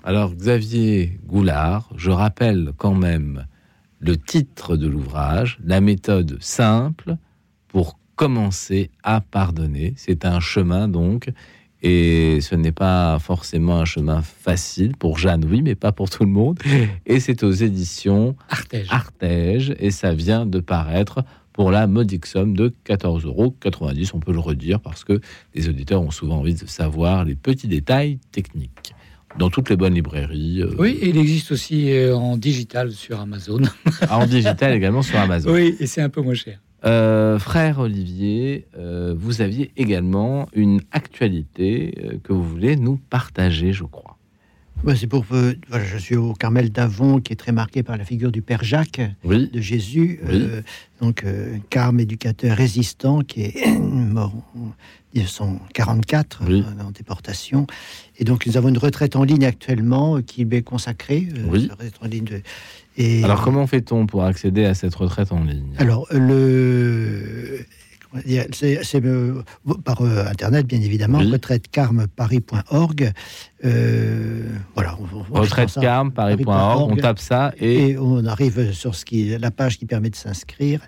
Alors, Xavier Goulard, je rappelle quand même le titre de l'ouvrage, La méthode simple pour commencer à pardonner. C'est un chemin, donc... Et ce n'est pas forcément un chemin facile, pour Jeanne, oui, mais pas pour tout le monde. Et c'est aux éditions Artege, et ça vient de paraître pour la modique somme de 14,90 €. On peut le redire parce que les auditeurs ont souvent envie de savoir les petits détails techniques. Dans toutes les bonnes librairies. Oui, et il existe aussi en digital sur Amazon. En digital également sur Amazon. Oui, et c'est un peu moins cher. Frère Olivier, vous aviez également une actualité que vous voulez nous partager, je crois. Je suis au Carmel d'Avon, qui est très marqué par la figure du Père Jacques de Jésus, donc carme éducateur résistant qui est mort en 1944 en déportation. Et donc nous avons une retraite en ligne actuellement qui est consacrée. Alors comment fait-on pour accéder à cette retraite en ligne ? Alors C'est par Internet, bien évidemment, oui. retraitecarmeparis.org. Voilà. Retraitecarmeparis.org, on tape ça. Et on arrive sur la page qui permet de s'inscrire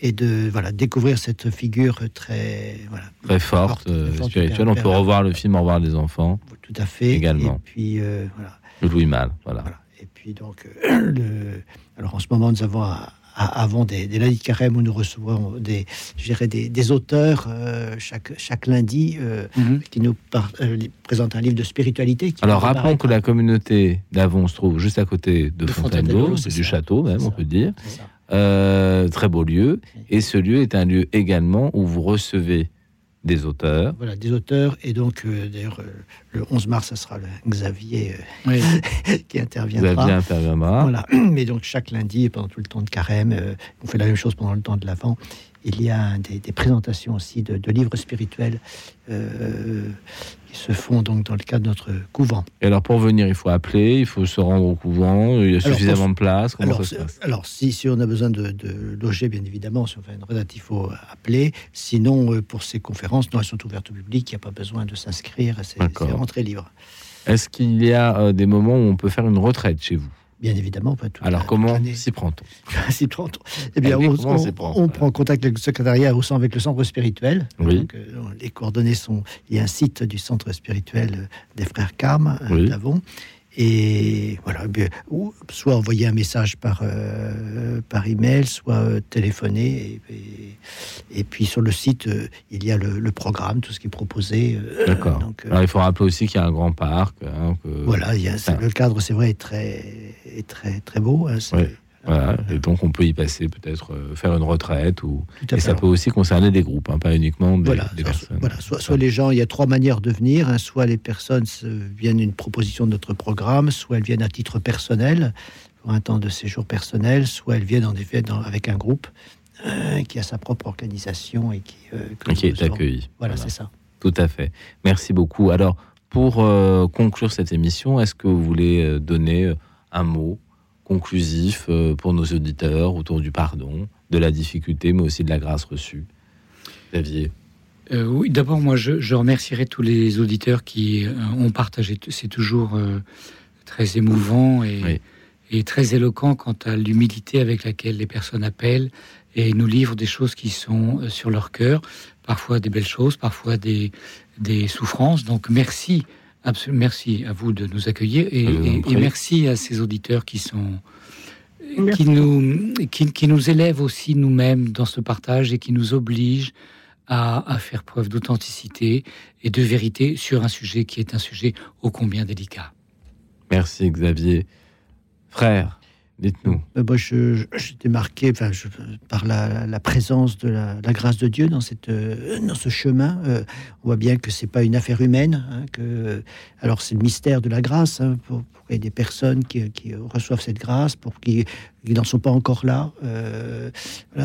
et de découvrir cette figure très forte, spirituelle. On peut revoir le film Au revoir les enfants. Tout à fait. Également. Et puis, de Louis Malle, Et puis, donc, en ce moment, nous avons avant des lundis de carême où nous recevons des auteurs chaque lundi qui nous présentent un livre de spiritualité. Alors rappelons que la communauté d'Avon se trouve juste à côté de Fontainebleau, c'est du château même, on peut dire. Très beau lieu. Et ce lieu est un lieu également où vous recevez des auteurs. Voilà, des auteurs. Et donc, d'ailleurs, le 11 mars, ça sera le Xavier qui interviendra. Xavier interviendra. Voilà. Mais donc, chaque lundi, pendant tout le temps de carême, on fait la même chose pendant le temps de l'Avent. Il y a des présentations aussi de livres spirituels qui se font donc dans le cadre de notre couvent. Et alors, pour venir, il faut appeler, il faut se rendre au couvent, il y a suffisamment de place. Si on a besoin de loger, bien évidemment, si on fait une redate, il faut appeler. Sinon, pour ces conférences, elles sont ouvertes au public, il n'y a pas besoin de s'inscrire, c'est rentrée libre. Est-ce qu'il y a des moments où on peut faire une retraite chez vous ? Bien évidemment, pas tout. Alors comment s'y prend-on ? Eh bien, on prend contact avec le secrétariat ou avec le centre spirituel. Oui. Donc, les coordonnées sont... Il y a un site du centre spirituel des frères Carme, d'Avon. Et soit envoyer un message par email, soit téléphoner. Et puis sur le site, il y a le programme, tout ce qui est proposé. D'accord. Donc, alors il faut rappeler aussi qu'il y a un grand parc. Le cadre, c'est vrai, est très beau. Hein, Et donc on peut y passer, peut-être faire une retraite ça peut aussi concerner des groupes, pas uniquement des personnes. Soit les gens, il y a trois manières de venir, soit les personnes viennent une proposition de notre programme, soit elles viennent à titre personnel, pour un temps de séjour personnel, soit elles viennent en effet avec un groupe qui a sa propre organisation et qui est accueilli. Voilà, c'est ça. Tout à fait. Merci beaucoup. Alors, pour conclure cette émission, est-ce que vous voulez donner un mot conclusif pour nos auditeurs autour du pardon, de la difficulté, mais aussi de la grâce reçue? Xavier. Oui, d'abord, moi, je remercierai tous les auditeurs qui ont partagé. C'est toujours très émouvant et très éloquent quant à l'humilité avec laquelle les personnes appellent et nous livrent des choses qui sont sur leur cœur, parfois des belles choses, parfois des souffrances. Donc, merci. Absolument. Merci à vous de nous accueillir et merci à ces auditeurs qui nous élèvent aussi nous-mêmes dans ce partage et qui nous obligent à faire preuve d'authenticité et de vérité sur un sujet qui est un sujet ô combien délicat. Merci Xavier. Frère, dites-nous. J'étais marqué par la présence de la grâce de Dieu dans ce chemin. On voit bien que ce n'est pas une affaire humaine. Alors, c'est le mystère de la grâce pour qu'il y ait des personnes qui reçoivent cette grâce, pour qu'ils n'en sont pas encore là.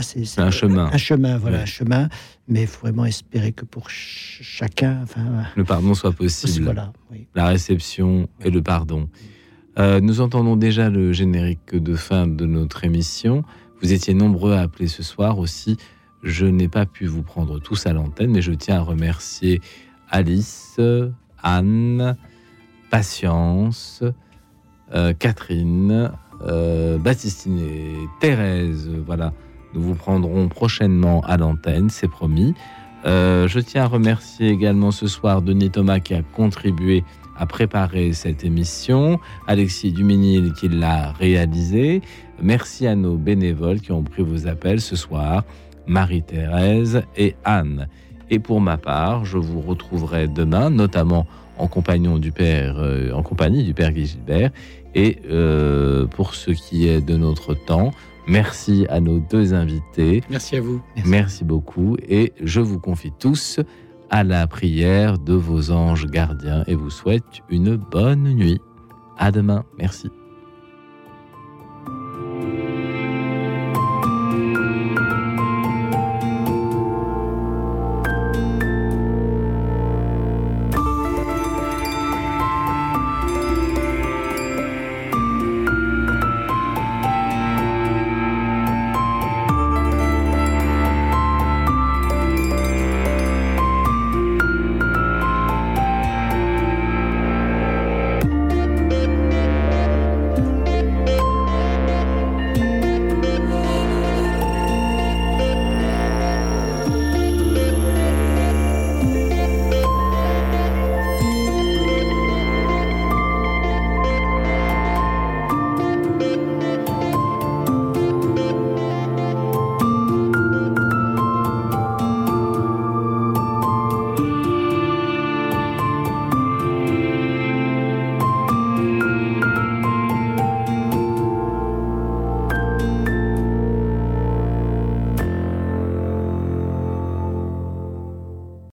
C'est un chemin. Un chemin. Mais il faut vraiment espérer que pour chacun... le pardon soit possible. La réception et le pardon. Nous entendons déjà le générique de fin de notre émission. Vous étiez nombreux à appeler ce soir aussi. Je n'ai pas pu vous prendre tous à l'antenne, mais je tiens à remercier Alice, Anne, Patience, Catherine, Baptistine et Thérèse. Voilà, nous vous prendrons prochainement à l'antenne, c'est promis. Je tiens à remercier également ce soir Denis Thomas qui a contribué à préparer cette émission, Alexis Duménil qui l'a réalisée. Merci à nos bénévoles qui ont pris vos appels ce soir, Marie-Thérèse et Anne. Et pour ma part, je vous retrouverai demain, notamment en compagnie du Père Guy Gilbert. Et pour ce qui est de notre temps, merci à nos deux invités. Merci à vous. Merci beaucoup. Et je vous confie tous à la prière de vos anges gardiens et vous souhaite une bonne nuit. À demain. Merci.